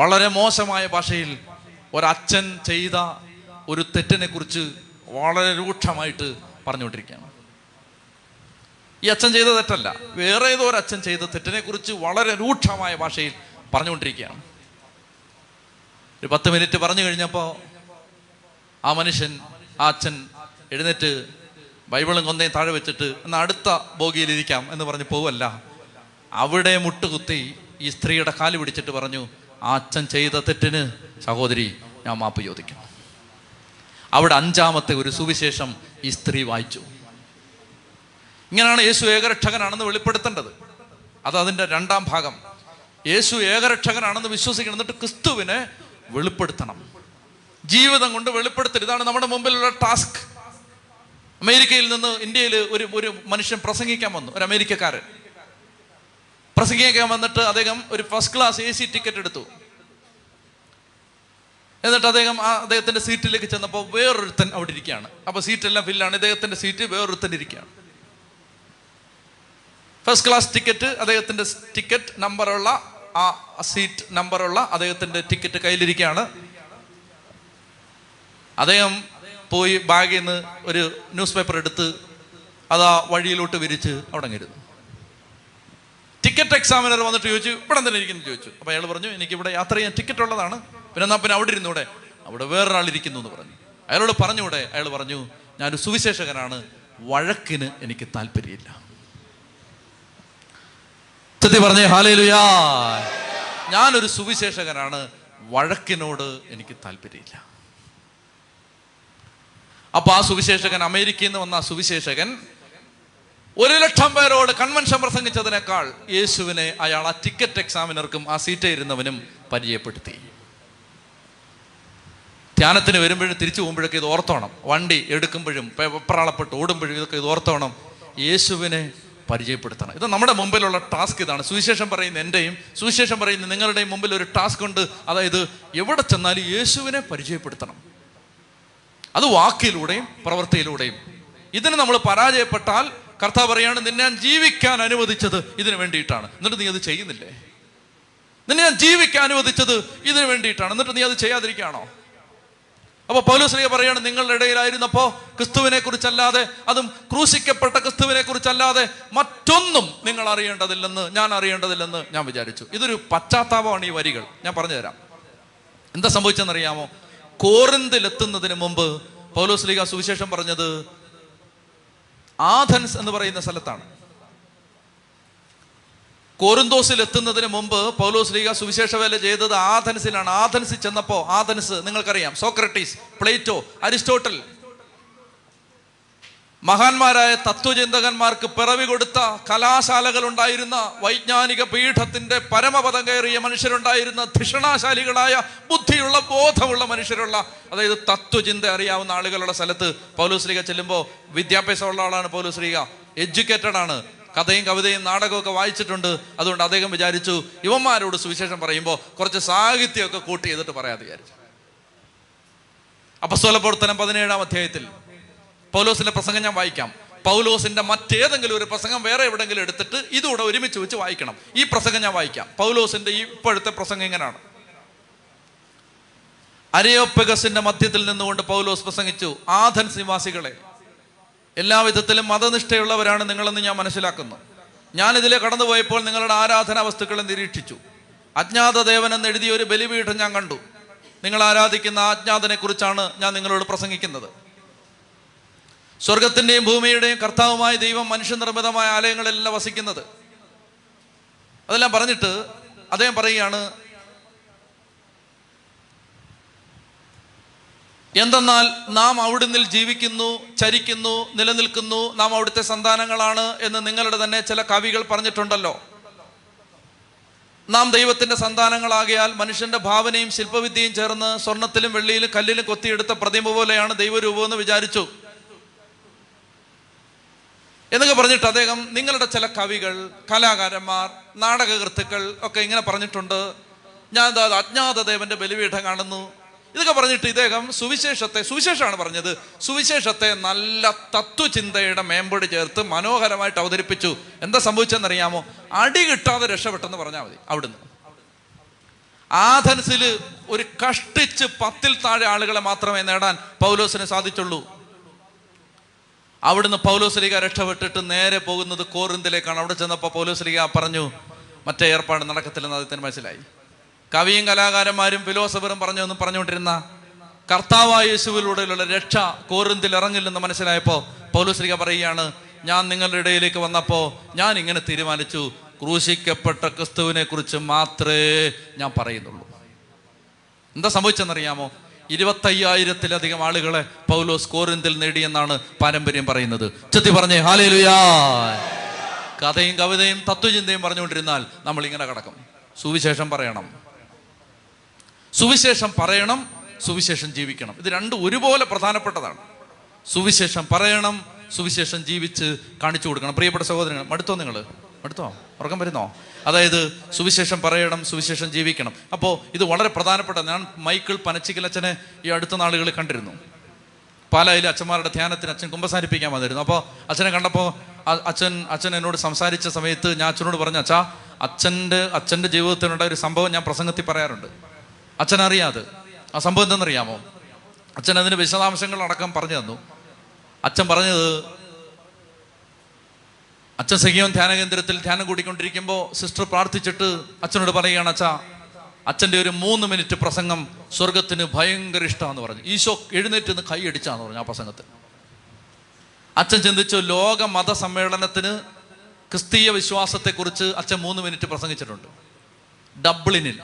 വളരെ മോശമായ ഭാഷയിൽ ഒരച്ഛൻ ചെയ്ത ഒരു തെറ്റിനെ കുറിച്ച് വളരെ രൂക്ഷമായിട്ട് പറഞ്ഞുകൊണ്ടിരിക്കുകയാണ്. ഈ അച്ഛൻ ചെയ്ത തെറ്റല്ല, വേറെ ഏതോ ഒരു അച്ഛൻ ചെയ്ത തെറ്റിനെ കുറിച്ച് വളരെ രൂക്ഷമായ ഭാഷയിൽ പറഞ്ഞുകൊണ്ടിരിക്കുകയാണ്. ഒരു പത്ത് മിനിറ്റ് പറഞ്ഞു കഴിഞ്ഞപ്പോൾ ആ മനുഷ്യൻ ആ അച്ഛൻ എഴുന്നേറ്റ് ബൈബിളും കൊന്തയും താഴെ വെച്ചിട്ട് എന്നാൽ അടുത്ത ബോഗിയിലിരിക്കാം എന്ന് പറഞ്ഞ് പോവല്ല, അവിടെ മുട്ടുകുത്തി ഈ സ്ത്രീയുടെ കാല് പിടിച്ചിട്ട് പറഞ്ഞു, ആ അച്ഛൻ ചെയ്ത തെറ്റിന് സഹോദരി ഞാൻ മാപ്പ് ചോദിക്കാം. അവിടെ അഞ്ചാമത്തെ ഒരു സുവിശേഷം ഈ സ്ത്രീ വായിച്ചു. ഇങ്ങനെയാണ് യേശു ഏകരക്ഷകനാണെന്ന് വെളിപ്പെടുത്തേണ്ടത്. അത് അതിൻ്റെ രണ്ടാം ഭാഗം. യേശു ഏകരക്ഷകനാണെന്ന് വിശ്വസിക്കണം, എന്നിട്ട് ക്രിസ്തുവിനെ വെളിപ്പെടുത്തണം, ജീവിതം കൊണ്ട് വെളിപ്പെടുത്തൽ. ഇതാണ് നമ്മുടെ മുമ്പിലുള്ള ടാസ്ക്. അമേരിക്കയിൽ നിന്ന് ഇന്ത്യയിൽ ഒരു ഒരു മനുഷ്യൻ പ്രസംഗിക്കാൻ വന്നു, ഒരു അമേരിക്കക്കാരൻ പ്രസംഗിക്കാൻ വന്നിട്ട് അദ്ദേഹം ഒരു first class A C ticket എടുത്തു. എന്നിട്ട് അദ്ദേഹം ആ അദ്ദേഹത്തിൻ്റെ സീറ്റിലേക്ക് ചെന്നപ്പോൾ വേറൊരുത്തൻ അവിടെ ഇരിക്കുകയാണ്. അപ്പോൾ സീറ്റെല്ലാം ഫില്ലാണ്, ഇദ്ദേഹത്തിൻ്റെ സീറ്റ് വേറൊരുത്തൻ ഇരിക്കുകയാണ്. ഫസ്റ്റ് ക്ലാസ് ടിക്കറ്റ് അദ്ദേഹത്തിൻ്റെ ടിക്കറ്റ് നമ്പറുള്ള ആ സീറ്റ് നമ്പറുള്ള അദ്ദേഹത്തിൻ്റെ ടിക്കറ്റ് കയ്യിലിരിക്കുകയാണ്. അദ്ദേഹം പോയി ബാഗിൽ നിന്ന് ഒരു ന്യൂസ് പേപ്പർ എടുത്ത് അത് ആ വഴിയിലോട്ട് വിരിച്ച് അവിടെ ഇരുന്നു. ടിക്കറ്റ് എക്സാമിനർ വന്നിട്ട് ചോദിച്ചു, ഇവിടെ എന്തിനാണ് ഇരിക്കുന്നു ചോദിച്ചു. അപ്പോൾ അയാൾ പറഞ്ഞു, എനിക്കിവിടെ യാത്ര ചെയ്യാൻ ടിക്കറ്റ് ഉള്ളതാണ്. പിന്നെ എന്നാൽ പിന്നെ അവിടെ ഇരുന്നൂടെ, അവിടെ വേറൊരാളിരിക്കുന്നു എന്ന് പറഞ്ഞു. അയാളോട് പറഞ്ഞൂടെ? അയാൾ പറഞ്ഞു, ഞാനൊരു സുവിശേഷകനാണ്, വഴക്കിന് എനിക്ക് താല്പര്യമില്ല. സത്യം പറഞ്ഞേ ഹല്ലേലൂയാ. ഞാനൊരു സുവിശേഷകനാണ്, വഴക്കിനോട് എനിക്ക് താല്പര്യമില്ല. അപ്പൊ ആ സുവിശേഷകൻ, അമേരിക്കയിൽ നിന്ന് വന്ന ആ സുവിശേഷകൻ, ഒരു ലക്ഷം പേരോട് കൺവെൻഷൻ പ്രസംഗിച്ചതിനേക്കാൾ യേശുവിനെ അയാൾ ആ ടിക്കറ്റ് എക്സാമിനർക്കും ആ സീറ്റ് ഇരുന്നവനും പരിചയപ്പെടുത്തി. ധ്യാനത്തിന് വരുമ്പോഴും തിരിച്ചു പോകുമ്പോഴൊക്കെ ഇത് ഓർത്തോണം, വണ്ടി എടുക്കുമ്പോഴും വെപ്രാളപ്പെട്ട് ഓടുമ്പോഴും ഇതൊക്കെ ഇത് ഓർത്തോണം, യേശുവിനെ പരിചയപ്പെടുത്തണം. ഇത് നമ്മുടെ മുമ്പിലുള്ള ടാസ്ക്. ഇതാണ് സുവിശേഷം പറയുന്ന എൻ്റെയും സുവിശേഷം പറയുന്ന നിങ്ങളുടെയും മുമ്പിൽ ഒരു ടാസ്ക് ഉണ്ട്. അതായത് എവിടെ ചെന്നാലും യേശുവിനെ പരിചയപ്പെടുത്തണം, അത് വാക്കിലൂടെയും പ്രവൃത്തിയിലൂടെയും. ഇതിന് നമ്മൾ പരാജയപ്പെട്ടാൽ കർത്താവ് പറയാണ്, നിന്നെ ഞാൻ ജീവിക്കാൻ അനുവദിച്ചത് ഇതിനു വേണ്ടിയിട്ടാണ്, എന്നിട്ട് നീ അത് ചെയ്യുന്നില്ലേ? നിന്നെ ഞാൻ ജീവിക്കാൻ അനുവദിച്ചത് ഇതിനു വേണ്ടിയിട്ടാണ്, എന്നിട്ട് നീ അത് ചെയ്യാതിരിക്കുകയാണോ? അപ്പോൾ പൗലോസ് ശ്ലീഹ പറയാണ്, നിങ്ങളുടെ ഇടയിലായിരുന്നപ്പോൾ ക്രിസ്തുവിനെ കുറിച്ചല്ലാതെ, അതും ക്രൂശിക്കപ്പെട്ട ക്രിസ്തുവിനെ കുറിച്ചല്ലാതെ മറ്റൊന്നും നിങ്ങൾ അറിയേണ്ടതില്ലെന്ന് ഞാൻ അറിയേണ്ടതില്ലെന്ന് ഞാൻ വിചാരിച്ചു. ഇതൊരു പശ്ചാത്താപമാണ് ഈ വരികൾ. ഞാൻ പറഞ്ഞുതരാം എന്താ സംഭവിച്ചെന്നറിയാമോ. കോറിന്തിലെത്തുന്നതിന് മുമ്പ് പൗലോസ് ശ്ലീഹ സുവിശേഷം പറഞ്ഞത് ആഥൻസ് എന്ന് പറയുന്ന സ്ഥലത്താണ്. കോരിന്തോസിൽ എത്തുന്നതിന് മുമ്പ് പൗലോസ് ശ്ലീഹ സുവിശേഷ വേല ചെയ്തത് ആഥൻസിലാണ്. ആഥൻസിൽ ചെന്നപ്പോൾ, ആഥൻസ് നിങ്ങൾക്കറിയാം, സോക്രട്ടീസ്, പ്ലേറ്റോ, അരിസ്റ്റോട്ടൽ, മഹാന്മാരായ തത്വചിന്തകന്മാർക്ക് പിറവി കൊടുത്ത കലാശാലകൾ ഉണ്ടായിരുന്ന, വൈജ്ഞാനിക പീഠത്തിന്റെ പരമപദം കയറിയ മനുഷ്യരുണ്ടായിരുന്ന, ധിഷണാശാലികളായ, ബുദ്ധിയുള്ള, ബോധമുള്ള മനുഷ്യരുള്ള, അതായത് തത്വചിന്ത അറിയാവുന്ന ആളുകളുള്ള സ്ഥലത്ത് പൗലോസ് ശ്ലീഹ ചെല്ലുമ്പോൾ, വിദ്യാഭ്യാസമുള്ള ആളാണ് പൗലോസ് ശ്ലീഹ, എഡ്യൂക്കേറ്റഡ് ആണ്, കഥയും കവിതയും നാടകമൊക്കെ വായിച്ചിട്ടുണ്ട്. അതുകൊണ്ട് അദ്ദേഹം വിചാരിച്ചു, ഇവന്മാരോട് സുവിശേഷം പറയുമ്പോൾ കുറച്ച് സാഹിത്യമൊക്കെ കൂട്ടി ചെയ്തിട്ട് പറയാതെ വിചാരിച്ചു. അപ്പോസ്തല പ്രവർത്തനം പതിനേഴാം അധ്യായത്തിൽ പൗലോസിന്റെ പ്രസംഗം ഞാൻ വായിക്കാം. പൗലോസിന്റെ മറ്റേതെങ്കിലും ഒരു പ്രസംഗം വേറെ എവിടെയെങ്കിലും എടുത്തിട്ട് ഇതുകൂടെ ഒരുമിച്ച് വെച്ച് വായിക്കണം. ഈ പ്രസംഗം ഞാൻ വായിക്കാം. പൗലോസിന്റെ ഈ ഇപ്പോഴത്തെ പ്രസംഗം ഇങ്ങനെയാണ്. അരിയോപ്പഗസിന്റെ മധ്യത്തിൽ നിന്നുകൊണ്ട് പൗലോസ് പ്രസംഗിച്ചു, ആഥൻസ് നിവാസികളെ, എല്ലാ വിധത്തിലും മതനിഷ്ഠയുള്ളവരാണ് നിങ്ങളെന്ന് ഞാൻ മനസ്സിലാക്കുന്നു. ഞാനിതിലെ കടന്നുപോയപ്പോൾ നിങ്ങളുടെ ആരാധനാ വസ്തുക്കളെ നിരീക്ഷിച്ചു. അജ്ഞാത ദേവൻ എന്ന് എഴുതിയ ഒരു ബലിപീഠം ഞാൻ കണ്ടു. നിങ്ങൾ ആരാധിക്കുന്ന അജ്ഞാതനെ കുറിച്ചാണ് ഞാൻ നിങ്ങളോട് പ്രസംഗിക്കുന്നത്. സ്വർഗത്തിൻ്റെയും ഭൂമിയുടെയും കർത്താവുമായ ദൈവം മനുഷ്യനിർമ്മിതമായ ആലയങ്ങളിലല്ല വസിക്കുന്നത്. അതെല്ലാം പറഞ്ഞിട്ട് അദ്ദേഹം പറയുകയാണ്, എന്തെന്നാൽ നാം അവിടുന്ന് ജീവിക്കുന്നു, ചരിക്കുന്നു, നിലനിൽക്കുന്നു, നാം അവിടുത്തെ സന്താനങ്ങളാണ് എന്ന് നിങ്ങളുടെ തന്നെ ചില കവികൾ പറഞ്ഞിട്ടുണ്ടല്ലോ. നാം ദൈവത്തിന്റെ സന്താനങ്ങളാകയാൽ മനുഷ്യന്റെ ഭാവനയും ശില്പവിദ്യയും ചേർന്ന് സ്വർണത്തിലും വെള്ളിയിലും കല്ലിലും കൊത്തിയെടുത്ത പ്രതിമ പോലെയാണ് ദൈവരൂപമെന്ന് വിചാരിച്ചു. എന്നൊക്കെ പറഞ്ഞിട്ട് അദ്ദേഹം നിങ്ങളുടെ ചില കവികൾ, കലാകാരന്മാർ, നാടകകൃത്തുക്കൾ ഒക്കെ ഇങ്ങനെ പറഞ്ഞിട്ടുണ്ട്. ഞാൻ അജ്ഞാതദേവന്റെ ബലിപീഠം കാണുന്നു ഇതൊക്കെ പറഞ്ഞിട്ട് ഇദ്ദേഹം സുവിശേഷത്തെ, സുവിശേഷമാണ് പറഞ്ഞത്, സുവിശേഷത്തെ നല്ല തത്വചിന്തയുടെ മേമ്പോട് ചേർത്ത് മനോഹരമായിട്ട് അവതരിപ്പിച്ചു. എന്താ സംഭവിച്ചെന്നറിയാമോ? അടി കിട്ടാതെ രക്ഷപ്പെട്ടെന്ന് പറഞ്ഞാൽ മതി. അവിടുന്ന് ആഥൻസിൽ ഒരു കഷ്ടിച്ച് പത്തിൽ താഴെ ആളുകളെ മാത്രമേ നേടാൻ പൗലോസിന് സാധിച്ചുള്ളൂ. അവിടുന്ന് പൗലോസ്ലീഗ രക്ഷപ്പെട്ടിട്ട് നേരെ പോകുന്നത് കോറിന്തിലേക്കാണ്. അവിടെ ചെന്നപ്പോൾ പൗലോസ്ലീഗ പറഞ്ഞു, മറ്റേ ഏർപ്പാട് നടക്കത്തില്ലെന്ന് അദ്ദേഹത്തിന് മനസ്സിലായി. കവിയും കലാകാരന്മാരും ഫിലോസഫറും പറഞ്ഞൊന്നും പറഞ്ഞുകൊണ്ടിരുന്ന കർത്താവായ യേശുവിലൂടെയുള്ള രക്ഷ കോറിന്തിൽ ഇറങ്ങില്ലെന്ന് മനസ്സിലായപ്പോൾ പൗലോസ്ലീഗ പറയുകയാണ്, ഞാൻ നിങ്ങളുടെ ഇടയിലേക്ക് വന്നപ്പോൾ ഞാൻ ഇങ്ങനെ തീരുമാനിച്ചു, ക്രൂശിക്കപ്പെട്ട ക്രിസ്തുവിനെ കുറിച്ച് മാത്രമേ ഞാൻ പറയുന്നുള്ളൂ. എന്താ സംഭവിച്ചെന്നറിയാമോ? ഇരുപത്തയ്യായിരത്തിലധികം ആളുകളെ പൗലോസ് കോരിന്തിൽ നേടിയെന്നാണ് പാരമ്പര്യം പറയുന്നത്. ചെത്തി പറഞ്ഞേ ഹല്ലേലൂയ. കഥയും കവിതയും തത്വചിന്തയും പറഞ്ഞുകൊണ്ടിരുന്നാൽ നമ്മൾ ഇങ്ങനെ കിടക്കും. സുവിശേഷം പറയണം, സുവിശേഷം പറയണം, സുവിശേഷം ജീവിക്കണം. ഇത് രണ്ടും ഒരുപോലെ പ്രധാനപ്പെട്ടതാണ്. സുവിശേഷം പറയണം, സുവിശേഷം ജീവിച്ച് കാണിച്ചു കൊടുക്കണം. പ്രിയപ്പെട്ട സഹോദരങ്ങൾ, മടുത്തോ? നിങ്ങൾ മടുത്തോ? ഉറക്കം വരുന്നോ? അതായത് സുവിശേഷം പറയണം, സുവിശേഷം ജീവിക്കണം. അപ്പോൾ ഇത് വളരെ പ്രധാനപ്പെട്ട. ഞാൻ മൈക്കിൾ പനച്ചിക്കൽ അച്ഛനെ ഈ അടുത്ത നാളുകളിൽ കണ്ടിരുന്നു. പാലായിലെ അച്ഛന്മാരുടെ ധ്യാനത്തിന് അച്ഛൻ കുമ്പസാരിപ്പിക്കാൻ വന്നിരുന്നു. അപ്പോൾ അച്ഛനെ കണ്ടപ്പോൾ അച്ഛൻ അച്ഛൻ എന്നോട് സംസാരിച്ച സമയത്ത് ഞാൻ അച്ഛനോട് പറഞ്ഞു, അച്ഛാ, അച്ഛൻ്റെ അച്ഛൻ്റെ ജീവിതത്തിനുണ്ടായ ഒരു സംഭവം ഞാൻ പ്രസംഗത്തിൽ പറയാറുണ്ട്. അച്ഛനറിയാതെ ആ സംഭവം എന്തെന്നറിയാമോ? അച്ഛൻ അതിൻ്റെ വിശദാംശങ്ങളടക്കം പറഞ്ഞു തന്നു. അച്ഛൻ പറഞ്ഞത്, അച്ഛൻ സഖിയോൻ ധ്യാന കേന്ദ്രത്തിൽ ധ്യാനം കൂടിക്കൊണ്ടിരിക്കുമ്പോൾ സിസ്റ്റർ പ്രാർത്ഥിച്ചിട്ട് അച്ഛനോട് പറയുകയാണ്, അച്ഛാ, അച്ഛൻ്റെ ഒരു മൂന്ന് മിനിറ്റ് പ്രസംഗം സ്വർഗത്തിന് ഭയങ്കര ഇഷ്ടമാണെന്ന് പറഞ്ഞു. ഈശോ എഴുന്നേറ്റ് നിന്ന് കൈ അടിച്ചാന്ന് പറഞ്ഞു ആ പ്രസംഗത്തിൽ. അച്ഛൻ ചിന്തിച്ചു, ലോക മത സമ്മേളനത്തിന് ക്രിസ്തീയ വിശ്വാസത്തെക്കുറിച്ച് അച്ഛൻ മൂന്ന് മിനിറ്റ് പ്രസംഗിച്ചിട്ടുണ്ട് ഡബ്ലിനിൽ.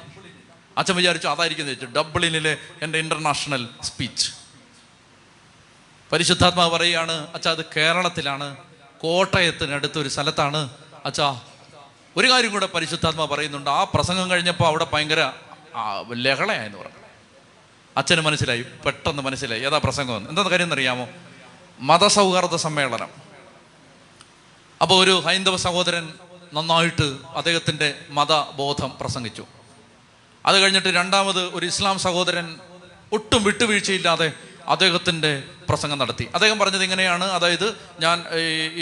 അച്ഛൻ വിചാരിച്ചു അതായിരിക്കും ചോദിച്ചു ഡബ്ലിനിലെ എൻ്റെ ഇൻ്റർനാഷണൽ സ്പീച്ച്. പരിശുദ്ധാത്മാവ് പറയുകയാണ്, അച്ഛാ അത് കേരളത്തിലാണ്, കോട്ടയത്തിനടുത്തൊരു സ്ഥലത്താണ്. അച്ഛാ ഒരു കാര്യം കൂടെ പരിശുദ്ധാത്മാവ് പറയുന്നുണ്ട്, ആ പ്രസംഗം കഴിഞ്ഞപ്പോൾ അവിടെ ഭയങ്കര ലഹളയായെന്ന് പറഞ്ഞു. അച്ഛന് മനസ്സിലായി, പെട്ടെന്ന് മനസ്സിലായി ഏതാ പ്രസംഗമെന്ന്. എന്താ കാര്യം എന്നറിയാമോ? മതസൗഹാർദ്ദ സമ്മേളനം. അപ്പോൾ ഒരു ഹൈന്ദവ സഹോദരൻ നന്നായിട്ട് അദ്ദേഹത്തിൻ്റെ മതബോധം പ്രസംഗിച്ചു. അത് കഴിഞ്ഞിട്ട് രണ്ടാമത് ഒരു ഇസ്ലാം സഹോദരൻ ഒട്ടും വിട്ടുവീഴ്ചയില്ലാതെ അദ്ദേഹത്തിൻ്റെ പ്രസംഗം നടത്തി. അദ്ദേഹം പറഞ്ഞത് ഇങ്ങനെയാണ്, അതായത് ഞാൻ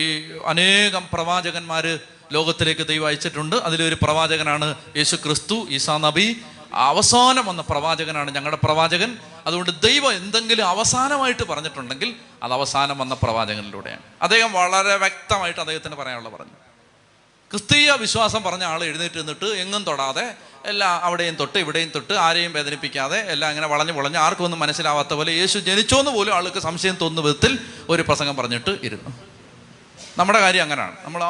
ഈ അനേകം പ്രവാചകന്മാർ ലോകത്തിലേക്ക് ദൈവം അയച്ചിട്ടുണ്ട്. അതിലൊരു പ്രവാചകനാണ് യേശു ക്രിസ്തു, ഈസാ നബി അവസാനം വന്ന പ്രവാചകനാണ്, ഞങ്ങളുടെ പ്രവാചകൻ. അതുകൊണ്ട് ദൈവം എന്തെങ്കിലും അവസാനമായിട്ട് പറഞ്ഞിട്ടുണ്ടെങ്കിൽ അത് അവസാനം വന്ന പ്രവാചകനിലൂടെയാണ്. അദ്ദേഹം വളരെ വ്യക്തമായിട്ട് അദ്ദേഹത്തിന് പറയാനുള്ള പറഞ്ഞു. ക്രിസ്തീയ വിശ്വാസം പറഞ്ഞ ആൾ എഴുന്നേറ്റ് നിന്നിട്ട് എങ്ങും തൊടാതെ, എല്ലാം അവിടെയും തൊട്ട് ഇവിടെയും തൊട്ട്, ആരെയും വേദനിപ്പിക്കാതെ, എല്ലാം അങ്ങനെ വളഞ്ഞു വളഞ്ഞ് ആർക്കും ഒന്നും മനസ്സിലാവാത്ത പോലെ, യേശു ജനിച്ചോന്ന് പോലും ആൾക്ക് സംശയം തോന്നുന്ന വിധത്തിൽ ഒരു പ്രസംഗം പറഞ്ഞിട്ട് ഇരുന്നു. നമ്മുടെ കാര്യം അങ്ങനെയാണ്. നമ്മൾ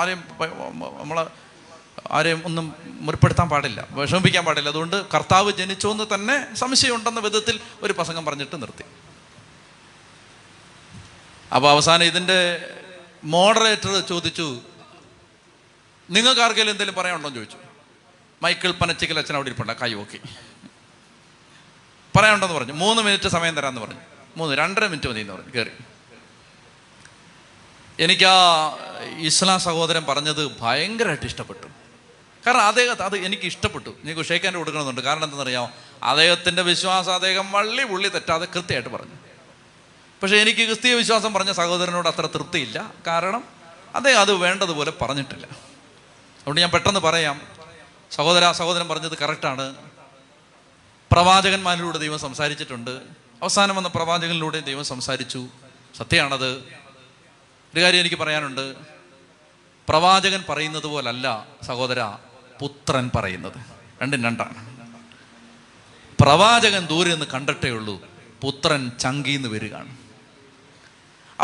ആരെയും നമ്മൾ ആരെയും ഒന്നും മുറിപ്പെടുത്താൻ പാടില്ല, വിഷമിപ്പിക്കാൻ പാടില്ല. അതുകൊണ്ട് കർത്താവ് ജനിച്ചോന്ന് തന്നെ സംശയമുണ്ടെന്ന വിധത്തിൽ ഒരു പ്രസംഗം പറഞ്ഞിട്ട് നിർത്തി. അപ്പോൾ അവസാനം ഇതിൻ്റെ മോഡറേറ്റർ ചോദിച്ചു, നിങ്ങൾക്ക് ആർക്കെങ്കിലും എന്തെങ്കിലും പറയാനുണ്ടോയെന്ന് ചോദിച്ചു. മൈക്കിൾ പനച്ചിക്കൽ അച്ഛൻ അവിടെ ഇരിപ്പുണ്ട, കൈ ഓക്കി. പറയാനുണ്ടെന്ന് പറഞ്ഞു. മൂന്ന് മിനിറ്റ് സമയം തരാമെന്ന് പറഞ്ഞു. മൂന്ന് രണ്ടര മിനിറ്റ് മതി എന്ന് പറഞ്ഞു. കയറി. എനിക്ക് ആ ഇസ്ലാം സഹോദരൻ പറഞ്ഞത് ഭയങ്കരമായിട്ട് ഇഷ്ടപ്പെട്ടു. കാരണം അദ്ദേഹത്തെ അത് എനിക്ക് ഇഷ്ടപ്പെട്ടു. എനിക്ക് ഷേക്കാൻ്റെ കൊടുക്കണമെന്നുണ്ട്. കാരണം എന്താണെന്നറിയാമോ? അദ്ദേഹത്തിൻ്റെ വിശ്വാസം അദ്ദേഹം വള്ളി ഉള്ളി തെറ്റാതെ കൃത്യമായിട്ട് പറഞ്ഞു. പക്ഷേ എനിക്ക് ക്രിസ്തീയ വിശ്വാസം പറഞ്ഞ സഹോദരനോട് അത്ര തൃപ്തിയില്ല. കാരണം അദ്ദേഹം അത് വേണ്ടതുപോലെ പറഞ്ഞിട്ടില്ല. അതുകൊണ്ട് ഞാൻ പെട്ടെന്ന് പറയാം, സഹോദര സഹോദരൻ പറഞ്ഞത് കറക്റ്റാണ്. പ്രവാചകന്മാരിലൂടെ ദൈവം സംസാരിച്ചിട്ടുണ്ട്, അവസാനം വന്ന പ്രവാചകനിലൂടെ ദൈവം സംസാരിച്ചു, സത്യമാണത്. ഒരു കാര്യം എനിക്ക് പറയാനുണ്ട്, പ്രവാചകൻ പറയുന്നത് പോലല്ല സഹോദര പുത്രൻ പറയുന്നത്. രണ്ടും രണ്ടാണ്. പ്രവാചകൻ ദൂരെ നിന്ന് കണ്ടിട്ടേ ഉള്ളൂ, പുത്രൻ ചങ്കിന്ന് വരികയാണ്.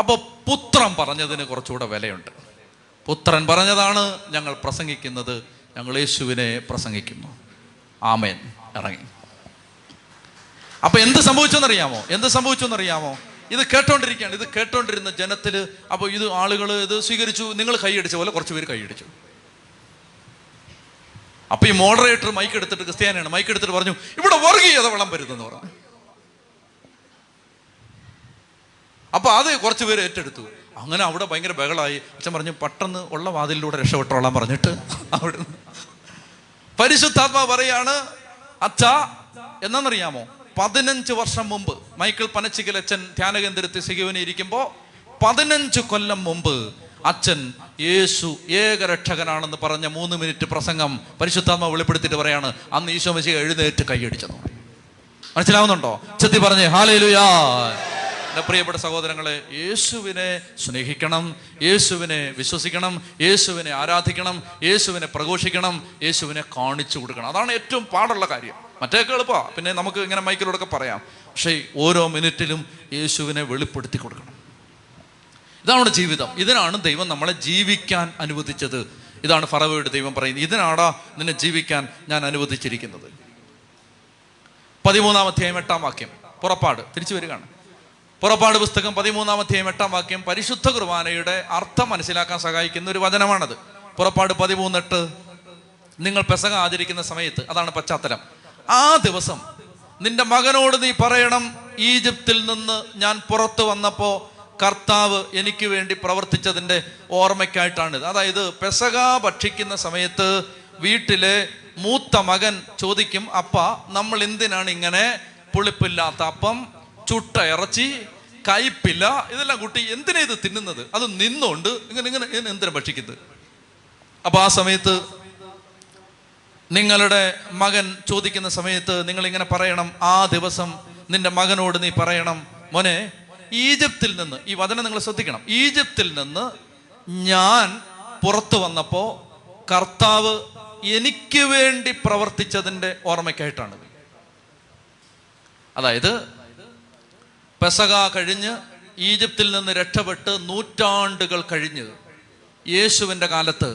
അപ്പോൾ പുത്രൻ പറഞ്ഞതിന് കുറച്ചുകൂടെ വിലയുണ്ട്. പുത്രൻ പറഞ്ഞതാണ് ഞങ്ങൾ പ്രസംഗിക്കുന്നത്. ഞങ്ങൾ യേശുവിനെ പ്രസംഗിക്കുന്നു. ആമേൻ. ഇറങ്ങി. അപ്പം എന്ത് സംഭവിച്ചെന്നറിയാമോ? എന്ത് സംഭവിച്ചെന്നറിയാമോ? ഇത് കേട്ടോണ്ടിരിക്കുകയാണ്. ഇത് കേട്ടോണ്ടിരുന്ന ജനത്തിൽ അപ്പോൾ ഇത് ആളുകൾ ഇത് സ്വീകരിച്ചു. നിങ്ങൾ കൈയടിച്ച പോലെ കുറച്ച് പേര് കൈയടിച്ചു. അപ്പം ഈ മോഡറേറ്റർ മൈക്ക് എടുത്തിട്ട്, ക്രിസ്ത്യാനിയാണ്, മൈക്ക് എടുത്തിട്ട് പറഞ്ഞു, ഇവിടെ വർഗീയത വളം വരുന്നെന്ന് പറഞ്ഞു. അപ്പോൾ അത് കുറച്ച് പേര് ഏറ്റെടുത്തു. അങ്ങനെ അവിടെ ഭയങ്കര ബഹളമായി. അച്ഛൻ പറഞ്ഞു പെട്ടെന്ന് ഉള്ള വാതിലിലൂടെ രക്ഷപ്പെട്ടോളാൻ പറഞ്ഞിട്ട് അവിടെ പരിശുദ്ധാത്മാവ് പറയാണ്, അച്ഛ എന്നറിയാമോ, പതിനഞ്ച് വർഷം മുമ്പ് മൈക്കിൾ പനച്ചിക്കൽ അച്ഛൻ ധ്യാനകേന്ദ്രത്തിൽ സിഗുവിനെ ഇരിക്കുമ്പോൾ പതിനഞ്ച് കൊല്ലം മുമ്പ് അച്ഛൻ യേശു ഏകരക്ഷകനാണെന്ന് പറഞ്ഞ മൂന്ന് മിനിറ്റ് പ്രസംഗം പരിശുദ്ധാത്മാവ് വെളിപ്പെടുത്തിയിട്ട് പറയാണ്, അന്ന് ഈശോ മിശിഹ എഴുന്നേറ്റ് കൈയടിച്ചെന്ന്. മനസ്സിലാവുന്നുണ്ടോ? ചെത്തി പറഞ്ഞേ ഹല്ലേലൂയാ. എൻ്റെ പ്രിയപ്പെട്ട സഹോദരങ്ങളെ, യേശുവിനെ സ്നേഹിക്കണം, യേശുവിനെ വിശ്വസിക്കണം, യേശുവിനെ ആരാധിക്കണം, യേശുവിനെ പ്രഘോഷിക്കണം, യേശുവിനെ കാണിച്ചു കൊടുക്കണം. അതാണ് ഏറ്റവും പാടുള്ള കാര്യം. മറ്റേക്ക് എളുപ്പമാണ്, പിന്നെ നമുക്ക് ഇങ്ങനെ മൈക്കിലൂടെയൊക്കെ പറയാം. പക്ഷേ ഓരോ മിനിറ്റിലും യേശുവിനെ വെളിപ്പെടുത്തി കൊടുക്കണം. ഇതാണ് നമ്മുടെ ജീവിതം. ഇതിനാണ് ദൈവം നമ്മളെ ജീവിക്കാൻ അനുവദിച്ചത്. ഇതാണ് ഫറവോയുടെ ദൈവം പറയുന്നത്, ഇതിനാടാ നിന്നെ ജീവിക്കാൻ ഞാൻ അനുവദിച്ചിരിക്കുന്നത്. പതിമൂന്നാം അധ്യായം എട്ടാം വാക്യം, പുറപ്പാട് തിരിച്ചു വരികയാണ്. പുറപ്പാട് പുസ്തകം പതിമൂന്നാം അധ്യായം എട്ടാം വാക്യം പരിശുദ്ധ കുർബാനയുടെ അർത്ഥം മനസ്സിലാക്കാൻ സഹായിക്കുന്ന ഒരു വചനമാണത്. പുറപ്പാട് പതിമൂന്നെട്ട്, നിങ്ങൾ പെസഹ ആചരിക്കുന്ന സമയത്ത്, അതാണ് പശ്ചാത്തലം, ആ ദിവസം നിന്റെ മകനോട് നീ പറയണം, ഈജിപ്തിൽ നിന്ന് ഞാൻ പുറത്തു വന്നപ്പോൾ കർത്താവ് എനിക്ക് വേണ്ടി പ്രവർത്തിച്ചതിൻ്റെ ഓർമ്മയ്ക്കായിട്ടാണിത്. അതായത് പെസഹ ഭക്ഷിക്കുന്ന സമയത്ത് വീട്ടിലെ മൂത്ത മകൻ ചോദിക്കും, അപ്പ നമ്മൾ എന്തിനാണ് ഇങ്ങനെ പുളിപ്പില്ലാത്ത അപ്പം, ചുട്ട ഇറച്ചി, കയ്പില, ഇതെല്ലാം കൂട്ടി എന്തിനാ ഇത് തിന്നുന്നത്? അത് നിന്നുകൊണ്ട് ഇങ്ങനെ ഇങ്ങനെ എന്തിനാ ഭക്ഷിക്കുന്നത്? അപ്പൊ ആ സമയത്ത് നിങ്ങളുടെ മകൻ ചോദിക്കുന്ന സമയത്ത് നിങ്ങൾ ഇങ്ങനെ പറയണം, ആ ദിവസം നിന്റെ മകനോട് നീ പറയണം, മോനെ, ഈജിപ്തിൽ നിന്ന്, ഈ വചനം നിങ്ങൾ ശ്രദ്ധിക്കണം, ഈജിപ്തിൽ നിന്ന് ഞാൻ പുറത്തു വന്നപ്പോൾ കർത്താവ് എനിക്ക് വേണ്ടി പ്രവർത്തിച്ചതിൻ്റെ ഓർമ്മയ്ക്കായിട്ടാണ്. അതായത് പെസഹ കഴിഞ്ഞ് ഈജിപ്തിൽ നിന്ന് രക്ഷപ്പെട്ട് നൂറ്റാണ്ടുകൾ കഴിഞ്ഞ് യേശുവിൻ്റെ കാലത്ത്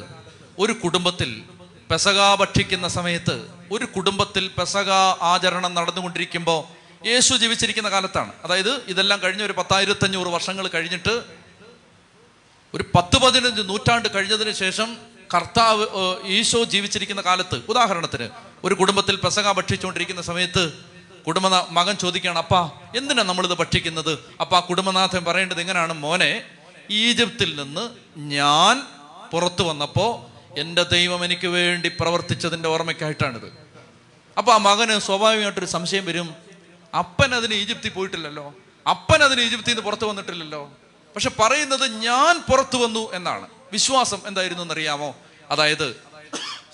ഒരു കുടുംബത്തിൽ പെസഹ ഭക്ഷിക്കുന്ന സമയത്ത്, ഒരു കുടുംബത്തിൽ പെസഹ ആചരണം നടന്നുകൊണ്ടിരിക്കുമ്പോൾ, യേശു ജീവിച്ചിരിക്കുന്ന കാലത്താണ്, അതായത് ഇതെല്ലാം കഴിഞ്ഞ് ഒരു പത്തായിരത്തഞ്ഞൂറ് വർഷങ്ങൾ കഴിഞ്ഞിട്ട്, ഒരു പത്ത് പതിനഞ്ച് നൂറ്റാണ്ട് കഴിഞ്ഞതിന് ശേഷം കർത്താവ് ഈശോ ജീവിച്ചിരിക്കുന്ന കാലത്ത്, ഉദാഹരണത്തിന് ഒരു കുടുംബത്തിൽ പെസഹ ഭക്ഷിച്ചുകൊണ്ടിരിക്കുന്ന സമയത്ത് കുടുംബ മകൻ ചോദിക്കുകയാണ്, അപ്പാ എന്തിനാ നമ്മളിത് ഭക്ഷിക്കുന്നത്? അപ്പം ആ കുടുംബനാഥൻ പറയേണ്ടത് എങ്ങനെയാണ്, മോനെ, ഈജിപ്തിൽ നിന്ന് ഞാൻ പുറത്തു വന്നപ്പോൾ എൻ്റെ ദൈവം എനിക്ക് വേണ്ടി പ്രവർത്തിച്ചതിൻ്റെ ഓർമ്മയ്ക്കായിട്ടാണിത്. അപ്പം ആ മകന് സ്വാഭാവികമായിട്ടൊരു സംശയം വരും, അപ്പൻ അതിന് ഈജിപ്തിൽ പോയിട്ടില്ലല്ലോ, അപ്പൻ അതിന് ഈജിപ്തിൽ നിന്ന് പുറത്തു വന്നിട്ടില്ലല്ലോ. പക്ഷെ പറയുന്നത് ഞാൻ പുറത്തു വന്നു എന്നാണ്. വിശ്വാസം എന്തായിരുന്നു എന്നറിയാമോ? അതായത്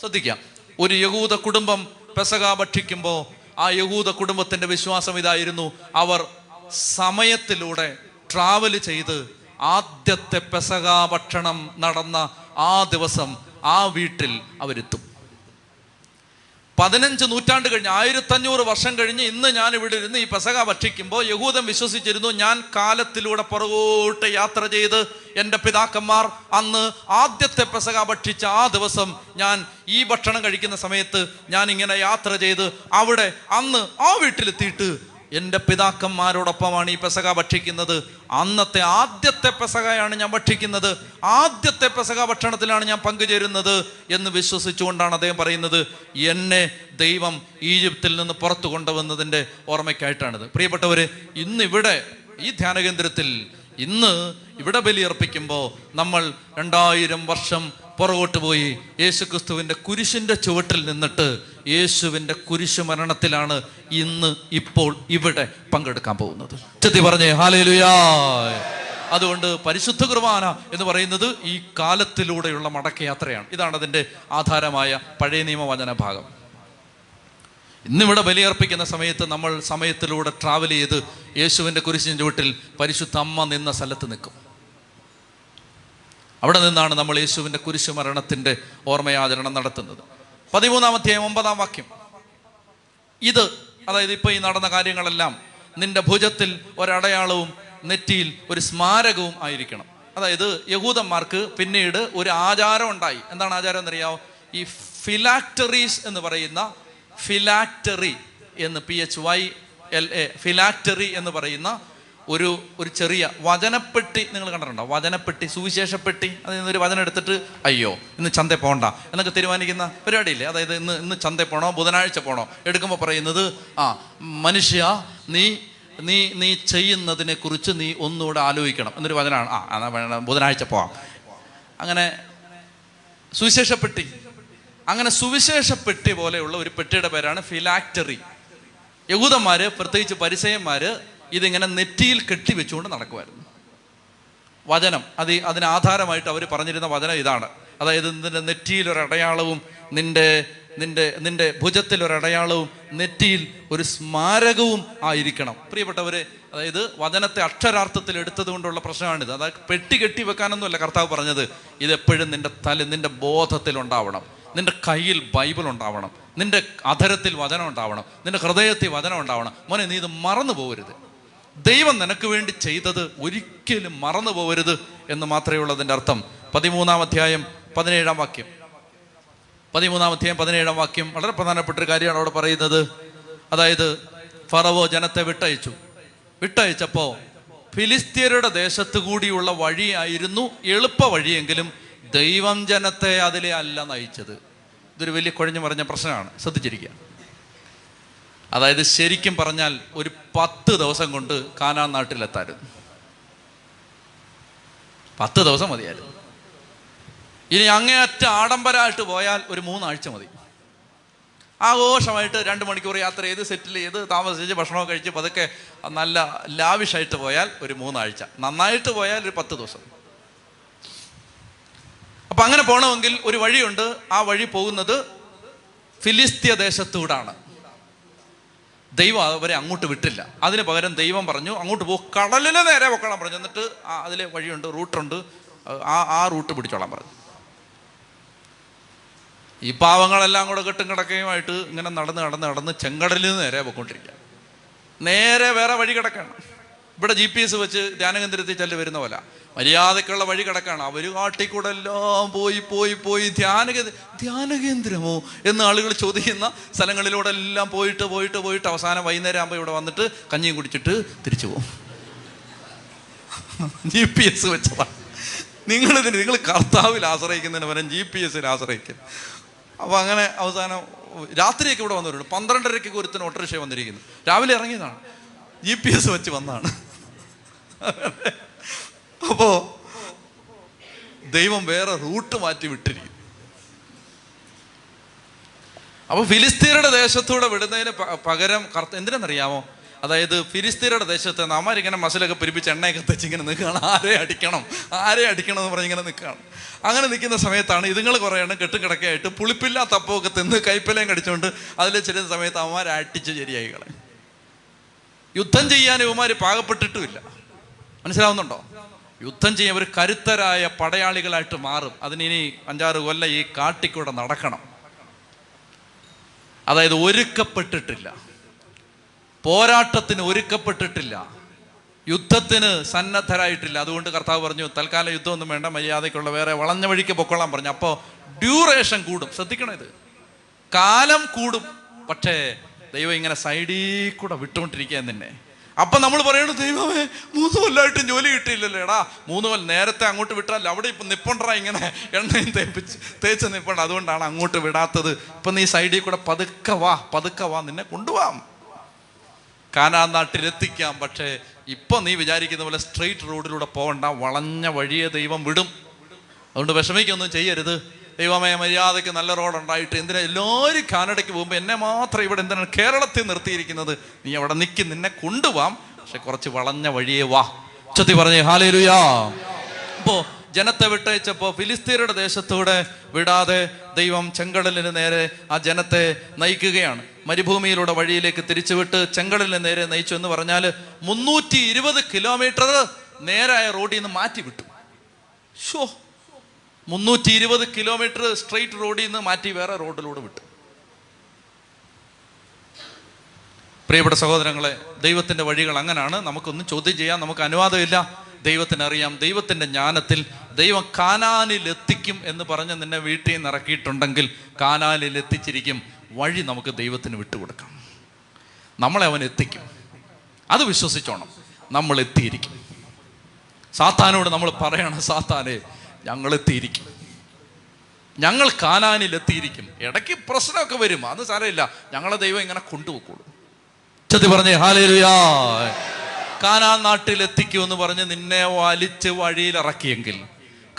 ശ്രദ്ധിക്കാം, ഒരു യഹൂദ കുടുംബം പെസഹ ഭക്ഷിക്കുമ്പോൾ ആ യഹൂദ കുടുംബത്തിൻ്റെ വിശ്വാസം ഇതായിരുന്നു, അവർ സമയത്തിലൂടെ ട്രാവൽ ചെയ്ത് ആദ്യത്തെ പെസഹ ഭക്ഷണം നടന്ന ആ ദിവസം ആ വീട്ടിൽ അവരെത്തും. പതിനഞ്ച് നൂറ്റാണ്ട് കഴിഞ്ഞ്, ആയിരത്തഞ്ഞൂറ് വർഷം കഴിഞ്ഞ് ഇന്ന് ഞാൻ ഇവിടെ ഇരുന്ന് ഈ പെസഹ ഭക്ഷിക്കുമ്പോൾ യഹൂദൻ വിശ്വസിച്ചിരുന്നു, ഞാൻ കാലത്തിലൂടെ പുറകോട്ട് യാത്ര ചെയ്ത് എൻ്റെ പിതാക്കന്മാർ അന്ന് ആദ്യത്തെ പെസഹ ഭക്ഷിച്ച ആ ദിവസം, ഞാൻ ഈ ഭക്ഷണം കഴിക്കുന്ന സമയത്ത് ഞാൻ ഇങ്ങനെ യാത്ര ചെയ്ത് അവിടെ അന്ന് ആ വീട്ടിലെത്തിയിട്ട് എൻ്റെ പിതാക്കന്മാരോടൊപ്പമാണ് ഈ പെസഹ ഭക്ഷിക്കുന്നത്. അന്നത്തെ ആദ്യത്തെ പെസഹയാണ് ഞാൻ ഭക്ഷിക്കുന്നത്, ആദ്യത്തെ പെസഹ ഭക്ഷണത്തിലാണ് ഞാൻ പങ്കുചേരുന്നത് എന്ന് വിശ്വസിച്ചുകൊണ്ടാണ് അദ്ദേഹം പറയുന്നത്, എന്നെ ദൈവം ഈജിപ്തിൽ നിന്ന് പുറത്തു കൊണ്ടുവന്നതിൻ്റെ ഓർമ്മയ്ക്കായിട്ടാണിത്. പ്രിയപ്പെട്ടവര്, ഇന്നിവിടെ ഈ ധ്യാനകേന്ദ്രത്തിൽ ഇന്ന് ഇവിടെ ബലിയർപ്പിക്കുമ്പോൾ നമ്മൾ രണ്ടായിരം വർഷം പുറകോട്ട് പോയി യേശുക്രിസ്തുവിൻ്റെ കുരിശിൻ്റെ ചുവട്ടിൽ നിന്നിട്ട് യേശുവിൻ്റെ കുരിശു മരണത്തിലാണ് ഇന്ന് ഇപ്പോൾ ഇവിടെ പങ്കെടുക്കാൻ പോകുന്നത്. ചെത്തി പറഞ്ഞേ ഹല്ലേലൂയ. അതുകൊണ്ട് പരിശുദ്ധ കുർബാന എന്ന് പറയുന്നത് ഈ കാലത്തിലൂടെയുള്ള മടക്കയാത്രയാണ്. ഇതാണ് അതിൻ്റെ ആധാരമായ പഴയ നിയമവചന ഭാഗം. ഇന്നിവിടെ ബലിയർപ്പിക്കുന്ന സമയത്ത് നമ്മൾ സമയത്തിലൂടെ ട്രാവൽ ചെയ്ത് യേശുവിൻ്റെ കുരിശിൻ്റെ ചുവട്ടിൽ പരിശുദ്ധ അമ്മ നിന്ന സ്ഥലത്ത് നിൽക്കും. അവിടെ നിന്നാണ് നമ്മൾ യേശുവിൻ്റെ കുരിശു മരണത്തിൻ്റെ ഓർമ്മയാചരണം നടത്തുന്നത്. പതിമൂന്നാം അധ്യായം ഒമ്പതാം വാക്യം, ഇത്, അതായത് ഇപ്പോൾ ഈ നടന്ന കാര്യങ്ങളെല്ലാം നിന്റെ ഭുജത്തിൽ ഒരടയാളവും നെറ്റിയിൽ ഒരു സ്മാരകവും ആയിരിക്കണം. അതായത് യഹൂദന്മാർക്ക് പിന്നീട് ഒരു ആചാരം ഉണ്ടായി. എന്താണ് ആചാരം എന്നറിയാമോ? ഈ ഫിലാക്റ്ററീസ് എന്ന് പറയുന്ന, ഫിലാക്റ്ററി എന്ന് P H Y L A ഫിലാക്റ്ററി എന്ന് പറയുന്ന ഒരു ഒരു ചെറിയ വചനപ്പെട്ടി നിങ്ങൾ കണ്ടിട്ടുണ്ടോ? വചനപ്പെട്ടി, സുവിശേഷപ്പെട്ടി. അതിൽ നിന്നൊരു വചനം എടുത്തിട്ട് അയ്യോ ഇന്ന് ചന്തയിൽ പോകണ്ട എന്നൊക്കെ തീരുമാനിക്കുന്ന പരിപാടിയില്ലേ? അതായത് ഇന്ന് ഇന്ന് ചന്തയിൽ പോകണോ, ബുധനാഴ്ച പോകണോ, എടുക്കുമ്പോൾ പറയുന്നത്, ആ മനുഷ്യ, നീ നീ നീ ചെയ്യുന്നതിനെ കുറിച്ച് നീ ഒന്നുകൂടെ ആലോചിക്കണം എന്നൊരു വചനമാണ്. ആ എന്നാ വേണം ബുധനാഴ്ച പോവാം. അങ്ങനെ സുവിശേഷപ്പെട്ടി, അങ്ങനെ സുവിശേഷപ്പെട്ടി പോലെയുള്ള ഒരു പെട്ടിയുടെ പേരാണ് ഫിലാക്റ്ററി. യഹൂദന്മാര്, പ്രത്യേകിച്ച് പരിസയന്മാര് ഇതിങ്ങനെ നെറ്റിയിൽ കെട്ടിവെച്ചുകൊണ്ട് നടക്കുമായിരുന്നു. വചനം അത് അതിന് ആധാരമായിട്ട് അവർ പറഞ്ഞിരുന്ന വചനം ഇതാണ്. അതായത് നിന്റെ നെറ്റിയിൽ ഒരടയാളവും നിന്റെ നിന്റെ നിന്റെ ഭുജത്തിൽ ഒരടയാളവും നെറ്റിയിൽ ഒരു സ്മാരകവും ആയിരിക്കണം. പ്രിയപ്പെട്ടവര്, അതായത് വചനത്തെ അക്ഷരാർത്ഥത്തിൽ എടുത്തത് കൊണ്ടുള്ള പ്രശ്നമാണിത്. അതായത് പെട്ടി കെട്ടി വെക്കാനൊന്നുമല്ല കർത്താവ് പറഞ്ഞത്. ഇതെപ്പോഴും നിന്റെ തല നിന്റെ ബോധത്തിൽ ഉണ്ടാവണം, നിന്റെ കയ്യിൽ ബൈബിൾ ഉണ്ടാവണം, നിന്റെ അധരത്തിൽ വചനം ഉണ്ടാവണം, നിന്റെ ഹൃദയത്തിൽ വചനം ഉണ്ടാവണം. മോനെ, നീ ഇത് മറന്നു പോകരുത്. ദൈവം നിനക്ക് വേണ്ടി ചെയ്തത് ഒരിക്കലും മറന്നു പോകരുത് എന്ന് മാത്രമേ ഉള്ളൂ അതിൻ്റെ അർത്ഥം. പതിമൂന്നാം അധ്യായം പതിനേഴാം വാക്യം പതിമൂന്നാം അധ്യായം പതിനേഴാം വാക്യം വളരെ പ്രധാനപ്പെട്ട ഒരു കാര്യമാണ് അവിടെ പറയുന്നത്. അതായത് ഫറവോ ജനത്തെ വിട്ടയച്ചു. വിട്ടയച്ചപ്പോൾ ഫിലിസ്തീനയുടെ ദേശത്തു കൂടിയുള്ള വഴിയായിരുന്നു എളുപ്പ വഴിയെങ്കിലും ദൈവം ജനത്തെ അതിലെ അല്ല നയിച്ചത്. ഇതൊരു വലിയ കുഴഞ്ഞു മറിഞ്ഞ പ്രശ്നമാണ്, ശ്രദ്ധിച്ചിരിക്കുക. അതായത് ശരിക്കും പറഞ്ഞാൽ ഒരു പത്ത് ദിവസം കൊണ്ട് കാനാൻ നാട്ടിലെത്തായിരുന്നു. പത്ത് ദിവസം മതിയായിരുന്നു. ഇനി അങ്ങേയറ്റ ആഡംബരമായിട്ട് പോയാൽ ഒരു മൂന്നാഴ്ച മതി. ആഘോഷമായിട്ട് രണ്ട് മണിക്കൂർ യാത്ര ചെയ്ത് സെറ്റിൽ ചെയ്ത് താമസിച്ച് ഭക്ഷണമൊക്കെ കഴിച്ച് പതുക്കെ നല്ല ലാവിഷായിട്ട് പോയാൽ ഒരു മൂന്നാഴ്ച, നന്നായിട്ട് പോയാൽ ഒരു പത്ത് ദിവസം. അപ്പം അങ്ങനെ പോകണമെങ്കിൽ ഒരു വഴിയുണ്ട്. ആ വഴി പോകുന്നത് ഫിലിസ്തീയ ദേശത്തൂടാണ്. ദൈവം അവരെ അങ്ങോട്ട് വിട്ടില്ല. അതിന് പകരം ദൈവം പറഞ്ഞു അങ്ങോട്ട് പോകും, കടലിന് നേരെ പൊക്കണം പറഞ്ഞു. എന്നിട്ട് ആ അതിലെ വഴിയുണ്ട്, റൂട്ടുണ്ട്, ആ ആ റൂട്ട് പിടിച്ചോളാൻ പറഞ്ഞു. ഈ പാവങ്ങളെല്ലാം കൂടെ കെട്ടും കിടക്കയുമായിട്ട് ഇങ്ങനെ നടന്ന് നടന്ന് നടന്ന് ചെങ്കടലിന് നേരെ പൊക്കോണ്ടിരിക്കുക. നേരെ വേറെ വഴി കിടക്കണം. ഇവിടെ ജി പി എസ് വെച്ച് ധ്യാനകേന്ദ്രത്തിൽ ചെല്ലു വരുന്ന പോലെ മര്യാദയ്ക്കുള്ള വഴി കിടക്കാണ്. അവർ കാട്ടിക്കൂടെ എല്ലാം പോയി പോയി പോയി ധ്യാനകേന്ദ്ര ധ്യാനകേന്ദ്രമോ എന്ന് ആളുകൾ ചോദിക്കുന്ന സ്ഥലങ്ങളിലൂടെ എല്ലാം പോയിട്ട് പോയിട്ട് പോയിട്ട് അവസാനം വൈകുന്നേരം ആകുമ്പോൾ ഇവിടെ വന്നിട്ട് കഞ്ഞിയും കുടിച്ചിട്ട് തിരിച്ചു പോകും. ജി പി എസ് വെച്ചതാണ്. നിങ്ങളിതിന് നിങ്ങൾ കർത്താവിൽ ആശ്രയിക്കുന്നതിന് പകരം ജി പി എസിൽ ആശ്രയിക്കും. അപ്പോൾ അങ്ങനെ അവസാനം രാത്രിയൊക്കെ ഇവിടെ വന്നിട്ടുണ്ട്. പന്ത്രണ്ടരയ്ക്ക് ഒരുത്തിന് ഓട്ടോറിക്ഷ വന്നിരിക്കുന്നു. രാവിലെ ഇറങ്ങിയതാണ്, ജി പി എസ് വെച്ച് വന്നതാണ്. അപ്പോൾ ദൈവം വേറെ റൂട്ട് മാറ്റി വിട്ടിരിക്കും. അപ്പോൾ ഫിലിസ്തീനയുടെ ദേശത്തൂടെ വിടുന്നതിന് പകരം കർത്ത എന്തിനെന്നറിയാമോ? അതായത് ഫിലിസ്തീനയുടെ ദേശത്ത് നമ്മളിങ്ങനെ മസിലൊക്കെ പിരിപ്പിച്ച് എണ്ണയൊക്കെ തെച്ച് ഇങ്ങനെ നിൽക്കുകയാണ്. ആരെ അടിക്കണം ആരെ അടിക്കണം എന്ന് പറഞ്ഞിങ്ങനെ നിൽക്കുകയാണ്. അങ്ങനെ നിൽക്കുന്ന സമയത്താണ് ഇതുങ്ങൾ കുറേ എണ്ണം കെട്ടുകിടക്കയായിട്ട് പുളിപ്പില്ലാത്ത അപ്പമൊക്കെ തിന്ന് കൈപ്പലയും കടിച്ചുകൊണ്ട് അതിൽ ചെല്ലുന്ന സമയത്ത് അവന്മാരെ അടിച്ച് ശരിയായി കളയും. യുദ്ധം ചെയ്യാൻ ഇവന്മാർ പാകപ്പെട്ടിട്ടുമില്ല. മനസ്സിലാവുന്നുണ്ടോ? യുദ്ധം ചെയ്യാൻ ഒരു കരുത്തരായ പടയാളികളായിട്ട് മാറും. അതിനിനി അഞ്ചാറ് കൊല്ലം ഈ കാട്ടിക്കൂടെ നടക്കണം. അതായത് ഒരുക്കപ്പെട്ടിട്ടില്ല, പോരാട്ടത്തിന് ഒരുക്കപ്പെട്ടിട്ടില്ല, യുദ്ധത്തിന് സന്നദ്ധരായിട്ടില്ല. അതുകൊണ്ട് കർത്താവ് പറഞ്ഞു തൽക്കാലം യുദ്ധമൊന്നും വേണ്ട, മര്യാദയ്ക്കുള്ള വേറെ വളഞ്ഞ വഴിക്ക് പൊക്കോളാൻ പറഞ്ഞു. അപ്പോൾ ഡ്യൂറേഷൻ കൂടും. ശ്രദ്ധിക്കണം, ഇത് കാലം കൂടും. പക്ഷേ ദൈവം ഇങ്ങനെ സൈഡിൽ കൂടെ വിട്ടുകൊണ്ടിരിക്കുകയെന്ന് തന്നെ. അപ്പം നമ്മൾ പറയണത് ദൈവമേ മൂന്ന് കൊല്ലമായിട്ടും ജോലി കിട്ടിയില്ലല്ലോ. എടാ മൂന്ന് കൊല്ലം നേരത്തെ അങ്ങോട്ട് വിട്ടാൽ അവിടെ ഇപ്പം നിപ്പുണ്ടാ, ഇങ്ങനെ എണ്ണയും തേപ്പിച്ച് തേച്ച് നിപ്പുണ്ട്. അതുകൊണ്ടാണ് അങ്ങോട്ട് വിടാത്തത്. ഇപ്പം നീ സൈഡിൽ കൂടെ പതുക്കെ വാ, പതുക്കെ വാ, നിന്നെ കൊണ്ടുപോകാം, കാനാൻ നാട്ടിലെത്തിക്കാം. പക്ഷേ ഇപ്പം നീ വിചാരിക്കുന്ന പോലെ സ്ട്രെയിറ്റ് റോഡിലൂടെ പോകണ്ട, വളഞ്ഞ വഴിയെ ദൈവം വിടും. അതുകൊണ്ട് വിഷമിക്കൊന്നും ചെയ്യരുത്. ദൈവമേ മര്യാദയ്ക്ക് നല്ല റോഡുണ്ടായിട്ട് എന്തിനാ എല്ലാവരും കാനഡയ്ക്ക് പോകുമ്പോൾ എന്നെ മാത്രം ഇവിടെ എന്തിനാണ് കേരളത്തിൽ നിർത്തിയിരിക്കുന്നത്? നീ അവിടെ നിൽക്കും, നിന്നെ കൊണ്ടുപോകാം, പക്ഷെ കുറച്ച് വളഞ്ഞ വഴിയെ വാ. ചൊത്തി പറഞ്ഞേ ഹല്ലേലൂയാ. അപ്പോൾ ജനത്തെ വിട്ടയച്ചപ്പോൾ ഫിലിസ്തീനയുടെ ദേശത്തൂടെ വിടാതെ ദൈവം ചെങ്കടലിന് നേരെ ആ ജനത്തെ നയിക്കുകയാണ്. മരുഭൂമിയിലൂടെ വഴിയിലേക്ക് തിരിച്ചുവിട്ട് ചെങ്കടലിന് നേരെ നയിച്ചു എന്ന് പറഞ്ഞാൽ മുന്നൂറ്റി ഇരുപത് കിലോമീറ്റർ നേരായ റോഡിൽ നിന്ന് മാറ്റി വിട്ടു. ഷോ മുന്നൂറ്റി ഇരുപത് കിലോമീറ്റർ സ്ട്രെയിറ്റ് റോഡിൽ നിന്ന് മാറ്റി വേറെ റോഡിലൂടെ വിട്ടു. പ്രിയപ്പെട്ട സഹോദരങ്ങളെ, ദൈവത്തിൻ്റെ വഴികൾ അങ്ങനെയാണ്. നമുക്കൊന്നും ചോദ്യം ചെയ്യാൻ നമുക്ക് അനുവാദമില്ല. ദൈവത്തിനറിയാം. ദൈവത്തിൻ്റെ ജ്ഞാനത്തിൽ ദൈവം കാനാനിലെത്തിക്കും എന്ന് പറഞ്ഞ് നിന്നെ വീട്ടിൽ നിന്ന് ഇറക്കിയിട്ടുണ്ടെങ്കിൽ കാനാനിലെത്തിച്ചിരിക്കും. വഴി നമുക്ക് ദൈവത്തിന് വിട്ടുകൊടുക്കാം. നമ്മളെ അവൻ എത്തിക്കും, അത് വിശ്വസിച്ചോണം. നമ്മൾ എത്തിയിരിക്കും. സാത്താനോട് നമ്മൾ പറയണം, സാത്താനെ ഞങ്ങളെത്തിയിരിക്കും, ഞങ്ങൾ കാനാനിലെത്തിയിരിക്കും. ഇടയ്ക്ക് പ്രശ്നമൊക്കെ വരും, അത് സാരമില്ല, ഞങ്ങളെ ദൈവം ഇങ്ങനെ കൊണ്ടുപോയിക്കോളും. ഉച്ചത്തിൽ പറഞ്ഞേ ഹല്ലേലൂയ. കാനാൻ നാട്ടിൽ എത്തിക്കുമെന്ന് പറഞ്ഞ് നിന്നെ വലിച്ച് വഴിയിലിറക്കിയെങ്കിൽ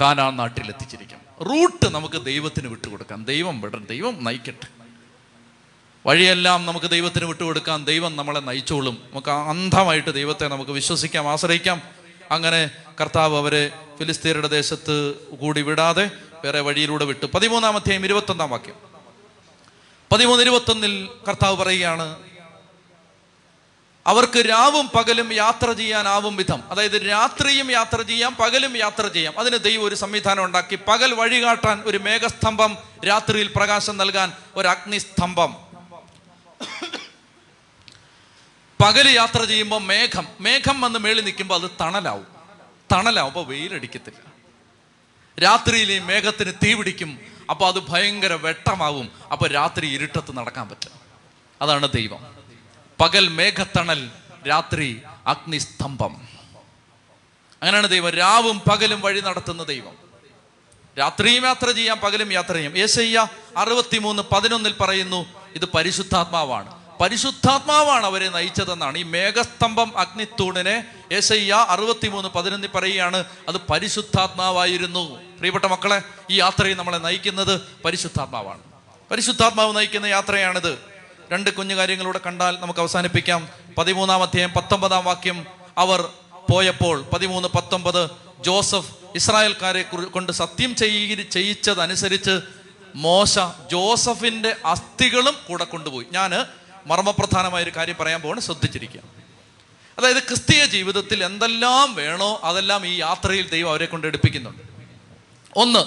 കാനാൻ നാട്ടിൽ എത്തിച്ചിരിക്കും. റൂട്ട് നമുക്ക് ദൈവത്തിന് വിട്ടുകൊടുക്കാം, ദൈവം വിടണം, ദൈവം നയിക്കട്ടെ. വഴിയെല്ലാം നമുക്ക് ദൈവത്തിന് വിട്ടുകൊടുക്കാം, ദൈവം നമ്മളെ നയിച്ചോളും. നമുക്ക് അന്ധമായിട്ട് ദൈവത്തെ നമുക്ക് വിശ്വസിക്കാം, ആശ്രയിക്കാം. അങ്ങനെ കർത്താവ് അവരെ ഫിലിസ്തീനയുടെ ദേശത്ത് കൂടി വിടാതെ വേറെ വഴിയിലൂടെ വിട്ടു. പതിമൂന്നാം അധ്യായം ഇരുപത്തൊന്നാം വാക്യം, പതിമൂന്ന് ഇരുപത്തൊന്നിൽ കർത്താവ് പറയുകയാണ്, അവർക്ക് രാവും പകലും യാത്ര ചെയ്യാനാവും വിധം, അതായത് രാത്രിയും യാത്ര ചെയ്യാം പകലും യാത്ര ചെയ്യാം. അതിന് ദൈവം ഒരു സംവിധാനം ഉണ്ടാക്കി. പകൽ വഴികാട്ടാൻ ഒരു മേഘസ്തംഭം, രാത്രിയിൽ പ്രകാശം നൽകാൻ ഒരു അഗ്നിസ്തംഭം. പകല് യാത്ര ചെയ്യുമ്പോൾ മേഘം, മേഘം വന്ന് മേളിൽ നിൽക്കുമ്പോൾ അത് തണലാവും, തണലാവും, അപ്പോൾ വെയിലടിക്കത്തില്ല. രാത്രിയിൽ ഈ മേഘത്തിന് തീ പിടിക്കും, അപ്പോൾ അത് ഭയങ്കര വെട്ടമാവും, അപ്പോൾ രാത്രി ഇരുട്ടത്ത് നടക്കാൻ പറ്റും. അതാണ് ദൈവം. പകൽ മേഘത്തണൽ, രാത്രി അഗ്നിസ്തംഭം. അങ്ങനെയാണ് ദൈവം. രാവും പകലും വഴി നടത്തുന്ന ദൈവം. രാത്രിയും യാത്ര ചെയ്യാം പകലും യാത്ര ചെയ്യാം. യേശയ്യ അറുപത്തി മൂന്ന് പതിനൊന്നിൽ പറയുന്നു, ഇത് പരിശുദ്ധാത്മാവാണ്, പരിശുദ്ധാത്മാവാണ് അവരെ നയിച്ചതെന്നാണ്. ഈ മേഘസ്തംഭം അഗ്നിത്തൂണിനെ യേശയ്യ അറുപത്തി മൂന്ന് പതിനൊന്നിൽ പറയുകയാണ്, അത് പരിശുദ്ധാത്മാവായിരുന്നു. പ്രിയപ്പെട്ട മക്കളെ, ഈ യാത്രയിൽ നമ്മളെ നയിക്കുന്നത് പരിശുദ്ധാത്മാവാണ്. പരിശുദ്ധാത്മാവ് നയിക്കുന്ന യാത്രയാണിത്. രണ്ട് കുഞ്ഞു കാര്യങ്ങളിലൂടെ കണ്ടാൽ നമുക്ക് അവസാനിപ്പിക്കാം. പതിമൂന്നാം അധ്യായം പത്തൊമ്പതാം വാക്യം, അവർ പോയപ്പോൾ, പതിമൂന്ന് പത്തൊമ്പത്, ജോസഫ് ഇസ്രായേൽക്കാരെ കൊണ്ട് സത്യം ചെയ്യി ചെയ്യിച്ചതനുസരിച്ച് മോശ ജോസഫിന്റെ അസ്ഥികളും കൂടെ കൊണ്ടുപോയി. ഞാൻ മർമ്മപ്രധാനമായൊരു കാര്യം പറയാൻ പോവാണ്, ശ്രദ്ധിച്ചിരിക്കുക. അതായത് ക്രിസ്തീയ ജീവിതത്തിൽ എന്തെല്ലാം വേണോ അതെല്ലാം ഈ യാത്രയിൽ ദൈവം അവരെ കൊണ്ട് എടുപ്പിക്കുന്നുണ്ട്. ഒന്ന്,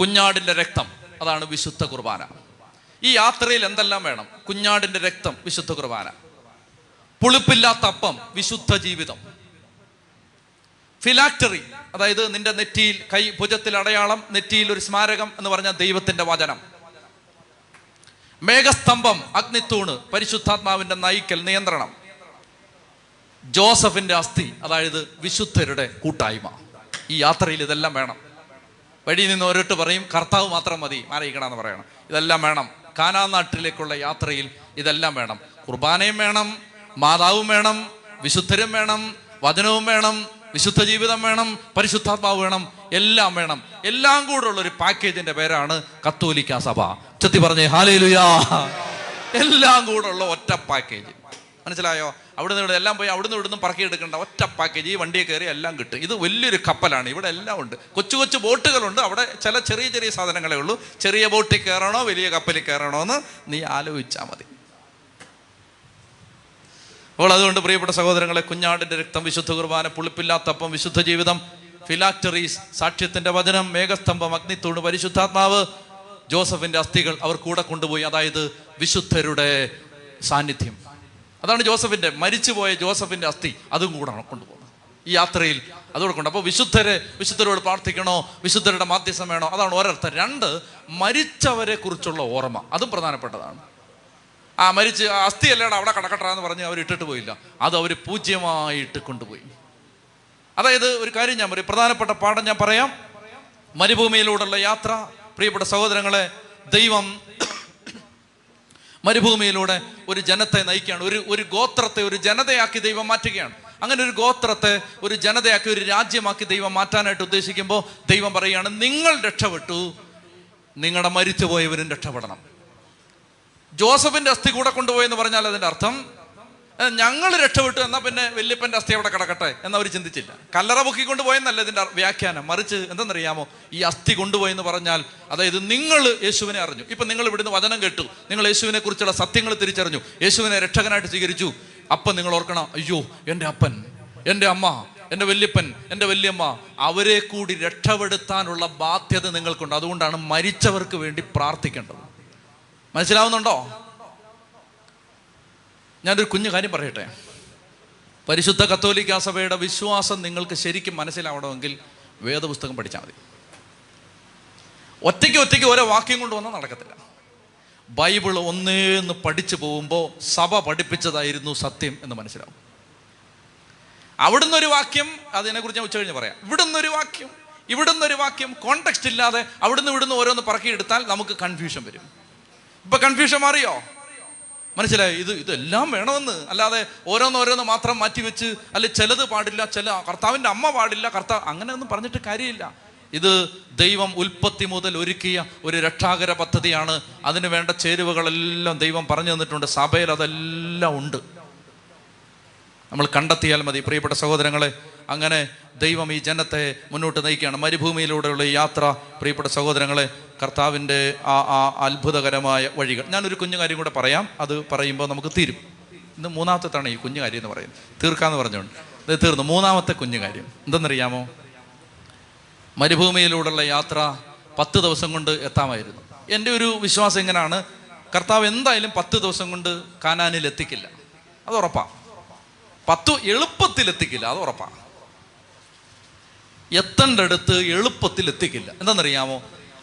കുഞ്ഞാടിൻ്റെ രക്തം, അതാണ് വിശുദ്ധ കുർബാന. ഈ യാത്രയിൽ എന്തെല്ലാം വേണം? കുഞ്ഞാടിൻ്റെ രക്തം, വിശുദ്ധ കുർബാന. പുളിപ്പില്ലാത്ത അപ്പം, വിശുദ്ധ ജീവിതം. ഫിലാക്റ്ററി, അതായത് നിന്റെ നെറ്റിയിൽ, കൈ ഭുജത്തിൽ അടയാളം, നെറ്റിയിൽ ഒരു സ്മാരകം എന്ന് പറഞ്ഞ ദൈവത്തിൻ്റെ വചനം. മേഘസ്തംഭം, അഗ്നിത്തൂണ്, പരിശുദ്ധാത്മാവിൻ്റെ നയിക്കൽ, നിയന്ത്രണം. ജോസഫിൻ്റെ അസ്ഥി, അതായത് വിശുദ്ധരുടെ കൂട്ടായ്മ. ഈ യാത്രയിൽ ഇതെല്ലാം വേണം. വഴി നിന്ന് ഓരോട്ട് പറയും, കർത്താവ് മാത്രം മതി, ആരാധിക്കണമെന്ന് പറയണം. ഇതെല്ലാം വേണം. കാനാൻ നാട്ടിലേക്കുള്ള യാത്രയിൽ ഇതെല്ലാം വേണം. കുർബാനയും വേണം, മാതാവും വേണം, വിശുദ്ധരും വേണം, വചനവും വേണം, വിശുദ്ധ ജീവിതം വേണം, പരിശുദ്ധാത്മാവ് വേണം, എല്ലാം വേണം. എല്ലാം കൂടെ ഉള്ളൊരു പാക്കേജിന്റെ പേരാണ് കത്തോലിക്കാ സഭ. ചെത്തി പറഞ്ഞേ ഹല്ലേലൂയാ. എല്ലാം കൂടെ ഉള്ള ഒറ്റ പാക്കേജ്. മനസ്സിലായോ? അവിടുന്ന് ഇവിടെ എല്ലാം പോയി അവിടുന്ന് ഇവിടുന്ന് പറക്കിയെടുക്കേണ്ട ഒറ്റ പാക്കേജ്. ഈ വണ്ടിയെ കയറി എല്ലാം കിട്ടും. ഇത് വലിയൊരു കപ്പലാണ്, ഇവിടെ എല്ലാം ഉണ്ട്. കൊച്ചു കൊച്ചു ബോട്ടുകളുണ്ട്, അവിടെ ചില ചെറിയ ചെറിയ സാധനങ്ങളേ ഉള്ളൂ. ചെറിയ ബോട്ടിൽ കയറണോ വലിയ കപ്പലിൽ കയറണോ എന്ന് നീ ആലോചിച്ചാൽ മതി. അപ്പോൾ അതുകൊണ്ട് പ്രിയപ്പെട്ട സഹോദരങ്ങളെ, കുഞ്ഞാടിൻ്റെ രക്തം, വിശുദ്ധ കുർബാന, പുളിപ്പില്ലാത്തപ്പം, വിശുദ്ധ ജീവിതം, ഫിലാക്റ്ററീസ്, സാക്ഷ്യത്തിൻ്റെ വചനം, മേഘസ്തംഭം, അഗ്നിത്തൂണ്, പരിശുദ്ധാത്മാവ്, ജോസഫിൻ്റെ അസ്ഥികൾ അവർ കൂടെ കൊണ്ടുപോയി, അതായത് വിശുദ്ധരുടെ സാന്നിധ്യം. അതാണ് ജോസഫിൻ്റെ, മരിച്ചുപോയ ജോസഫിൻ്റെ അസ്ഥി, അതും കൂടെ കൊണ്ടുപോകുന്നത് ഈ യാത്രയിൽ, അതുകൂടെ കൊണ്ട്. അപ്പോൾ വിശുദ്ധരെ, വിശുദ്ധരോട് പ്രാർത്ഥിക്കണോ, വിശുദ്ധരുടെ മാധ്യസം വേണോ, അതാണ് ഒരർത്ഥം. രണ്ട്, മരിച്ചവരെ കുറിച്ചുള്ള ഓർമ്മ, അതും പ്രധാനപ്പെട്ടതാണ്. ആ മരിച്ച് അസ്ഥി അല്ലേടാ അവിടെ കടക്കട്ടെന്ന് പറഞ്ഞ് അവർ ഇട്ടിട്ട് പോയില്ല, അത് അവർ പൂജ്യമായിട്ട് കൊണ്ടുപോയി. അതായത് ഒരു കാര്യം ഞാൻ പറയും, പ്രധാനപ്പെട്ട പാഠം ഞാൻ പറയാം. മരുഭൂമിയിലൂടെയുള്ള യാത്ര, പ്രിയപ്പെട്ട സഹോദരങ്ങളെ, ദൈവം മരുഭൂമിയിലൂടെ ഒരു ജനത്തെ നയിക്കുകയാണ്. ഒരു ഒരു ഗോത്രത്തെ ഒരു ജനതയാക്കി ദൈവം മാറ്റുകയാണ്. അങ്ങനെ ഒരു ഗോത്രത്തെ ഒരു ജനതയാക്കി ഒരു രാജ്യമാക്കി ദൈവം മാറ്റാനായിട്ട് ഉദ്ദേശിക്കുമ്പോൾ ദൈവം പറയുകയാണ്, നിങ്ങൾ രക്ഷപ്പെട്ടു, നിങ്ങളുടെ മരിച്ചുപോയവരും രക്ഷപ്പെടണം. ജോസഫിൻ്റെ അസ്ഥി കൂടെ കൊണ്ടുപോയെന്ന് പറഞ്ഞാൽ അതിൻ്റെ അർത്ഥം ഞങ്ങൾ രക്ഷപ്പെട്ടു, എന്നാൽ പിന്നെ വല്യപ്പൻ്റെ അസ്ഥി അവിടെ കിടക്കട്ടെ എന്നവർ ചിന്തിച്ചില്ല. കല്ലറ പൊക്കിക്കൊണ്ട് പോയെന്നല്ല ഇതിൻ്റെ വ്യാഖ്യാനം. മറിച്ച് എന്തെന്നറിയാമോ, ഈ അസ്ഥി കൊണ്ടുപോയെന്ന് പറഞ്ഞാൽ അതായത് നിങ്ങൾ യേശുവിനെ അറിഞ്ഞു. ഇപ്പം നിങ്ങൾ ഇവിടുന്ന് വചനം കേട്ടു, നിങ്ങൾ യേശുവിനെ കുറിച്ചുള്ള സത്യങ്ങൾ തിരിച്ചറിഞ്ഞു, യേശുവിനെ രക്ഷകനായിട്ട് സ്വീകരിച്ചു. അപ്പം നിങ്ങൾ ഓർക്കണം, അയ്യോ എൻ്റെ അപ്പൻ, എൻ്റെ അമ്മ, എൻ്റെ വല്യപ്പൻ, എൻ്റെ വല്യമ്മ, അവരെ കൂടി രക്ഷപ്പെടുത്താനുള്ള ബാധ്യത നിങ്ങൾക്കുണ്ട്. അതുകൊണ്ടാണ് മരിച്ചവർക്ക് വേണ്ടി പ്രാർത്ഥിക്കേണ്ടത്. മനസ്സിലാവുന്നുണ്ടോ? ഞാനൊരു കുഞ്ഞു കാര്യം പറയട്ടെ. പരിശുദ്ധ കത്തോലിക്കാ സഭയുടെ വിശ്വാസം നിങ്ങൾക്ക് ശരിക്കും മനസ്സിലാവണമെങ്കിൽ വേദപുസ്തകം പഠിച്ചാൽ മതി. ഒറ്റയ്ക്ക് ഒറ്റയ്ക്ക് ഓരോ വാക്യം കൊണ്ട് വന്നാൽ നടക്കത്തില്ല. ബൈബിൾ ഒന്നേന്ന് പഠിച്ചു പോകുമ്പോൾ സഭ പഠിപ്പിച്ചതായിരുന്നു സത്യം എന്ന് മനസ്സിലാവും. അവിടുന്നൊരു വാക്യം, അതിനെക്കുറിച്ച് ഞാൻ ഉച്ച കഴിഞ്ഞ് പറയാം. ഇവിടുന്നൊരു വാക്യം, ഇവിടുന്നൊരു വാക്യം, കോണ്ടെക്സ്റ്റ് ഇല്ലാതെ അവിടുന്ന് ഇവിടുന്ന് ഓരോന്ന് പറക്കിയെടുത്താൽ നമുക്ക് കൺഫ്യൂഷൻ വരും. ഇപ്പൊ കൺഫ്യൂഷൻ മാറിയോ? മനസ്സിലായി. ഇത് ഇതെല്ലാം വേണമെന്ന്, അല്ലാതെ ഓരോന്നോരോന്ന് മാത്രം മാറ്റിവെച്ച്, അല്ലെ ചിലത് പാടില്ല, ചില കർത്താവിൻ്റെ അമ്മ പാടില്ല, കർത്താവ് അങ്ങനെയൊന്നും പറഞ്ഞിട്ട് കാര്യമില്ല. ഇത് ദൈവം ഉൽപ്പത്തി മുതൽ ഒരുക്കിയ ഒരു രക്ഷാകര പദ്ധതിയാണ്. അതിന് വേണ്ട ചേരുവകളെല്ലാം ദൈവം പറഞ്ഞു തന്നിട്ടുണ്ട്. സഭയിൽ അതെല്ലാം ഉണ്ട്, നമ്മൾ കണ്ടെത്തിയാൽ മതി. പ്രിയപ്പെട്ട സഹോദരങ്ങളെ, അങ്ങനെ ദൈവം ഈ ജനത്തെ മുന്നോട്ട് നയിക്കുകയാണ്. മരുഭൂമിയിലൂടെയുള്ള യാത്ര, പ്രിയപ്പെട്ട സഹോദരങ്ങളെ, കർത്താവിൻ്റെ ആ ആ അത്ഭുതകരമായ വഴികൾ. ഞാനൊരു കുഞ്ഞു കാര്യം കൂടെ പറയാം, അത് പറയുമ്പോൾ നമുക്ക് തീരും. ഇന്ന് മൂന്നാമത്തെ തവണ ഈ കുഞ്ഞു കാര്യം എന്ന് പറയുന്നത് തീർക്കാമെന്ന് പറഞ്ഞുകൊണ്ട് ഇത് തീർന്നു. മൂന്നാമത്തെ കുഞ്ഞു കാര്യം എന്തെന്നറിയാമോ? മരുഭൂമിയിലൂടെയുള്ള യാത്ര പത്ത് ദിവസം കൊണ്ട് എത്താമായിരുന്നു. എൻ്റെ ഒരു വിശ്വാസം ഇങ്ങനെയാണ്, കർത്താവ് എന്തായാലും പത്ത് ദിവസം കൊണ്ട് കാനാനിൽ എത്തിക്കില്ല, അത് ഉറപ്പാണ്. പത്ത് എളുപ്പത്തിൽ എത്തിക്കില്ല, അത് ഉറപ്പാണ്. എത്തേണ്ട അടുത്ത് എളുപ്പത്തിൽ എത്തിക്കില്ല. എന്താണെന്നറിയാമോ?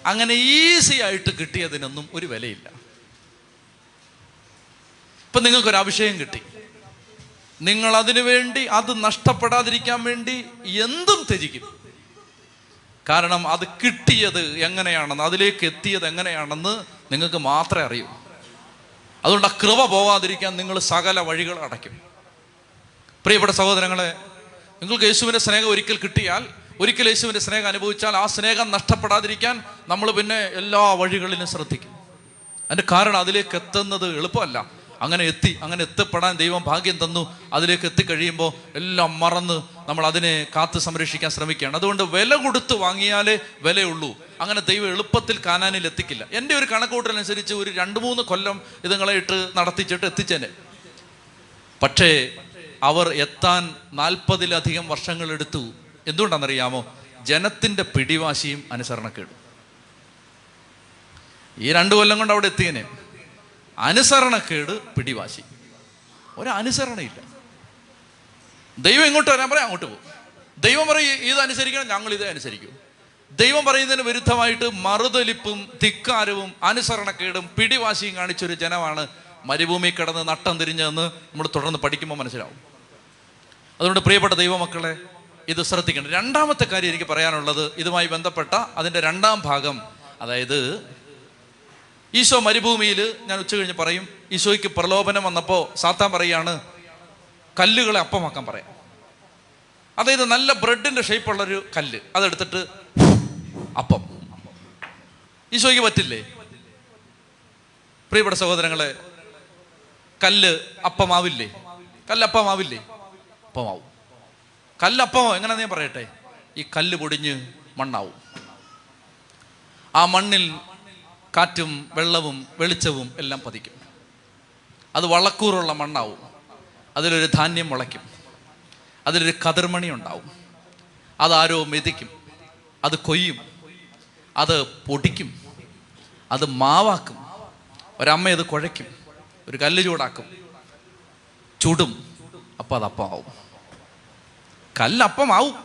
അങ്ങനെ ഈസി ആയിട്ട് കിട്ടിയതിനൊന്നും ഒരു വിലയില്ല. ഇപ്പം നിങ്ങൾക്കൊരഭിഷേകം കിട്ടി, നിങ്ങൾ അതിനു വേണ്ടി, അത് നഷ്ടപ്പെടാതിരിക്കാൻ വേണ്ടി എന്തും ത്യജിക്കും. കാരണം അത് കിട്ടിയത് എങ്ങനെയാണെന്ന്, അതിലേക്ക് എത്തിയത് എങ്ങനെയാണെന്ന് നിങ്ങൾക്ക് മാത്രമേ അറിയൂ. അതുകൊണ്ട് ആ കൃപ പോവാതിരിക്കാൻ നിങ്ങൾ സകല വഴികൾ അടയ്ക്കും. പ്രിയപ്പെട്ട സഹോദരങ്ങളെ, നിങ്ങൾക്ക് യേശുവിൻ്റെ സ്നേഹം ഒരിക്കൽ കിട്ടിയാൽ, ഒരിക്കൽ യേശുവിൻ്റെ സ്നേഹം അനുഭവിച്ചാൽ, ആ സ്നേഹം നഷ്ടപ്പെടാതിരിക്കാൻ നമ്മൾ പിന്നെ എല്ലാ വഴികളിലും ശ്രദ്ധിക്കും. അതിൻ്റെ കാരണം അതിലേക്ക് എത്തുന്നത് എളുപ്പമല്ല. അങ്ങനെ എത്തി, അങ്ങനെ എത്തപ്പെടാൻ ദൈവം ഭാഗ്യം തന്നു. അതിലേക്ക് എത്തിക്കഴിയുമ്പോൾ എല്ലാം മറന്ന് നമ്മൾ അതിനെ കാത്ത് സംരക്ഷിക്കാൻ ശ്രമിക്കുകയാണ്. അതുകൊണ്ട് വില കൊടുത്ത് വാങ്ങിയാലേ വിലയുള്ളൂ. അങ്ങനെ ദൈവം എളുപ്പത്തിൽ കാനാനിൽ എത്തിക്കില്ല. എൻ്റെ ഒരു കണക്കൂട്ടലനുസരിച്ച് ഒരു രണ്ട് മൂന്ന് കൊല്ലം ഇതുങ്ങളെ ഇട്ട് നടത്തിച്ചിട്ട് എത്തിച്ചേനെ. പക്ഷേ അവർ എത്താൻ നാൽപ്പതിലധികം വർഷങ്ങളെടുത്തു. എന്തുകൊണ്ടാണെന്നറിയാമോ? ജനത്തിൻ്റെ പിടിവാശിയും അനുസരണക്കേടും. ഈ രണ്ട് കൊല്ലം കൊണ്ട് അവിടെ എത്തിയനെ അനുസരണക്കേട്, പിടിവാശി, ഒരനുസരണയില്ല. ദൈവം ഇങ്ങോട്ട് വരാൻ പറയാം, അങ്ങോട്ട് പോകും. ദൈവം പറയും ഇതനുസരിക്കണം, ഞങ്ങൾ ഇതേ അനുസരിക്കും. ദൈവം പറയുന്നതിന് വിരുദ്ധമായിട്ട് മറുതലിപ്പും ധിക്കാരവും അനുസരണക്കേടും പിടിവാശിയും കാണിച്ചൊരു ജനമാണ് മരുഭൂമി കിടന്ന് നട്ടം തിരിഞ്ഞതെന്ന് നമ്മൾ തുടർന്ന് പഠിക്കുമ്പോൾ മനസ്സിലാവും. അതുകൊണ്ട് പ്രിയപ്പെട്ട ദൈവമക്കളെ, ഇത് ശ്രദ്ധിക്കണം. രണ്ടാമത്തെ കാര്യം എനിക്ക് പറയാനുള്ളത്, ഇതുമായി ബന്ധപ്പെട്ട അതിൻ്റെ രണ്ടാം ഭാഗം, അതായത് ഈശോ മരുഭൂമിയിൽ, ഞാൻ ഉച്ച കഴിഞ്ഞ് പറയും, ഈശോയ്ക്ക് പ്രലോഭനം വന്നപ്പോൾ സാത്താൻ പറയാണ് കല്ലുകളെ അപ്പമാക്കാൻ പറയാം. അതായത് നല്ല ബ്രെഡിൻ്റെ ഷേപ്പുള്ളൊരു കല്ല്, അതെടുത്തിട്ട് അപ്പം. ഈശോയ്ക്ക് പറ്റില്ലേ? പ്രിയപ്പെട്ട സഹോദരങ്ങളെ, കല്ല് അപ്പമാവില്ലേ? കല്ലപ്പമാവില്ലേ? അപ്പമാവും. കല്ലപ്പമോ എങ്ങനെയാണെന്ന് ഞാൻ പറയട്ടെ. ഈ കല്ല് പൊടിഞ്ഞ് മണ്ണാവും. ആ മണ്ണിൽ കാറ്റും വെള്ളവും വെളിച്ചവും എല്ലാം പതിക്കും. അത് വളക്കൂറുള്ള മണ്ണാവും. അതിലൊരു ധാന്യം മുളയ്ക്കും, അതിലൊരു കതിർമണി ഉണ്ടാവും. അതാരോ മെതിക്കും, അത് കൊയ്യും, അത് പൊടിക്കും, അത് മാവാക്കും. ഒരമ്മ അത് കുഴയ്ക്കും, ഒരു കല്ല് ചൂടാക്കും, ചുടും, അപ്പം അതപ്പമാവും. കല്ലപ്പമാവും.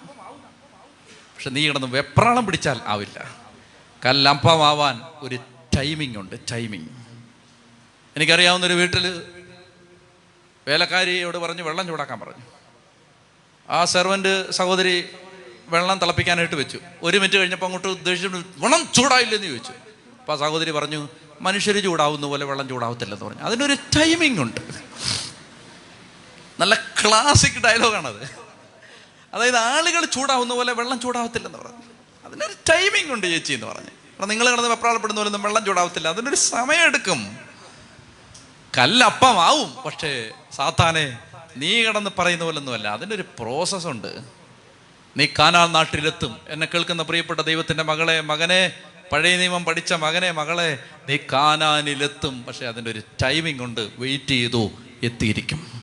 പക്ഷെ നീ കിടന്ന് വെപ്രാളം പിടിച്ചാൽ ആവില്ല. കല്ലപ്പമാവാൻ ഒരു ടൈമിംഗ് ഉണ്ട്, ടൈമിങ്. എനിക്കറിയാവുന്നൊരു വീട്ടിൽ വേലക്കാരിയോട് പറഞ്ഞു വെള്ളം ചൂടാക്കാൻ പറഞ്ഞു. ആ സെർവൻ്റ് സഹോദരി വെള്ളം തിളപ്പിക്കാനായിട്ട് വെച്ചു. ഒരു മിനിറ്റ് കഴിഞ്ഞപ്പോൾ അങ്ങോട്ട് ഉദ്ദേശിച്ചു വെള്ളം ചൂടായില്ലെന്ന് ചോദിച്ചു. അപ്പോൾ ആ സഹോദരി പറഞ്ഞു മനുഷ്യർ ചൂടാവുന്ന പോലെ വെള്ളം ചൂടാവത്തില്ലെന്ന് പറഞ്ഞു. അതിനൊരു ടൈമിംഗ് ഉണ്ട്. നല്ല ക്ലാസിക് ഡയലോഗാണത്. അതായത് ആളുകൾ ചൂടാവുന്ന പോലെ വെള്ളം ചൂടാവത്തില്ലെന്ന് പറഞ്ഞു. അതിനൊരു ടൈമിംഗ് ഉണ്ട് ചേച്ചി എന്ന് പറഞ്ഞു. കാരണം നിങ്ങൾ കിടന്ന് വെപ്രാളപ്പെടുന്ന പോലെ ഒന്നും വെള്ളം ചൂടാവത്തില്ല, അതിനൊരു സമയമെടുക്കും. കല്ലപ്പമാവും. പക്ഷേ സാത്താനെ, നീ കിടന്ന് പറയുന്ന പോലെ ഒന്നുമല്ല, അതിൻ്റെ ഒരു പ്രോസസ്സുണ്ട്. നീ കാനാൻ നാട്ടിലെത്തും. എന്നെ കേൾക്കുന്ന പ്രിയപ്പെട്ട ദൈവത്തിൻ്റെ മകളെ, മകനെ, പഴയ നിയമം പഠിച്ച മകനെ, മകളെ, നീ കാനാനിലെത്തും. പക്ഷേ അതിൻ്റെ ഒരു ടൈമിംഗ് ഉണ്ട്. വെയിറ്റ് ചെയ്തു, എത്തിയിരിക്കും.